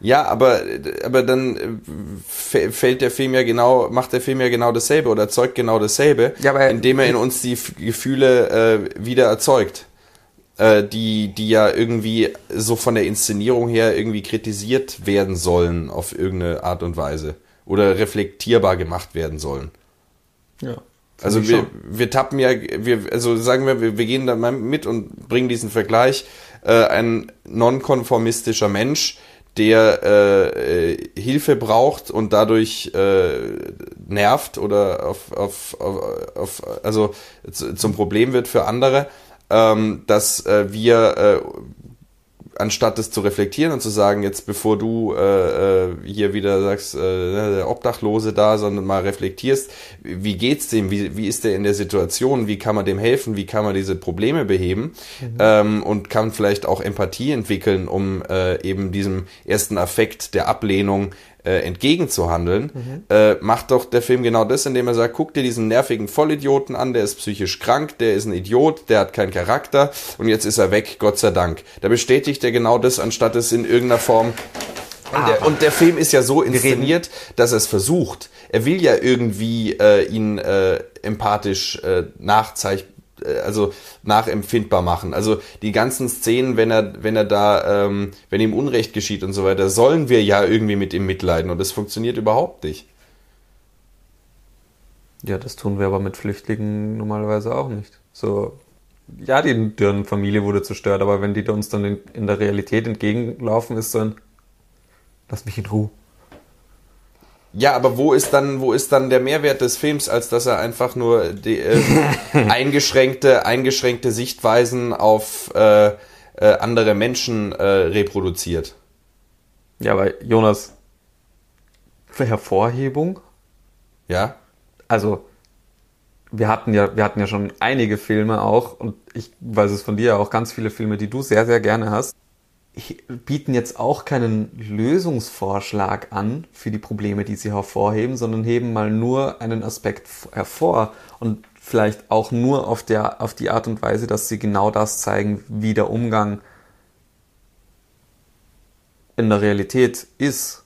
Ja, aber, aber dann fällt der Film ja genau, macht der Film ja genau dasselbe oder erzeugt genau dasselbe, ja, aber indem er in uns die Gefühle äh, wieder erzeugt, äh, die, die ja irgendwie so von der Inszenierung her irgendwie kritisiert werden sollen auf irgendeine Art und Weise oder reflektierbar gemacht werden sollen. Ja. Also wir, wir tappen ja, wir, also sagen wir, wir, wir gehen da mal mit und bringen diesen Vergleich. Äh, ein nonkonformistischer Mensch, der äh, Hilfe braucht und dadurch äh, nervt oder auf, auf, auf, auf also zu, zum Problem wird für andere, ähm, dass äh, wir äh, anstatt es zu reflektieren und zu sagen, jetzt bevor du äh, hier wieder sagst, äh, der Obdachlose da, sondern mal reflektierst, wie geht's dem, wie, wie ist der in der Situation, wie kann man dem helfen, wie kann man diese Probleme beheben, mhm. ähm, und kann vielleicht auch Empathie entwickeln, um äh, eben diesem ersten Affekt der Ablehnung äh, entgegenzuhandeln, mhm. äh, macht doch der Film genau das, indem er sagt, guck dir diesen nervigen Vollidioten an, der ist psychisch krank, der ist ein Idiot, der hat keinen Charakter und jetzt ist er weg, Gott sei Dank. Da bestätigt er genau das, anstatt es in irgendeiner Form... Und der, und der Film ist ja so inszeniert, dass er es versucht. Er will ja irgendwie äh, ihn äh, empathisch äh, nachzeich- äh, also nachempfindbar machen. Also die ganzen Szenen, wenn er, wenn er da, ähm, wenn ihm Unrecht geschieht und so weiter, sollen wir ja irgendwie mit ihm mitleiden. Und das funktioniert überhaupt nicht. Ja, das tun wir aber mit Flüchtlingen normalerweise auch nicht. So, ja, die, deren Familie wurde zerstört, aber wenn die uns dann in, in der Realität entgegenlaufen, ist so ein Lass mich in Ruhe. Ja, aber wo ist dann, wo ist dann der Mehrwert des Films, als dass er einfach nur die, äh, eingeschränkte, eingeschränkte Sichtweisen auf äh, äh, andere Menschen äh, reproduziert? Ja, aber Jonas, für Hervorhebung? Ja. Also, wir hatten ja, wir hatten ja schon einige Filme auch, und ich weiß es von dir auch, ganz viele Filme, die du sehr, sehr gerne hast, bieten jetzt auch keinen Lösungsvorschlag an für die Probleme, die sie hervorheben, sondern heben mal nur einen Aspekt hervor und vielleicht auch nur auf der, auf die Art und Weise, dass sie genau das zeigen, wie der Umgang in der Realität ist.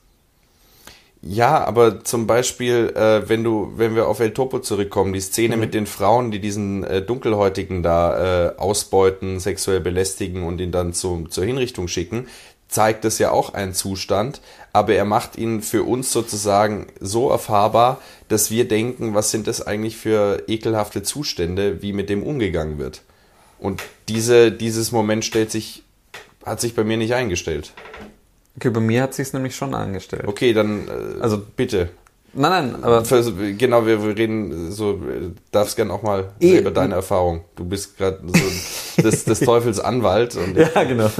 Ja, aber zum Beispiel, äh, wenn du, wenn wir auf El Topo zurückkommen, die Szene mhm. mit den Frauen, die diesen äh, Dunkelhäutigen da äh, ausbeuten, sexuell belästigen und ihn dann zum, zur Hinrichtung schicken, zeigt das ja auch einen Zustand, aber er macht ihn für uns sozusagen so erfahrbar, dass wir denken, was sind das eigentlich für ekelhafte Zustände, wie mit dem umgegangen wird. Und diese, dieses Moment stellt sich, hat sich bei mir nicht eingestellt. Okay, bei mir hat sich's nämlich schon eingestellt. Okay, dann äh, also bitte. Nein, nein, aber... Für, genau, wir, wir reden so, darfst gerne auch mal eh, über deine Erfahrung. Du bist gerade so des, des Teufels Anwalt. Und ja, genau.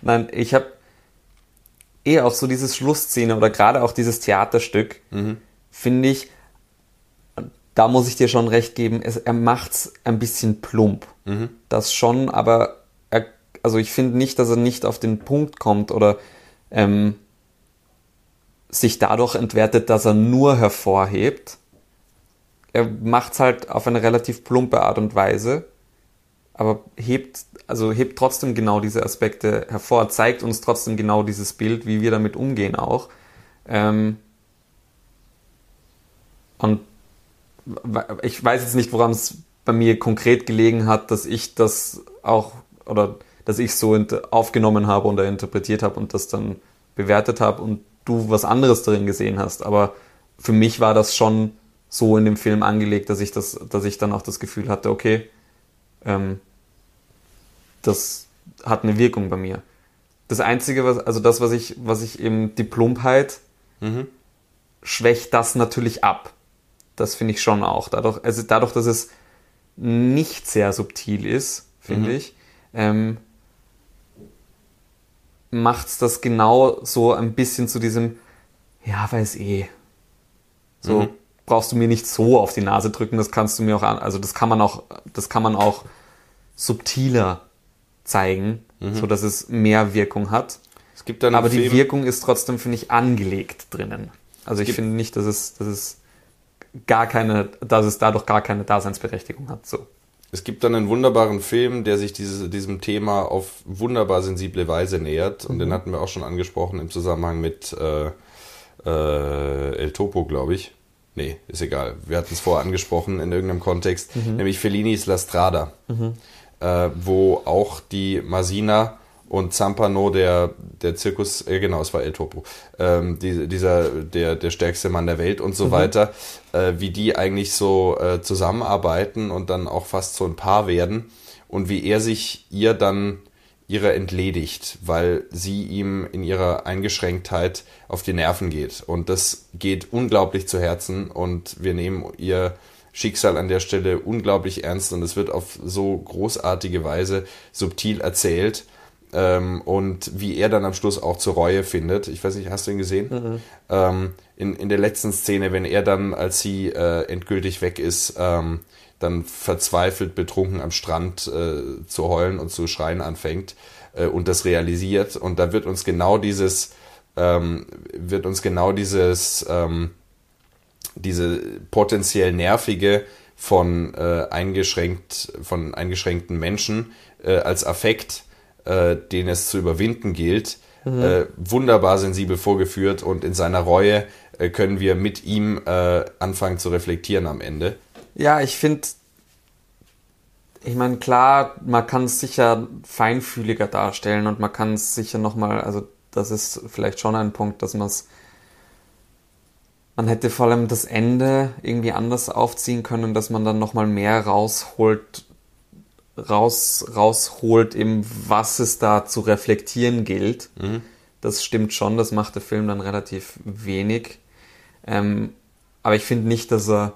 Nein, ich habe eh auch so dieses Schlussszene oder gerade auch dieses Theaterstück, mhm. finde ich, da muss ich dir schon recht geben, es, er macht's ein bisschen plump. Mhm. Das schon, aber er, also ich finde nicht, dass er nicht auf den Punkt kommt oder... Ähm, sich dadurch entwertet, dass er nur hervorhebt. Er macht es halt auf eine relativ plumpe Art und Weise, aber hebt, also hebt trotzdem genau diese Aspekte hervor, zeigt uns trotzdem genau dieses Bild, wie wir damit umgehen auch. Ähm und ich weiß jetzt nicht, woran es bei mir konkret gelegen hat, dass ich das auch, oder dass ich so aufgenommen habe und interpretiert habe und das dann bewertet habe und du was anderes darin gesehen hast, aber für mich war das schon so in dem Film angelegt, dass ich das, dass ich dann auch das Gefühl hatte, okay, ähm, das hat eine Wirkung bei mir. Das Einzige, was, also das, was ich, was ich eben, die Plumpheit mhm. schwächt das natürlich ab. Das finde ich schon auch. Dadurch, also dadurch, dass es nicht sehr subtil ist, finde mhm. ich, ähm, macht's das genau so ein bisschen zu diesem, ja, weiß eh. So mhm. brauchst du mir nicht so auf die Nase drücken, das kannst du mir auch an, also das kann man auch, das kann man auch subtiler zeigen, mhm. so dass es mehr Wirkung hat. Es gibt dann aber die Film, Wirkung ist trotzdem, finde ich, angelegt drinnen. Also ich finde nicht, dass es, dass es gar keine, dass es dadurch gar keine Daseinsberechtigung hat, so. Es gibt dann einen wunderbaren Film, der sich dieses, diesem Thema auf wunderbar sensible Weise nähert. Und mhm. den hatten wir auch schon angesprochen im Zusammenhang mit äh, äh, El Topo, glaube ich. Nee, ist egal. Wir hatten es vorher angesprochen in irgendeinem Kontext. Mhm. Nämlich Fellinis La Strada, mhm. äh, wo auch die Masina und Zampano, der, der Zirkus, äh, genau, es war El Topo, ähm, die, dieser, der, der stärkste Mann der Welt und so mhm. weiter, äh, wie die eigentlich so äh, zusammenarbeiten und dann auch fast so ein Paar werden und wie er sich ihr dann ihrer entledigt, weil sie ihm in ihrer Eingeschränktheit auf die Nerven geht. Und das geht unglaublich zu Herzen und wir nehmen ihr Schicksal an der Stelle unglaublich ernst und es wird auf so großartige Weise subtil erzählt. Ähm, und wie er dann am Schluss auch zur Reue findet. Ich weiß nicht, hast du ihn gesehen? Mhm. Ähm, in, in der letzten Szene, wenn er dann, als sie äh, endgültig weg ist, ähm, dann verzweifelt betrunken am Strand äh, zu heulen und zu schreien anfängt äh, und das realisiert. Und da wird uns genau dieses, ähm, wird uns genau dieses, ähm, diese potenziell nervige von äh, eingeschränkt, von eingeschränkten Menschen äh, als Affekt, Äh, den es zu überwinden gilt, mhm. äh, wunderbar sensibel vorgeführt und in seiner Reue äh, können wir mit ihm äh, anfangen zu reflektieren am Ende. Ja, ich finde, ich meine, klar, man kann es sicher feinfühliger darstellen und man kann es sicher nochmal, also das ist vielleicht schon ein Punkt, dass man es, man hätte vor allem das Ende irgendwie anders aufziehen können, dass man dann nochmal mehr rausholt, raus rausholt, eben was es da zu reflektieren gilt. Mhm. Das stimmt schon, das macht der Film dann relativ wenig. Ähm, aber ich finde nicht, dass er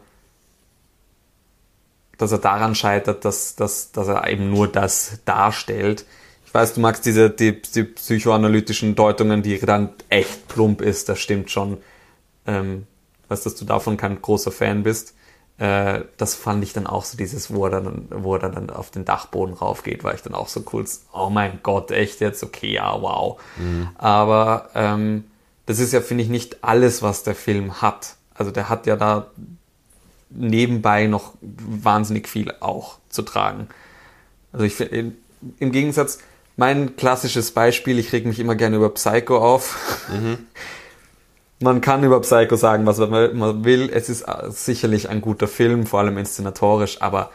dass er daran scheitert, dass, dass, dass er eben nur das darstellt. Ich weiß, du magst diese die, die psychoanalytischen Deutungen, die dann echt plump ist, das stimmt schon. Ähm, weißt du, dass du davon kein großer Fan bist. Das fand ich dann auch so dieses, wo er dann, wo er dann auf den Dachboden raufgeht, war ich dann auch so kurz, oh mein Gott, echt jetzt? Okay, ja, wow. Mhm. Aber ähm, das ist ja, finde ich, nicht alles, was der Film hat. Also der hat ja da nebenbei noch wahnsinnig viel auch zu tragen. Also ich finde, im Gegensatz, mein klassisches Beispiel, ich reg mich immer gerne über Psycho auf. Mhm. Man kann über Psycho sagen, was man will. Es ist sicherlich ein guter Film, vor allem inszenatorisch, aber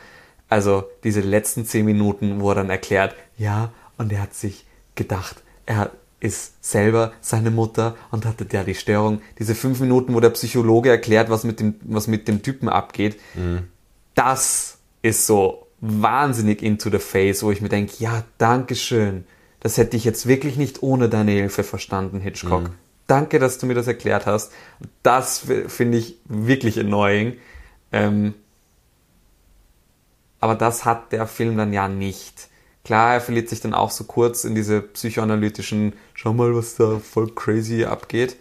also diese letzten zehn Minuten, wo er dann erklärt, ja, und er hat sich gedacht, er ist selber seine Mutter und hatte ja die Störung. Diese fünf Minuten, wo der Psychologe erklärt, was mit dem, was mit dem Typen abgeht, mhm. das ist so, wahnsinnig into the face, wo ich mir denke, ja, dankeschön. Das hätte ich jetzt wirklich nicht ohne deine Hilfe verstanden, Hitchcock. Mhm. Danke, dass du mir das erklärt hast. Das finde ich wirklich annoying. Ähm, aber das hat der Film dann ja nicht. Klar, er verliert sich dann auch so kurz in diese psychoanalytischen, schau mal, was da voll crazy abgeht.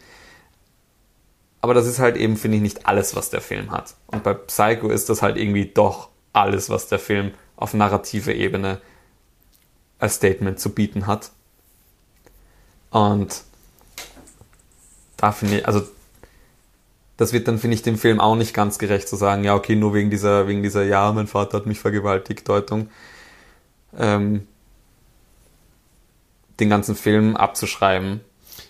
Aber das ist halt eben, finde ich, nicht alles, was der Film hat. Und bei Psycho ist das halt irgendwie doch alles, was der Film auf narrativer Ebene als Statement zu bieten hat. Und da finde ich, also das wird dann, finde ich, dem Film auch nicht ganz gerecht zu sagen, ja, okay, nur wegen dieser, wegen dieser, ja, mein Vater hat mich vergewaltigt, Deutung, ähm, den ganzen Film abzuschreiben.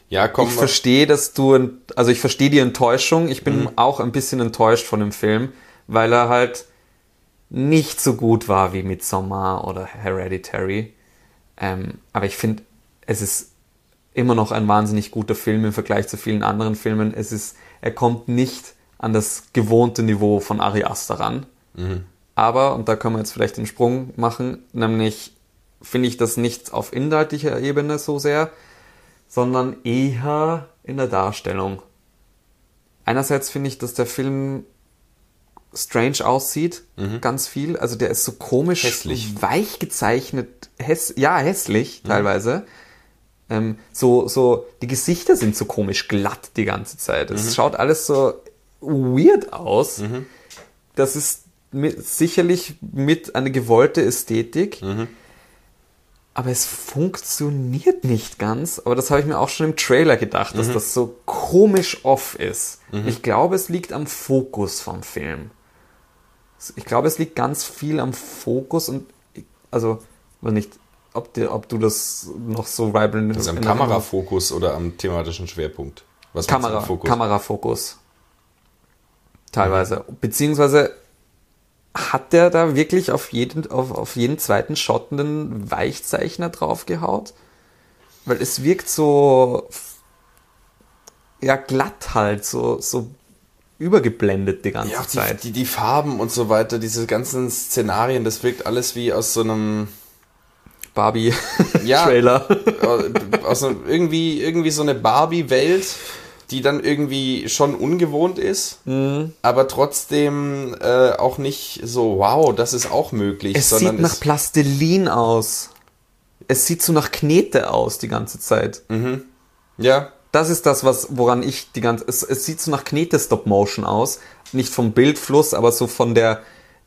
Ja, komm. Ich verstehe, dass du, also ich verstehe die Enttäuschung. Ich bin mhm. auch ein bisschen enttäuscht von dem Film, weil er halt nicht so gut war wie Midsommar oder Hereditary. Ähm, aber ich finde, es ist immer noch ein wahnsinnig guter Film im Vergleich zu vielen anderen Filmen. Es ist, er kommt nicht an das gewohnte Niveau von Ari Aster ran. Mhm. Aber, und da können wir jetzt vielleicht den Sprung machen, nämlich finde ich das nicht auf inhaltlicher Ebene so sehr, sondern eher in der Darstellung. Einerseits finde ich, dass der Film strange aussieht, mhm. ganz viel. Also der ist so komisch, hässlich. Weich gezeichnet, häss- ja, hässlich mhm. teilweise. Ähm, so, so, die Gesichter sind so komisch glatt die ganze Zeit. Es mhm. schaut alles so weird aus. Mhm. Das ist mit, sicherlich mit eine gewollte Ästhetik. Mhm. Aber es funktioniert nicht ganz. Aber das habe ich mir auch schon im Trailer gedacht, dass mhm. das so komisch off ist. Mhm. Ich glaube, es liegt am Fokus vom Film. Ich glaube, es liegt ganz viel am Fokus und, also, wenn nicht, ob, die, ob du das noch so reibeln... Also am Kamerafokus oder am thematischen Schwerpunkt? Was Kamera, Fokus? Kamerafokus. Teilweise. Mhm. Beziehungsweise... Hat der da wirklich auf jeden, auf, auf jeden zweiten Shot einen Weichzeichner draufgehaut? Weil es wirkt so, ja, glatt halt, so, so übergeblendet die ganze ja, Zeit. Die, die, die Farben und so weiter, diese ganzen Szenarien, das wirkt alles wie aus so einem Barbie-Trailer. Ja, aus einem, irgendwie, irgendwie so eine Barbie-Welt, die dann irgendwie schon ungewohnt ist, mhm. aber trotzdem äh, auch nicht so, wow, das ist auch möglich. Es sondern sieht nach es Plastilin aus. Es sieht so nach Knete aus die ganze Zeit. Mhm. Ja. Das ist das, was woran ich die ganze... Es, es sieht so nach Knete-Stop-Motion aus. Nicht vom Bildfluss, aber so von der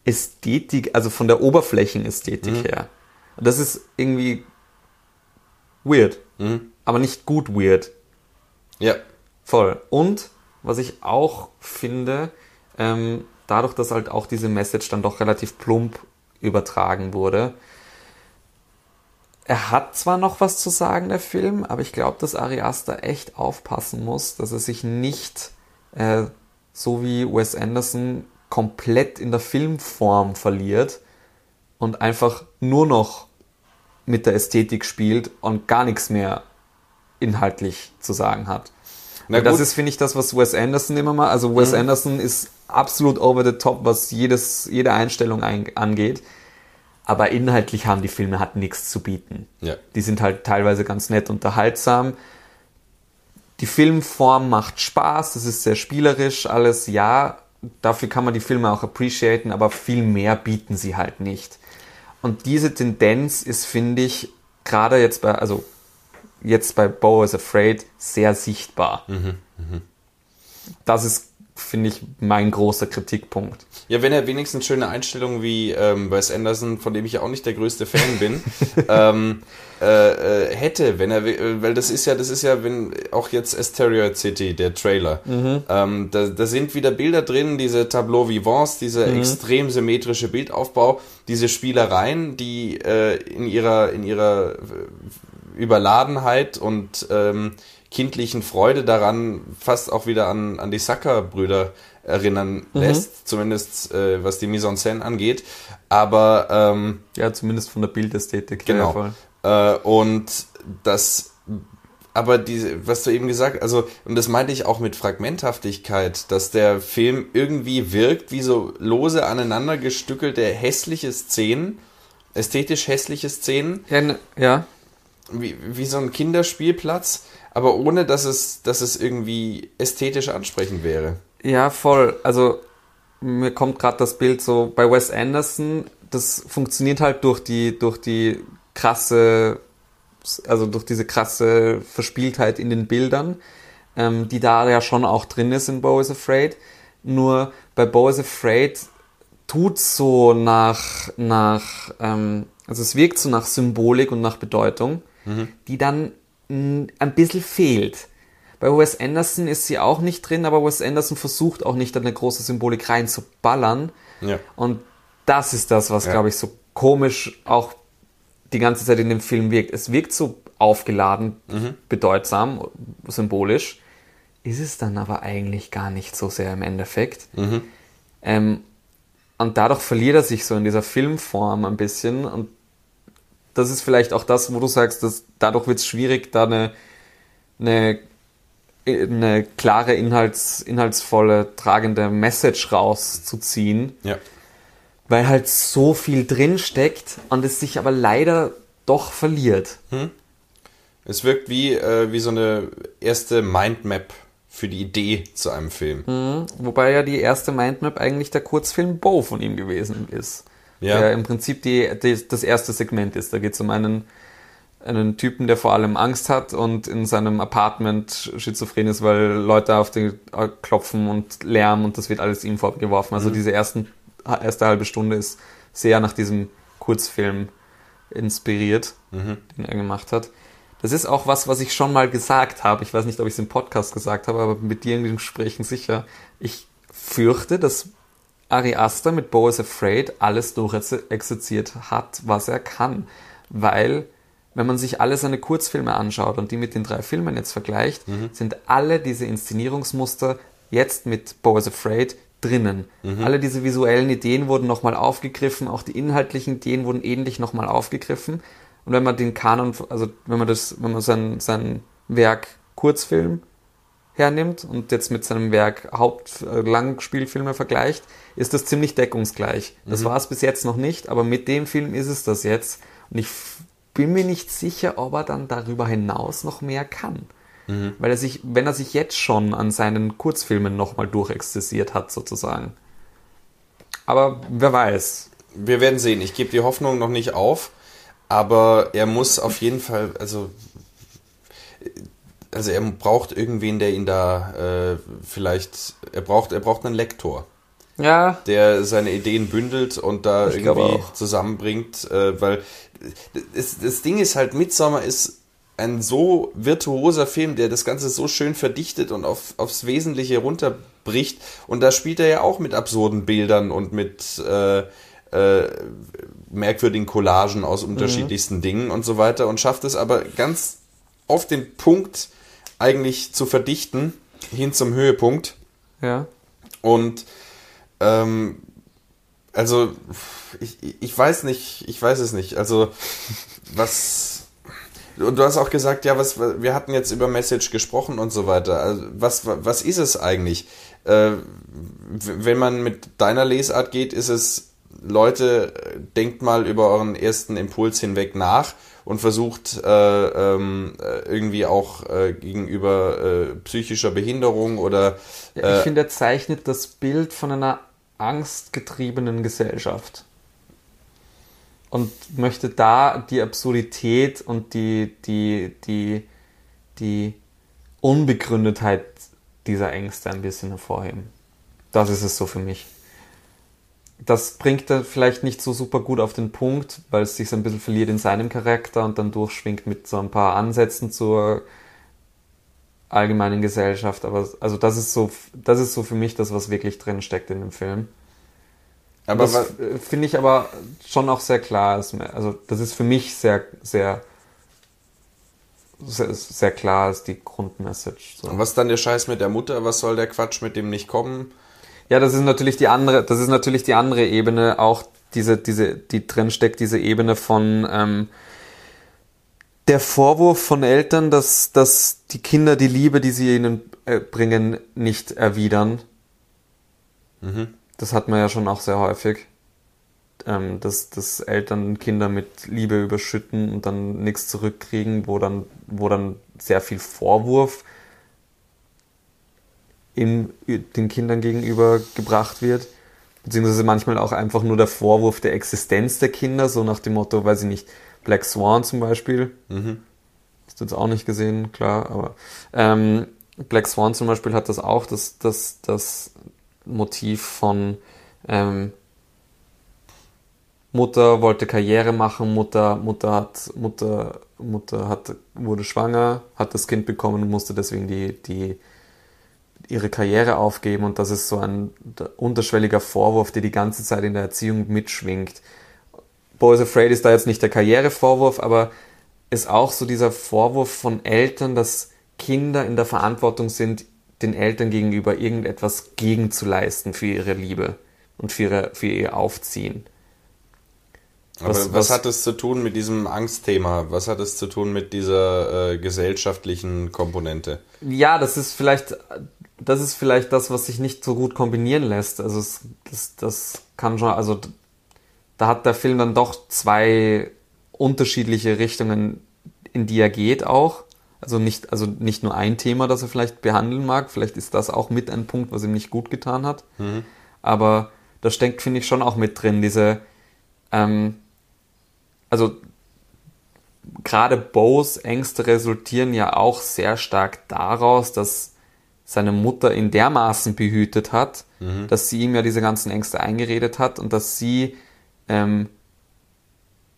Ästhetik, also von der Oberflächenästhetik mhm. her. Das ist irgendwie weird. Mhm. Aber nicht gut weird. Ja. Voll. Und was ich auch finde, ähm, dadurch, dass halt auch diese Message dann doch relativ plump übertragen wurde, er hat zwar noch was zu sagen, der Film, aber ich glaube, dass Ari Aster echt aufpassen muss, dass er sich nicht, äh, so wie Wes Anderson, komplett in der Filmform verliert und einfach nur noch mit der Ästhetik spielt und gar nichts mehr inhaltlich zu sagen hat. Das ist, finde ich, das, was Wes Anderson immer mal, also Wes mhm. Anderson ist absolut over the top, was jedes, jede Einstellung ein, angeht, aber inhaltlich haben die Filme halt nichts zu bieten. Ja. Die sind halt teilweise ganz nett unterhaltsam. Die Filmform macht Spaß, es ist sehr spielerisch, alles, ja, dafür kann man die Filme auch appreciaten, aber viel mehr bieten sie halt nicht. Und diese Tendenz ist, finde ich, gerade jetzt bei, also jetzt bei Bo is Afraid sehr sichtbar. Mhm, mh. Das ist, finde ich, mein großer Kritikpunkt. Ja, wenn er wenigstens schöne Einstellungen wie ähm, Wes Anderson, von dem ich ja auch nicht der größte Fan bin, ähm, äh, äh, hätte, wenn er, weil das ist ja, das ist ja, wenn auch jetzt Asteroid City, der Trailer, mhm. ähm, da, da sind wieder Bilder drin, diese Tableau Vivants, dieser mhm. extrem symmetrische Bildaufbau, diese Spielereien, die äh, in ihrer, in ihrer Überladenheit und ähm, kindlichen Freude daran fast auch wieder an, an die Zucker-Brüder erinnern mhm. lässt, zumindest äh, was die Mise en Scène angeht, aber ähm, ja, zumindest von der Bildästhetik. Genau. Äh, und das aber die, was du eben gesagt hast, also, und das meinte ich auch mit Fragmenthaftigkeit, dass der Film irgendwie wirkt wie so lose aneinander gestückelte hässliche Szenen, ästhetisch hässliche Szenen. Ja, ne, ja. Wie, wie so ein Kinderspielplatz, aber ohne, dass es, dass es irgendwie ästhetisch ansprechend wäre. Ja, voll. Also, mir kommt gerade das Bild so bei Wes Anderson, das funktioniert halt durch die, durch die krasse, also durch diese krasse Verspieltheit in den Bildern, ähm, die da ja schon auch drin ist in Bo is Afraid. Nur bei Bo is Afraid tut so nach, nach ähm, also es wirkt so nach Symbolik und nach Bedeutung, mhm. die dann mh, ein bisschen fehlt. Bei Wes Anderson ist sie auch nicht drin, aber Wes Anderson versucht auch nicht, da eine große Symbolik reinzuballern. Ja. Und das ist das, was, ja. glaube ich, so komisch auch die ganze Zeit in dem Film wirkt. Es wirkt so aufgeladen, mhm. bedeutsam, symbolisch. Ist es dann aber eigentlich gar nicht so sehr im Endeffekt. Mhm. Ähm, und dadurch verliert er sich so in dieser Filmform ein bisschen. Und das ist vielleicht auch das, wo du sagst, dass dadurch wird es schwierig, da eine, eine, eine klare, inhalts, inhaltsvolle, tragende Message rauszuziehen. Ja. Weil halt so viel drin steckt und es sich aber leider doch verliert. Hm. Es wirkt wie, äh, wie so eine erste Mindmap für die Idee zu einem Film. Hm. Wobei ja die erste Mindmap eigentlich der Kurzfilm Bo von ihm gewesen ist. Ja. Der im Prinzip die, die, das erste Segment ist. Da geht es um einen, einen Typen, der vor allem Angst hat und in seinem Apartment schizophren ist, weil Leute auf den klopfen und Lärm und das wird alles ihm vorgeworfen. Also hm. diese ersten erste halbe Stunde ist sehr nach diesem Kurzfilm inspiriert, mhm. den er gemacht hat. Das ist auch was, was ich schon mal gesagt habe. Ich weiß nicht, ob ich es im Podcast gesagt habe, aber mit dir in den Gesprächen sicher. Ich fürchte, dass Ari Aster mit Bo is Afraid alles durchexerziert hat, was er kann. Weil, wenn man sich alle seine Kurzfilme anschaut und die mit den drei Filmen jetzt vergleicht, mhm. sind alle diese Inszenierungsmuster jetzt mit Bo is Afraid drinnen. Mhm. Alle diese visuellen Ideen wurden nochmal aufgegriffen, auch die inhaltlichen Ideen wurden ähnlich nochmal aufgegriffen. Und wenn man den Kanon, also wenn man das, wenn man sein, sein Werk Kurzfilm hernimmt und jetzt mit seinem Werk Haupt-Langspielfilme vergleicht, ist das ziemlich deckungsgleich. Das mhm. war es bis jetzt noch nicht, aber mit dem Film ist es das jetzt. Und ich bin mir nicht sicher, ob er dann darüber hinaus noch mehr kann. Mhm. Weil er sich, wenn er sich jetzt schon an seinen Kurzfilmen nochmal durchexzessiert hat, sozusagen. Aber wer weiß. Wir werden sehen. Ich gebe die Hoffnung noch nicht auf, aber er muss auf jeden Fall, also, also er braucht irgendwen, der ihn da äh, vielleicht, er braucht, er braucht einen Lektor. Ja. Der seine Ideen bündelt und da ich irgendwie zusammenbringt, äh, weil das, das Ding ist halt, Midsommar ist ein so virtuoser Film, der das Ganze so schön verdichtet und auf, aufs Wesentliche runterbricht. Und da spielt er ja auch mit absurden Bildern und mit äh, äh, merkwürdigen Collagen aus unterschiedlichsten mhm. Dingen und so weiter und schafft es aber ganz auf den Punkt eigentlich zu verdichten, hin zum Höhepunkt. Ja. Und ähm, also ich, ich weiß nicht, ich weiß es nicht. Also was... Und du hast auch gesagt, ja, was, wir hatten jetzt über Message gesprochen und so weiter. Also was, was ist es eigentlich? Äh, wenn man mit deiner Lesart geht, ist es, Leute, denkt mal über euren ersten Impuls hinweg nach und versucht äh, ähm, irgendwie auch äh, gegenüber äh, psychischer Behinderung oder... Äh, ja, ich finde, er zeichnet das Bild von einer angstgetriebenen Gesellschaft. Und möchte da die Absurdität und die, die, die, die Unbegründetheit dieser Ängste ein bisschen hervorheben. Das ist es so für mich. Das bringt er vielleicht nicht so super gut auf den Punkt, weil es sich so ein bisschen verliert in seinem Charakter und dann durchschwingt mit so ein paar Ansätzen zur allgemeinen Gesellschaft. Aber also das ist so, das ist so für mich das, was wirklich drin steckt in dem Film. Aber das finde ich aber schon auch sehr klar. Also das ist für mich sehr, sehr, sehr, sehr klar ist die Grundmessage. So. Und was ist dann der Scheiß mit der Mutter? Was soll der Quatsch mit dem nicht kommen? Ja, das ist natürlich die andere, das ist natürlich die andere Ebene, auch diese, diese, die drin steckt, diese Ebene von ähm, der Vorwurf von Eltern, dass, dass die Kinder die Liebe, die sie ihnen bringen, nicht erwidern. Mhm. Das hat man ja schon auch sehr häufig. Ähm, dass, dass Eltern Kinder mit Liebe überschütten und dann nichts zurückkriegen, wo dann, wo dann sehr viel Vorwurf in, den Kindern gegenüber gebracht wird. Beziehungsweise manchmal auch einfach nur der Vorwurf der Existenz der Kinder, so nach dem Motto, weiß ich nicht, Black Swan zum Beispiel. Mhm. Hast du jetzt auch nicht gesehen, klar, aber ähm, Black Swan zum Beispiel hat das auch, das, das, das Motiv von ähm, Mutter wollte Karriere machen, Mutter, Mutter hat, Mutter, Mutter hat, wurde schwanger, hat das Kind bekommen und musste deswegen die, die, ihre Karriere aufgeben, und das ist so ein unterschwelliger Vorwurf, der die ganze Zeit in der Erziehung mitschwingt. Boys Afraid ist da jetzt nicht der Karrierevorwurf, aber ist auch so dieser Vorwurf von Eltern, dass Kinder in der Verantwortung sind, den Eltern gegenüber irgendetwas gegenzuleisten für ihre Liebe und für, ihre, für ihr Aufziehen. Was, aber was, was hat es zu tun mit diesem Angstthema? Was hat es zu tun mit dieser äh, gesellschaftlichen Komponente? Ja, das ist vielleicht... Das ist vielleicht das, was sich nicht so gut kombinieren lässt. Also es, das, das kann schon, also da hat der Film dann doch zwei unterschiedliche Richtungen, in die er geht auch. Also nicht, also nicht nur ein Thema, das er vielleicht behandeln mag. Vielleicht ist das auch mit ein Punkt, was ihm nicht gut getan hat. Mhm. Aber da steckt, finde ich, schon auch mit drin, diese, ähm, also gerade Bo's Ängste resultieren ja auch sehr stark daraus, dass seine Mutter in dermaßen behütet hat, mhm. dass sie ihm ja diese ganzen Ängste eingeredet hat und dass sie ähm,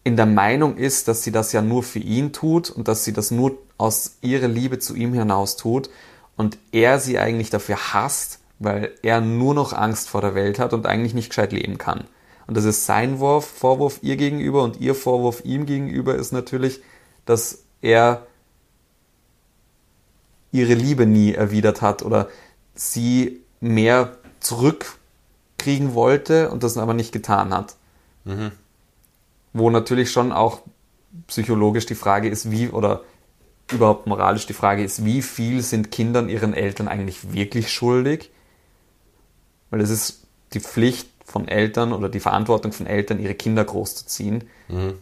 in der Meinung ist, dass sie das ja nur für ihn tut und dass sie das nur aus ihrer Liebe zu ihm hinaus tut und er sie eigentlich dafür hasst, weil er nur noch Angst vor der Welt hat und eigentlich nicht gescheit leben kann. Und das ist sein Vorwurf, Vorwurf ihr gegenüber, und ihr Vorwurf ihm gegenüber ist natürlich, dass er ihre Liebe nie erwidert hat oder sie mehr zurückkriegen wollte und das aber nicht getan hat. Mhm. Wo natürlich schon auch psychologisch die Frage ist, wie, oder überhaupt moralisch die Frage ist, wie viel sind Kindern ihren Eltern eigentlich wirklich schuldig? Weil es ist die Pflicht von Eltern oder die Verantwortung von Eltern, ihre Kinder großzuziehen. Mhm.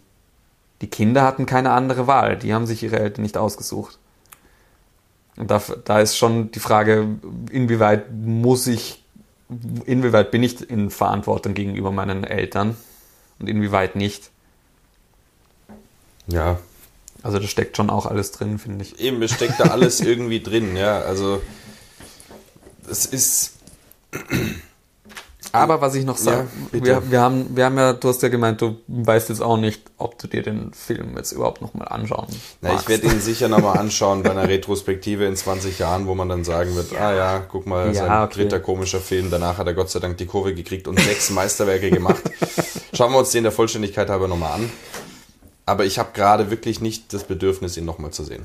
Die Kinder hatten keine andere Wahl, die haben sich ihre Eltern nicht ausgesucht. Und da, da ist schon die Frage, inwieweit muss ich, inwieweit bin ich in Verantwortung gegenüber meinen Eltern und inwieweit nicht. Ja. Also da steckt schon auch alles drin, finde ich. Eben, es steckt da alles irgendwie drin, ja. Also es ist... Aber was ich noch sage, ja, wir, wir, haben, wir haben ja, du hast ja gemeint, du weißt jetzt auch nicht, ob du dir den Film jetzt überhaupt nochmal anschauen Na, ich werde ihn sicher nochmal anschauen bei einer Retrospektive in zwanzig Jahren, wo man dann sagen wird, ja. ah ja, guck mal, ja, sein okay. dritter komischer Film, danach hat er Gott sei Dank die Kurve gekriegt und sechs Meisterwerke gemacht. Schauen wir uns den der Vollständigkeit halber nochmal an. Aber ich habe gerade wirklich nicht das Bedürfnis, ihn nochmal zu sehen.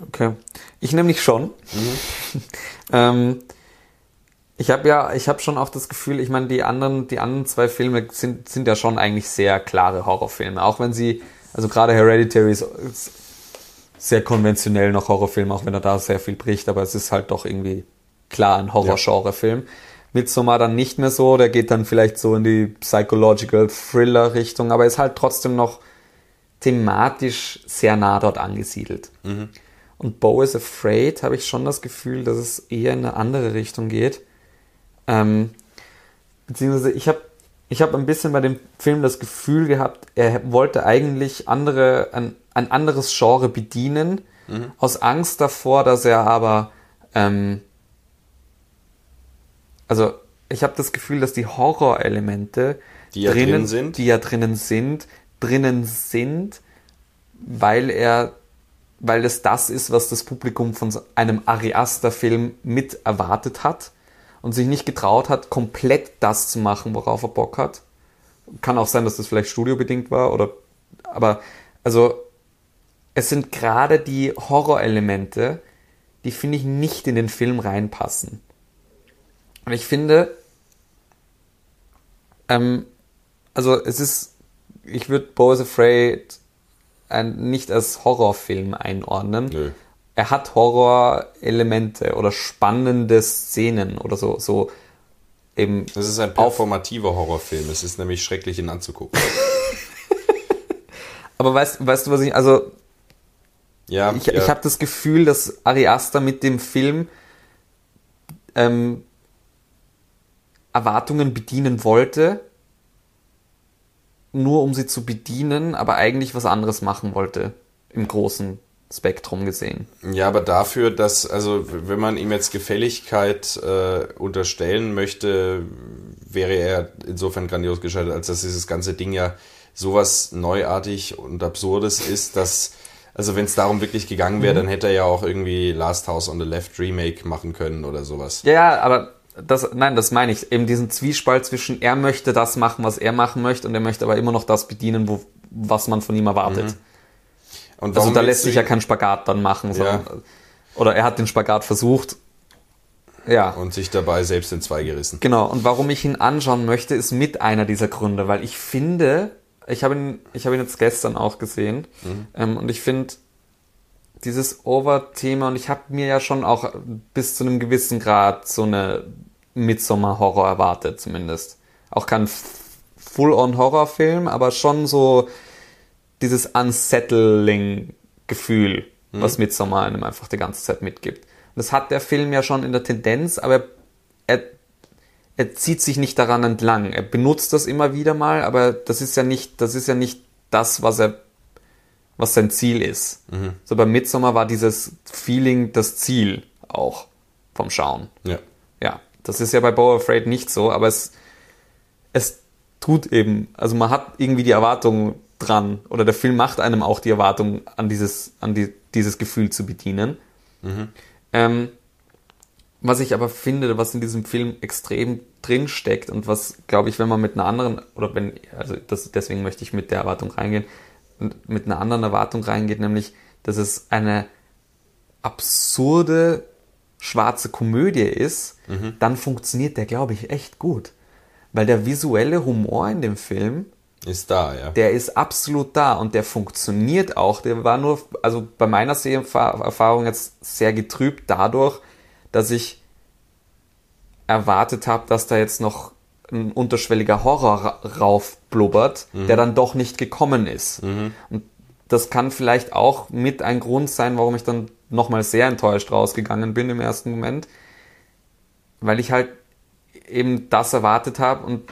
Okay, ich nämlich schon. Mhm. ähm... Ich habe ja, ich habe schon auch das Gefühl, ich meine, die anderen, die anderen zwei Filme sind, sind ja schon eigentlich sehr klare Horrorfilme. Auch wenn sie, also gerade Hereditary ist, ist sehr konventionell noch Horrorfilm, auch wenn er da sehr viel bricht, aber es ist halt doch irgendwie klar ein Horror-Genre-Film. Ja. Midsommar dann nicht mehr so, der geht dann vielleicht so in die Psychological-Thriller-Richtung, aber ist halt trotzdem noch thematisch sehr nah dort angesiedelt. Mhm. Und Bo is Afraid habe ich schon das Gefühl, dass es eher in eine andere Richtung geht. Ähm, beziehungsweise ich habe ich hab ein bisschen bei dem Film das Gefühl gehabt, er wollte eigentlich andere ein, ein anderes Genre bedienen, mhm. aus Angst davor, dass er aber ähm, also ich habe das Gefühl, dass die Horror-Elemente, die ja drinnen, drin sind. Die ja drinnen sind, drinnen sind, weil er weil es das ist, was das Publikum von einem Ari Aster-Film mit erwartet hat. Und sich nicht getraut hat, komplett das zu machen, worauf er Bock hat. Kann auch sein, dass das vielleicht studiobedingt war, oder, aber, also, es sind gerade die Horrorelemente, die, finde ich, nicht in den Film reinpassen. Und ich finde, ähm, also, es ist, ich würde Bo is Afraid ein, nicht als Horrorfilm einordnen. Nö. Er hat Horrorelemente oder spannende Szenen oder so. so eben das ist ein performativer Horrorfilm. Es ist nämlich schrecklich, ihn anzugucken. Aber weißt, weißt du, was ich... Also, ja, ich ja. ich habe das Gefühl, dass Ari Aster mit dem Film ähm, Erwartungen bedienen wollte, nur um sie zu bedienen, aber eigentlich was anderes machen wollte, im großen Spektrum gesehen. Ja, aber dafür, dass, also wenn man ihm jetzt Gefälligkeit äh, unterstellen möchte, wäre er insofern grandios gescheitert, als dass dieses ganze Ding ja sowas neuartig und Absurdes ist, dass, also wenn es darum wirklich gegangen wäre, mhm. dann hätte er ja auch irgendwie Last House on the Left Remake machen können oder sowas. Ja, ja, aber das, nein, das meine ich, eben diesen Zwiespalt zwischen er möchte das machen, was er machen möchte und er möchte aber immer noch das bedienen, wo, was man von ihm erwartet. Mhm. Und also da lässt sich ja kein Spagat dann machen. Sondern, ja. Oder er hat den Spagat versucht. Ja. Und sich dabei selbst in zwei gerissen. Genau. Und warum ich ihn anschauen möchte, ist mit einer dieser Gründe. Weil ich finde, ich habe ihn, ich habe ihn jetzt gestern auch gesehen. Mhm. Ähm, und ich finde, dieses Over-Thema, und ich habe mir ja schon auch bis zu einem gewissen Grad so eine Midsommar-Horror erwartet zumindest. Auch kein Full-on-Horrorfilm, aber schon so... dieses Unsettling-Gefühl, mhm. was Midsommar einem einfach die ganze Zeit mitgibt. Und das hat der Film ja schon in der Tendenz, aber er, er zieht sich nicht daran entlang. Er benutzt das immer wieder mal, aber das ist ja nicht, das ist ja nicht das, was er, was sein Ziel ist. Mhm. So bei Midsommar war dieses Feeling das Ziel auch vom Schauen. Ja. Ja, das ist ja bei Bo Afraid nicht so, aber es, es tut eben, also man hat irgendwie die Erwartung dran, oder der Film macht einem auch die Erwartung, an dieses, an die, dieses Gefühl zu bedienen. Mhm. Ähm, was ich aber finde, was in diesem Film extrem drin steckt und was, glaube ich, wenn man mit einer anderen, oder wenn, also das, deswegen möchte ich mit der Erwartung reingehen, mit einer anderen Erwartung reingeht, nämlich, dass es eine absurde schwarze Komödie ist, mhm. dann funktioniert der, glaube ich, echt gut. Weil der visuelle Humor in dem Film ist da, ja. Der ist absolut da und der funktioniert auch. Der war nur, also bei meiner Seherfahrung jetzt sehr getrübt dadurch, dass ich erwartet habe, dass da jetzt noch ein unterschwelliger Horror raufblubbert, mhm. der dann doch nicht gekommen ist. Mhm. Und das kann vielleicht auch mit ein Grund sein, warum ich dann nochmal sehr enttäuscht rausgegangen bin im ersten Moment, weil ich halt eben das erwartet habe und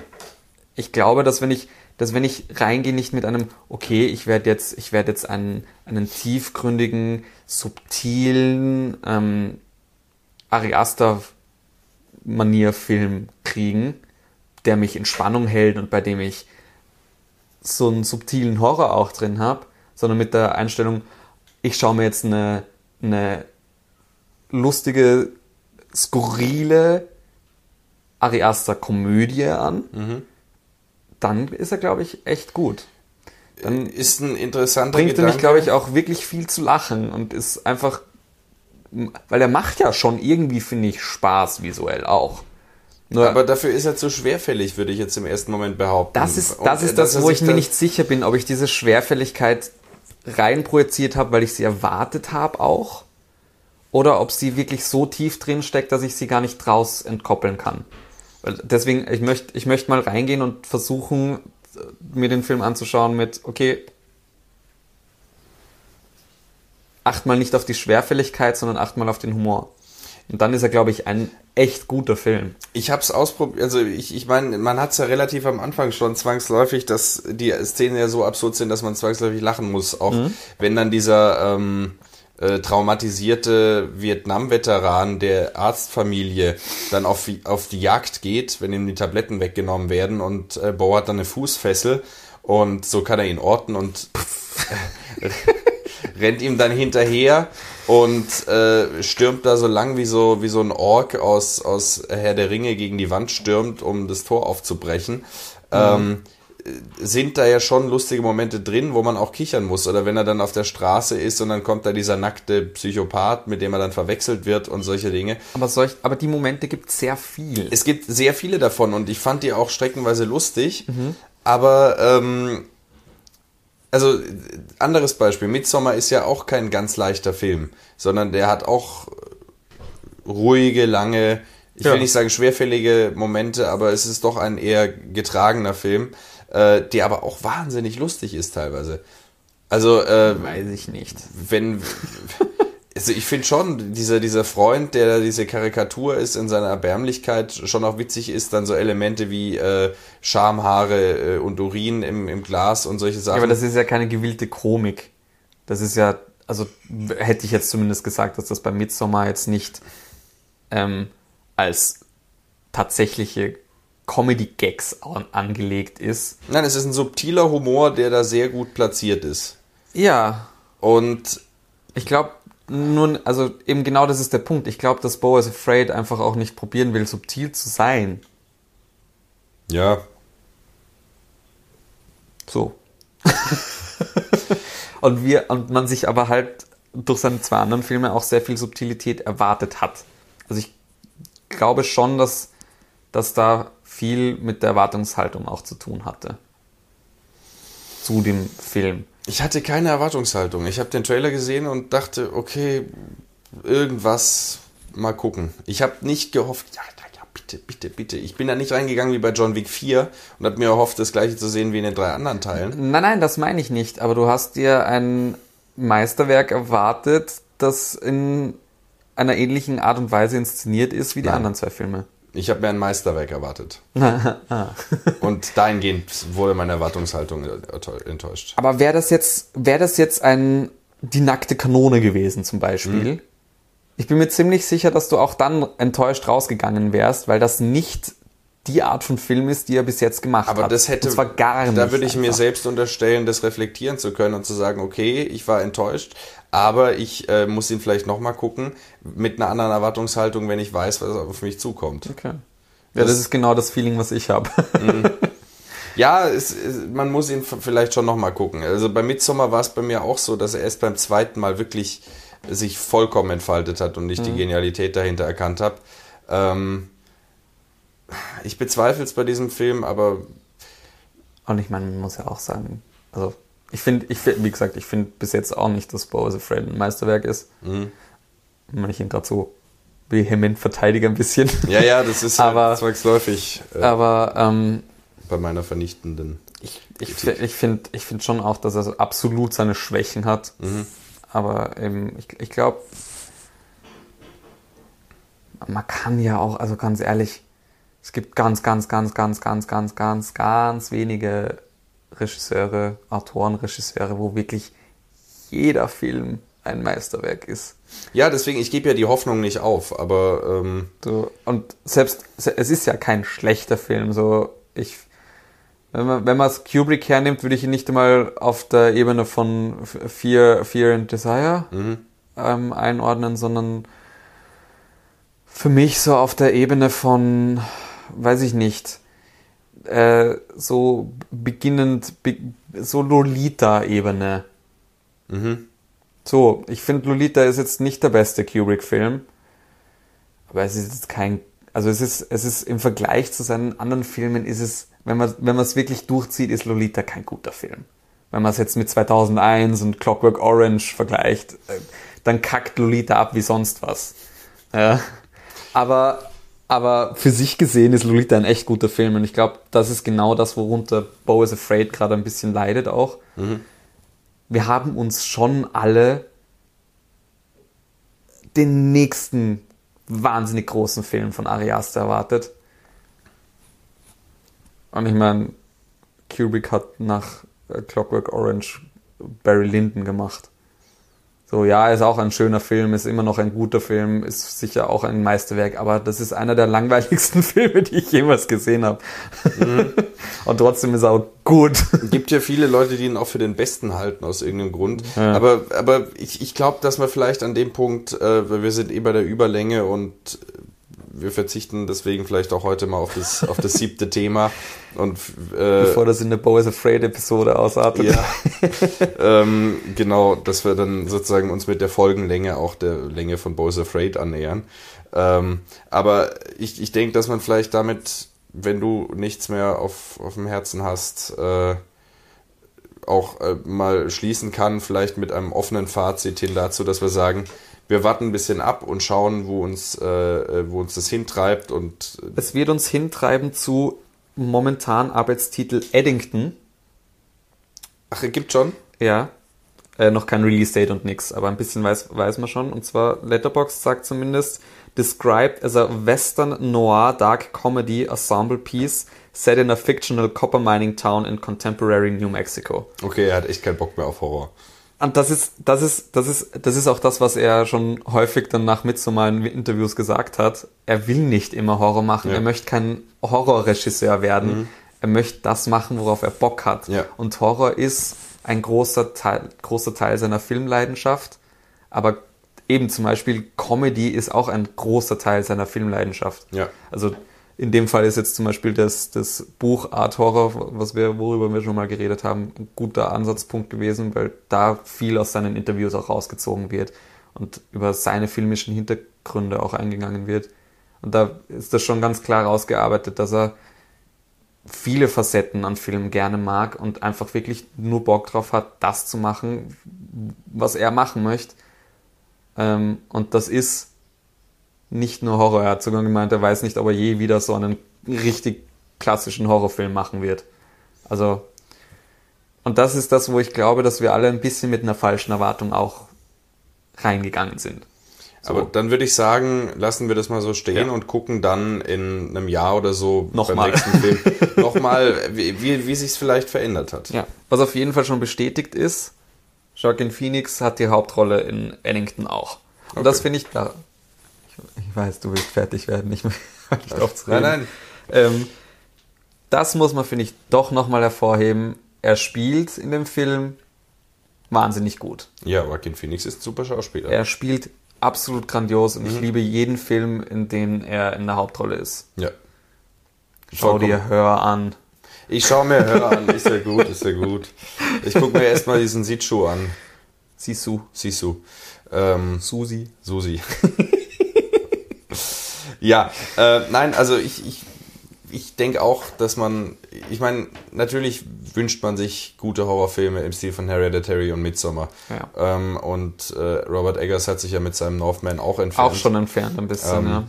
ich glaube, dass wenn ich dass wenn ich reingehe, nicht mit einem, okay, ich werde jetzt, ich werde jetzt einen, einen tiefgründigen, subtilen ähm, Ari Aster-Manier-Film kriegen, der mich in Spannung hält und bei dem ich so einen subtilen Horror auch drin habe, sondern mit der Einstellung, ich schaue mir jetzt eine, eine lustige, skurrile Ari Aster-Komödie an, mhm. dann ist er, glaube ich, echt gut. Dann ist ein interessanter Gedanke. Bringt er mich, glaube ich, auch wirklich viel zu lachen und ist einfach, weil er macht ja schon irgendwie, finde ich, Spaß visuell auch. Nur aber dafür ist er zu schwerfällig, würde ich jetzt im ersten Moment behaupten. Das ist das, ist das wo ich mir nicht sicher bin, ob ich diese Schwerfälligkeit reinprojiziert habe, weil ich sie erwartet habe auch, oder ob sie wirklich so tief drin steckt, dass ich sie gar nicht draus entkoppeln kann. Deswegen, ich möchte ich möchte mal reingehen und versuchen, mir den Film anzuschauen mit, okay, acht mal nicht auf die Schwerfälligkeit, sondern acht mal auf den Humor. Und dann ist er, glaube ich, ein echt guter Film. Ich habe es ausprobiert, also ich, ich meine, man hat es ja relativ am Anfang schon zwangsläufig, dass die Szenen ja so absurd sind, dass man zwangsläufig lachen muss, auch mhm. wenn dann dieser... Ähm Äh, traumatisierte Vietnam-Veteran der Arztfamilie dann auf, auf die Jagd geht, wenn ihm die Tabletten weggenommen werden und äh, Bo hat dann eine Fußfessel und so kann er ihn orten und rennt ihm dann hinterher und äh, stürmt da so lang wie so, wie so ein Ork aus, aus Herr der Ringe gegen die Wand stürmt, um das Tor aufzubrechen. Mhm. Ähm, sind da ja schon lustige Momente drin, wo man auch kichern muss. Oder wenn er dann auf der Straße ist und dann kommt da dieser nackte Psychopath, mit dem er dann verwechselt wird und solche Dinge. Aber, solch, aber die Momente gibt es sehr viel. Es gibt sehr viele davon und ich fand die auch streckenweise lustig. Mhm. Aber ähm, also anderes Beispiel, Midsommar ist ja auch kein ganz leichter Film, sondern der hat auch ruhige, lange, ich ja. will nicht sagen schwerfällige Momente, aber es ist doch ein eher getragener Film, äh, der aber auch wahnsinnig lustig ist teilweise. Also, äh, weiß ich nicht. Wenn, also ich finde schon, dieser, dieser Freund, der da diese Karikatur ist in seiner Erbärmlichkeit, schon auch witzig ist, dann so Elemente wie äh, Schamhaare äh, und Urin im, im Glas und solche Sachen. Ja, aber das ist ja keine gewillte Komik. Das ist ja, also hätte ich jetzt zumindest gesagt, dass das bei Midsommar jetzt nicht ähm, als tatsächliche Comedy-Gags an, angelegt ist. Nein, es ist ein subtiler Humor, der da sehr gut platziert ist. Ja. Und ich glaube, nun, also eben genau das ist der Punkt. Ich glaube, dass Bo is Afraid einfach auch nicht probieren will, subtil zu sein. Ja. So. und, wir, und man sich aber halt durch seine zwei anderen Filme auch sehr viel Subtilität erwartet hat. Also ich glaube schon, dass, dass da viel mit der Erwartungshaltung auch zu tun hatte. Zu dem Film. Ich hatte keine Erwartungshaltung. Ich habe den Trailer gesehen und dachte, okay, irgendwas, mal gucken. Ich habe nicht gehofft, ja, ja, bitte, bitte, bitte. Ich bin da nicht reingegangen wie bei John Wick vier und habe mir erhofft, das Gleiche zu sehen wie in den drei anderen Teilen. Nein, nein, das meine ich nicht. Aber du hast dir ein Meisterwerk erwartet, das in einer ähnlichen Art und Weise inszeniert ist wie die nein. anderen zwei Filme. Ich habe mir ein Meisterwerk erwartet. ah. Und dahingehend wurde meine Erwartungshaltung enttäuscht. Aber wäre das jetzt, wäre das jetzt ein, die nackte Kanone gewesen zum Beispiel? Hm. Ich bin mir ziemlich sicher, dass du auch dann enttäuscht rausgegangen wärst, weil das nicht die Art von Film ist, die er bis jetzt gemacht aber hat. Aber das hätte, und zwar gar nicht da würde ich einfach. mir selbst unterstellen, das reflektieren zu können und zu sagen, okay, ich war enttäuscht, aber ich äh, muss ihn vielleicht nochmal gucken, mit einer anderen Erwartungshaltung, wenn ich weiß, was auf mich zukommt. Okay. Ja, das, das ist genau das Feeling, was ich habe. ja, es, man muss ihn vielleicht schon nochmal gucken. Also bei Midsommar war es bei mir auch so, dass er erst beim zweiten Mal wirklich sich vollkommen entfaltet hat und ich mhm. die Genialität dahinter erkannt habe. Ähm, Ich bezweifle es bei diesem Film, aber... Und ich meine, man muss ja auch sagen, also ich finde, ich find, wie gesagt, ich finde bis jetzt auch nicht, dass Bo is Afraid ein Meisterwerk ist. Mhm. Wenn ich ihn gerade so vehement verteidige ein bisschen. Ja, ja, das ist aber, zwangsläufig äh, aber, ähm, bei meiner vernichtenden Ich, ich, ich finde ich find schon auch, dass er absolut seine Schwächen hat, mhm. aber eben, ich, ich glaube, man kann ja auch, also ganz ehrlich, es gibt ganz, ganz, ganz, ganz, ganz, ganz, ganz, ganz wenige Regisseure, Autoren, Regisseure, wo wirklich jeder Film ein Meisterwerk ist. Ja, deswegen, ich gebe ja die Hoffnung nicht auf, aber... Ähm so, und selbst, es ist ja kein schlechter Film, so ich... Wenn man, wenn man es Kubrick hernimmt, würde ich ihn nicht einmal auf der Ebene von Fear, Fear and Desire mhm. ähm, einordnen, sondern für mich so auf der Ebene von... weiß ich nicht, äh, so beginnend, be, so Lolita-Ebene. Mhm. So, ich finde, Lolita ist jetzt nicht der beste Kubrick-Film, aber es ist jetzt kein, also es ist, es ist im Vergleich zu seinen anderen Filmen ist es, wenn man, wenn man es wirklich durchzieht, ist Lolita kein guter Film. Wenn man es jetzt mit zweitausendeins und Clockwork Orange vergleicht, äh, dann kackt Lolita ab wie sonst was. Ja. Aber Aber für sich gesehen ist Lolita ein echt guter Film und ich glaube, das ist genau das, worunter Bo is Afraid gerade ein bisschen leidet auch. Mhm. Wir haben uns schon alle den nächsten wahnsinnig großen Film von Ari Aster erwartet. Und ich meine, Kubrick hat nach Clockwork Orange Barry Lyndon gemacht. So, ja, ist auch ein schöner Film, ist immer noch ein guter Film, ist sicher auch ein Meisterwerk, aber das ist einer der langweiligsten Filme, die ich jemals gesehen habe. Mhm. Und trotzdem ist er auch gut. Es gibt ja viele Leute, die ihn auch für den Besten halten, aus irgendeinem Grund. Ja. Aber, aber ich, ich glaube, dass man vielleicht an dem Punkt, äh, weil wir sind eh bei der Überlänge und wir verzichten deswegen vielleicht auch heute mal auf das, auf das siebte Thema. Und, äh, bevor das in der Bo is Afraid-Episode ausartet. Ja. ähm, genau, dass wir dann sozusagen uns mit der Folgenlänge auch der Länge von Bo is Afraid annähern. Ähm, aber ich, ich denke, dass man vielleicht damit, wenn du nichts mehr auf, auf dem Herzen hast, äh, auch äh, mal schließen kann, vielleicht mit einem offenen Fazit hin dazu, dass wir sagen, wir warten ein bisschen ab und schauen, wo uns, äh, wo uns das hintreibt. Und es wird uns hintreiben zu momentan Arbeitstitel Eddington. Ach, gibt schon? Ja. Äh, noch kein Release-Date und nix, aber ein bisschen weiß, weiß man schon. Und zwar Letterboxd sagt zumindest, described as a Western Noir Dark Comedy Ensemble Piece set in a fictional copper mining town in contemporary New Mexico. Okay, er hat echt keinen Bock mehr auf Horror. Und das ist, das ist, das ist, das ist auch das, was er schon häufig danach mitzumalen in Interviews gesagt hat. Er will nicht immer Horror machen. Ja. Er möchte kein Horrorregisseur werden. Mhm. Er möchte das machen, worauf er Bock hat. Ja. Und Horror ist ein großer Teil, großer Teil seiner Filmleidenschaft. Aber eben zum Beispiel Comedy ist auch ein großer Teil seiner Filmleidenschaft. Ja. Also in dem Fall ist jetzt zum Beispiel das, das Buch Art Horror, was wir, worüber wir schon mal geredet haben, ein guter Ansatzpunkt gewesen, weil da viel aus seinen Interviews auch rausgezogen wird und über seine filmischen Hintergründe auch eingegangen wird. Und da ist das schon ganz klar rausgearbeitet, dass er viele Facetten an Filmen gerne mag und einfach wirklich nur Bock drauf hat, das zu machen, was er machen möchte. Und das ist nicht nur Horror. Er hat sogar gemeint, er weiß nicht, ob er je wieder so einen richtig klassischen Horrorfilm machen wird. Also, und das ist das, wo ich glaube, dass wir alle ein bisschen mit einer falschen Erwartung auch reingegangen sind. So. Aber dann würde ich sagen, lassen wir das mal so stehen, ja, und gucken dann in einem Jahr oder so nochmal. Beim nächsten Film nochmal, wie, wie, wie sich es vielleicht verändert hat. Ja. Was auf jeden Fall schon bestätigt ist, Joaquin Phoenix hat die Hauptrolle in Eddington auch. Und okay, das finde ich klar. Ich weiß, du willst fertig werden, ich möchte nicht aufzureden. Nein, nein. Ähm, das muss man, finde ich, doch nochmal hervorheben. Er spielt in dem Film wahnsinnig gut. Ja, Joaquin Phoenix ist ein super Schauspieler. Er spielt absolut grandios und mhm. ich liebe jeden Film, in dem er in der Hauptrolle ist. Ja. Schau Vollkommen. dir Hör an. Ich schaue mir Hör an, ist ja gut, ist ja gut. Ich gucke mir erstmal diesen Sisu an. Sisu. Sisu. Ähm, Susi. Susi. Ja, äh, nein, also ich, ich, ich denke auch, dass man, ich meine, natürlich wünscht man sich gute Horrorfilme im Stil von Hereditary und Midsommar. Ja. Ähm, und äh, Robert Eggers hat sich ja mit seinem Northman auch entfernt. Auch schon entfernt ein bisschen, ähm, ja.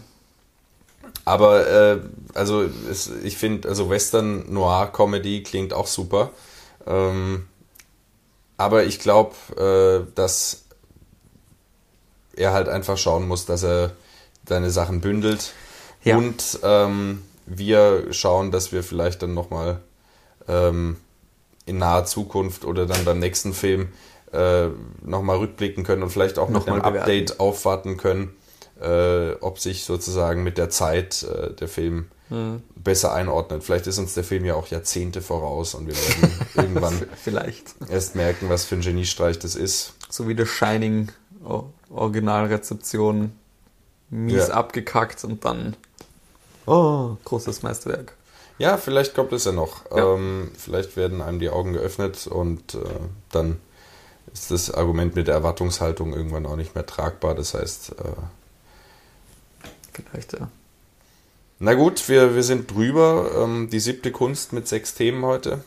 Aber, äh, also es, ich finde, also Western-Noir-Comedy klingt auch super. Ähm, aber ich glaube, äh, dass er halt einfach schauen muss, dass er deine Sachen bündelt, ja, und ähm, wir schauen, dass wir vielleicht dann nochmal ähm, in naher Zukunft oder dann beim nächsten Film äh, nochmal rückblicken können und vielleicht auch nochmal ein Update aufwarten können, äh, ob sich sozusagen mit der Zeit äh, der Film mhm. besser einordnet. Vielleicht ist uns der Film ja auch Jahrzehnte voraus und wir werden irgendwann vielleicht erst merken, was für ein Geniestreich das ist. So wie The Shining Originalrezeption. Mies ja. abgekackt und dann oh, großes Meisterwerk. Ja, vielleicht kommt es ja noch. Ja. Ähm, vielleicht werden einem die Augen geöffnet und äh, dann ist das Argument mit der Erwartungshaltung irgendwann auch nicht mehr tragbar. Das heißt, äh, vielleicht, ja. Na gut, wir, wir sind drüber. Ähm, die siebte Kunst mit sechs Themen heute.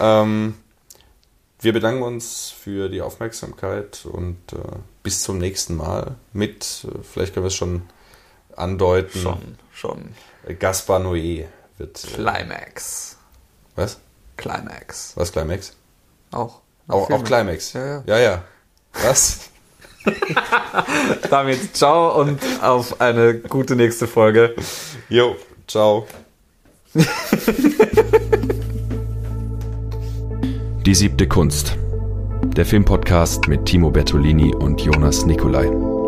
ähm, Wir bedanken uns für die Aufmerksamkeit und äh, bis zum nächsten Mal mit, äh, vielleicht können wir es schon andeuten. Schon, schon. Äh, Gaspar Noé wird... Äh, Climax. Was? Climax. Was, Climax? Auch. Auch, auch Climax? Ja, ja. Ja, ja. Was? Damit ciao und auf eine gute nächste Folge. Jo, ciao. Die siebte Kunst. Der Filmpodcast mit Timo Bertolini und Jonas Nicolai.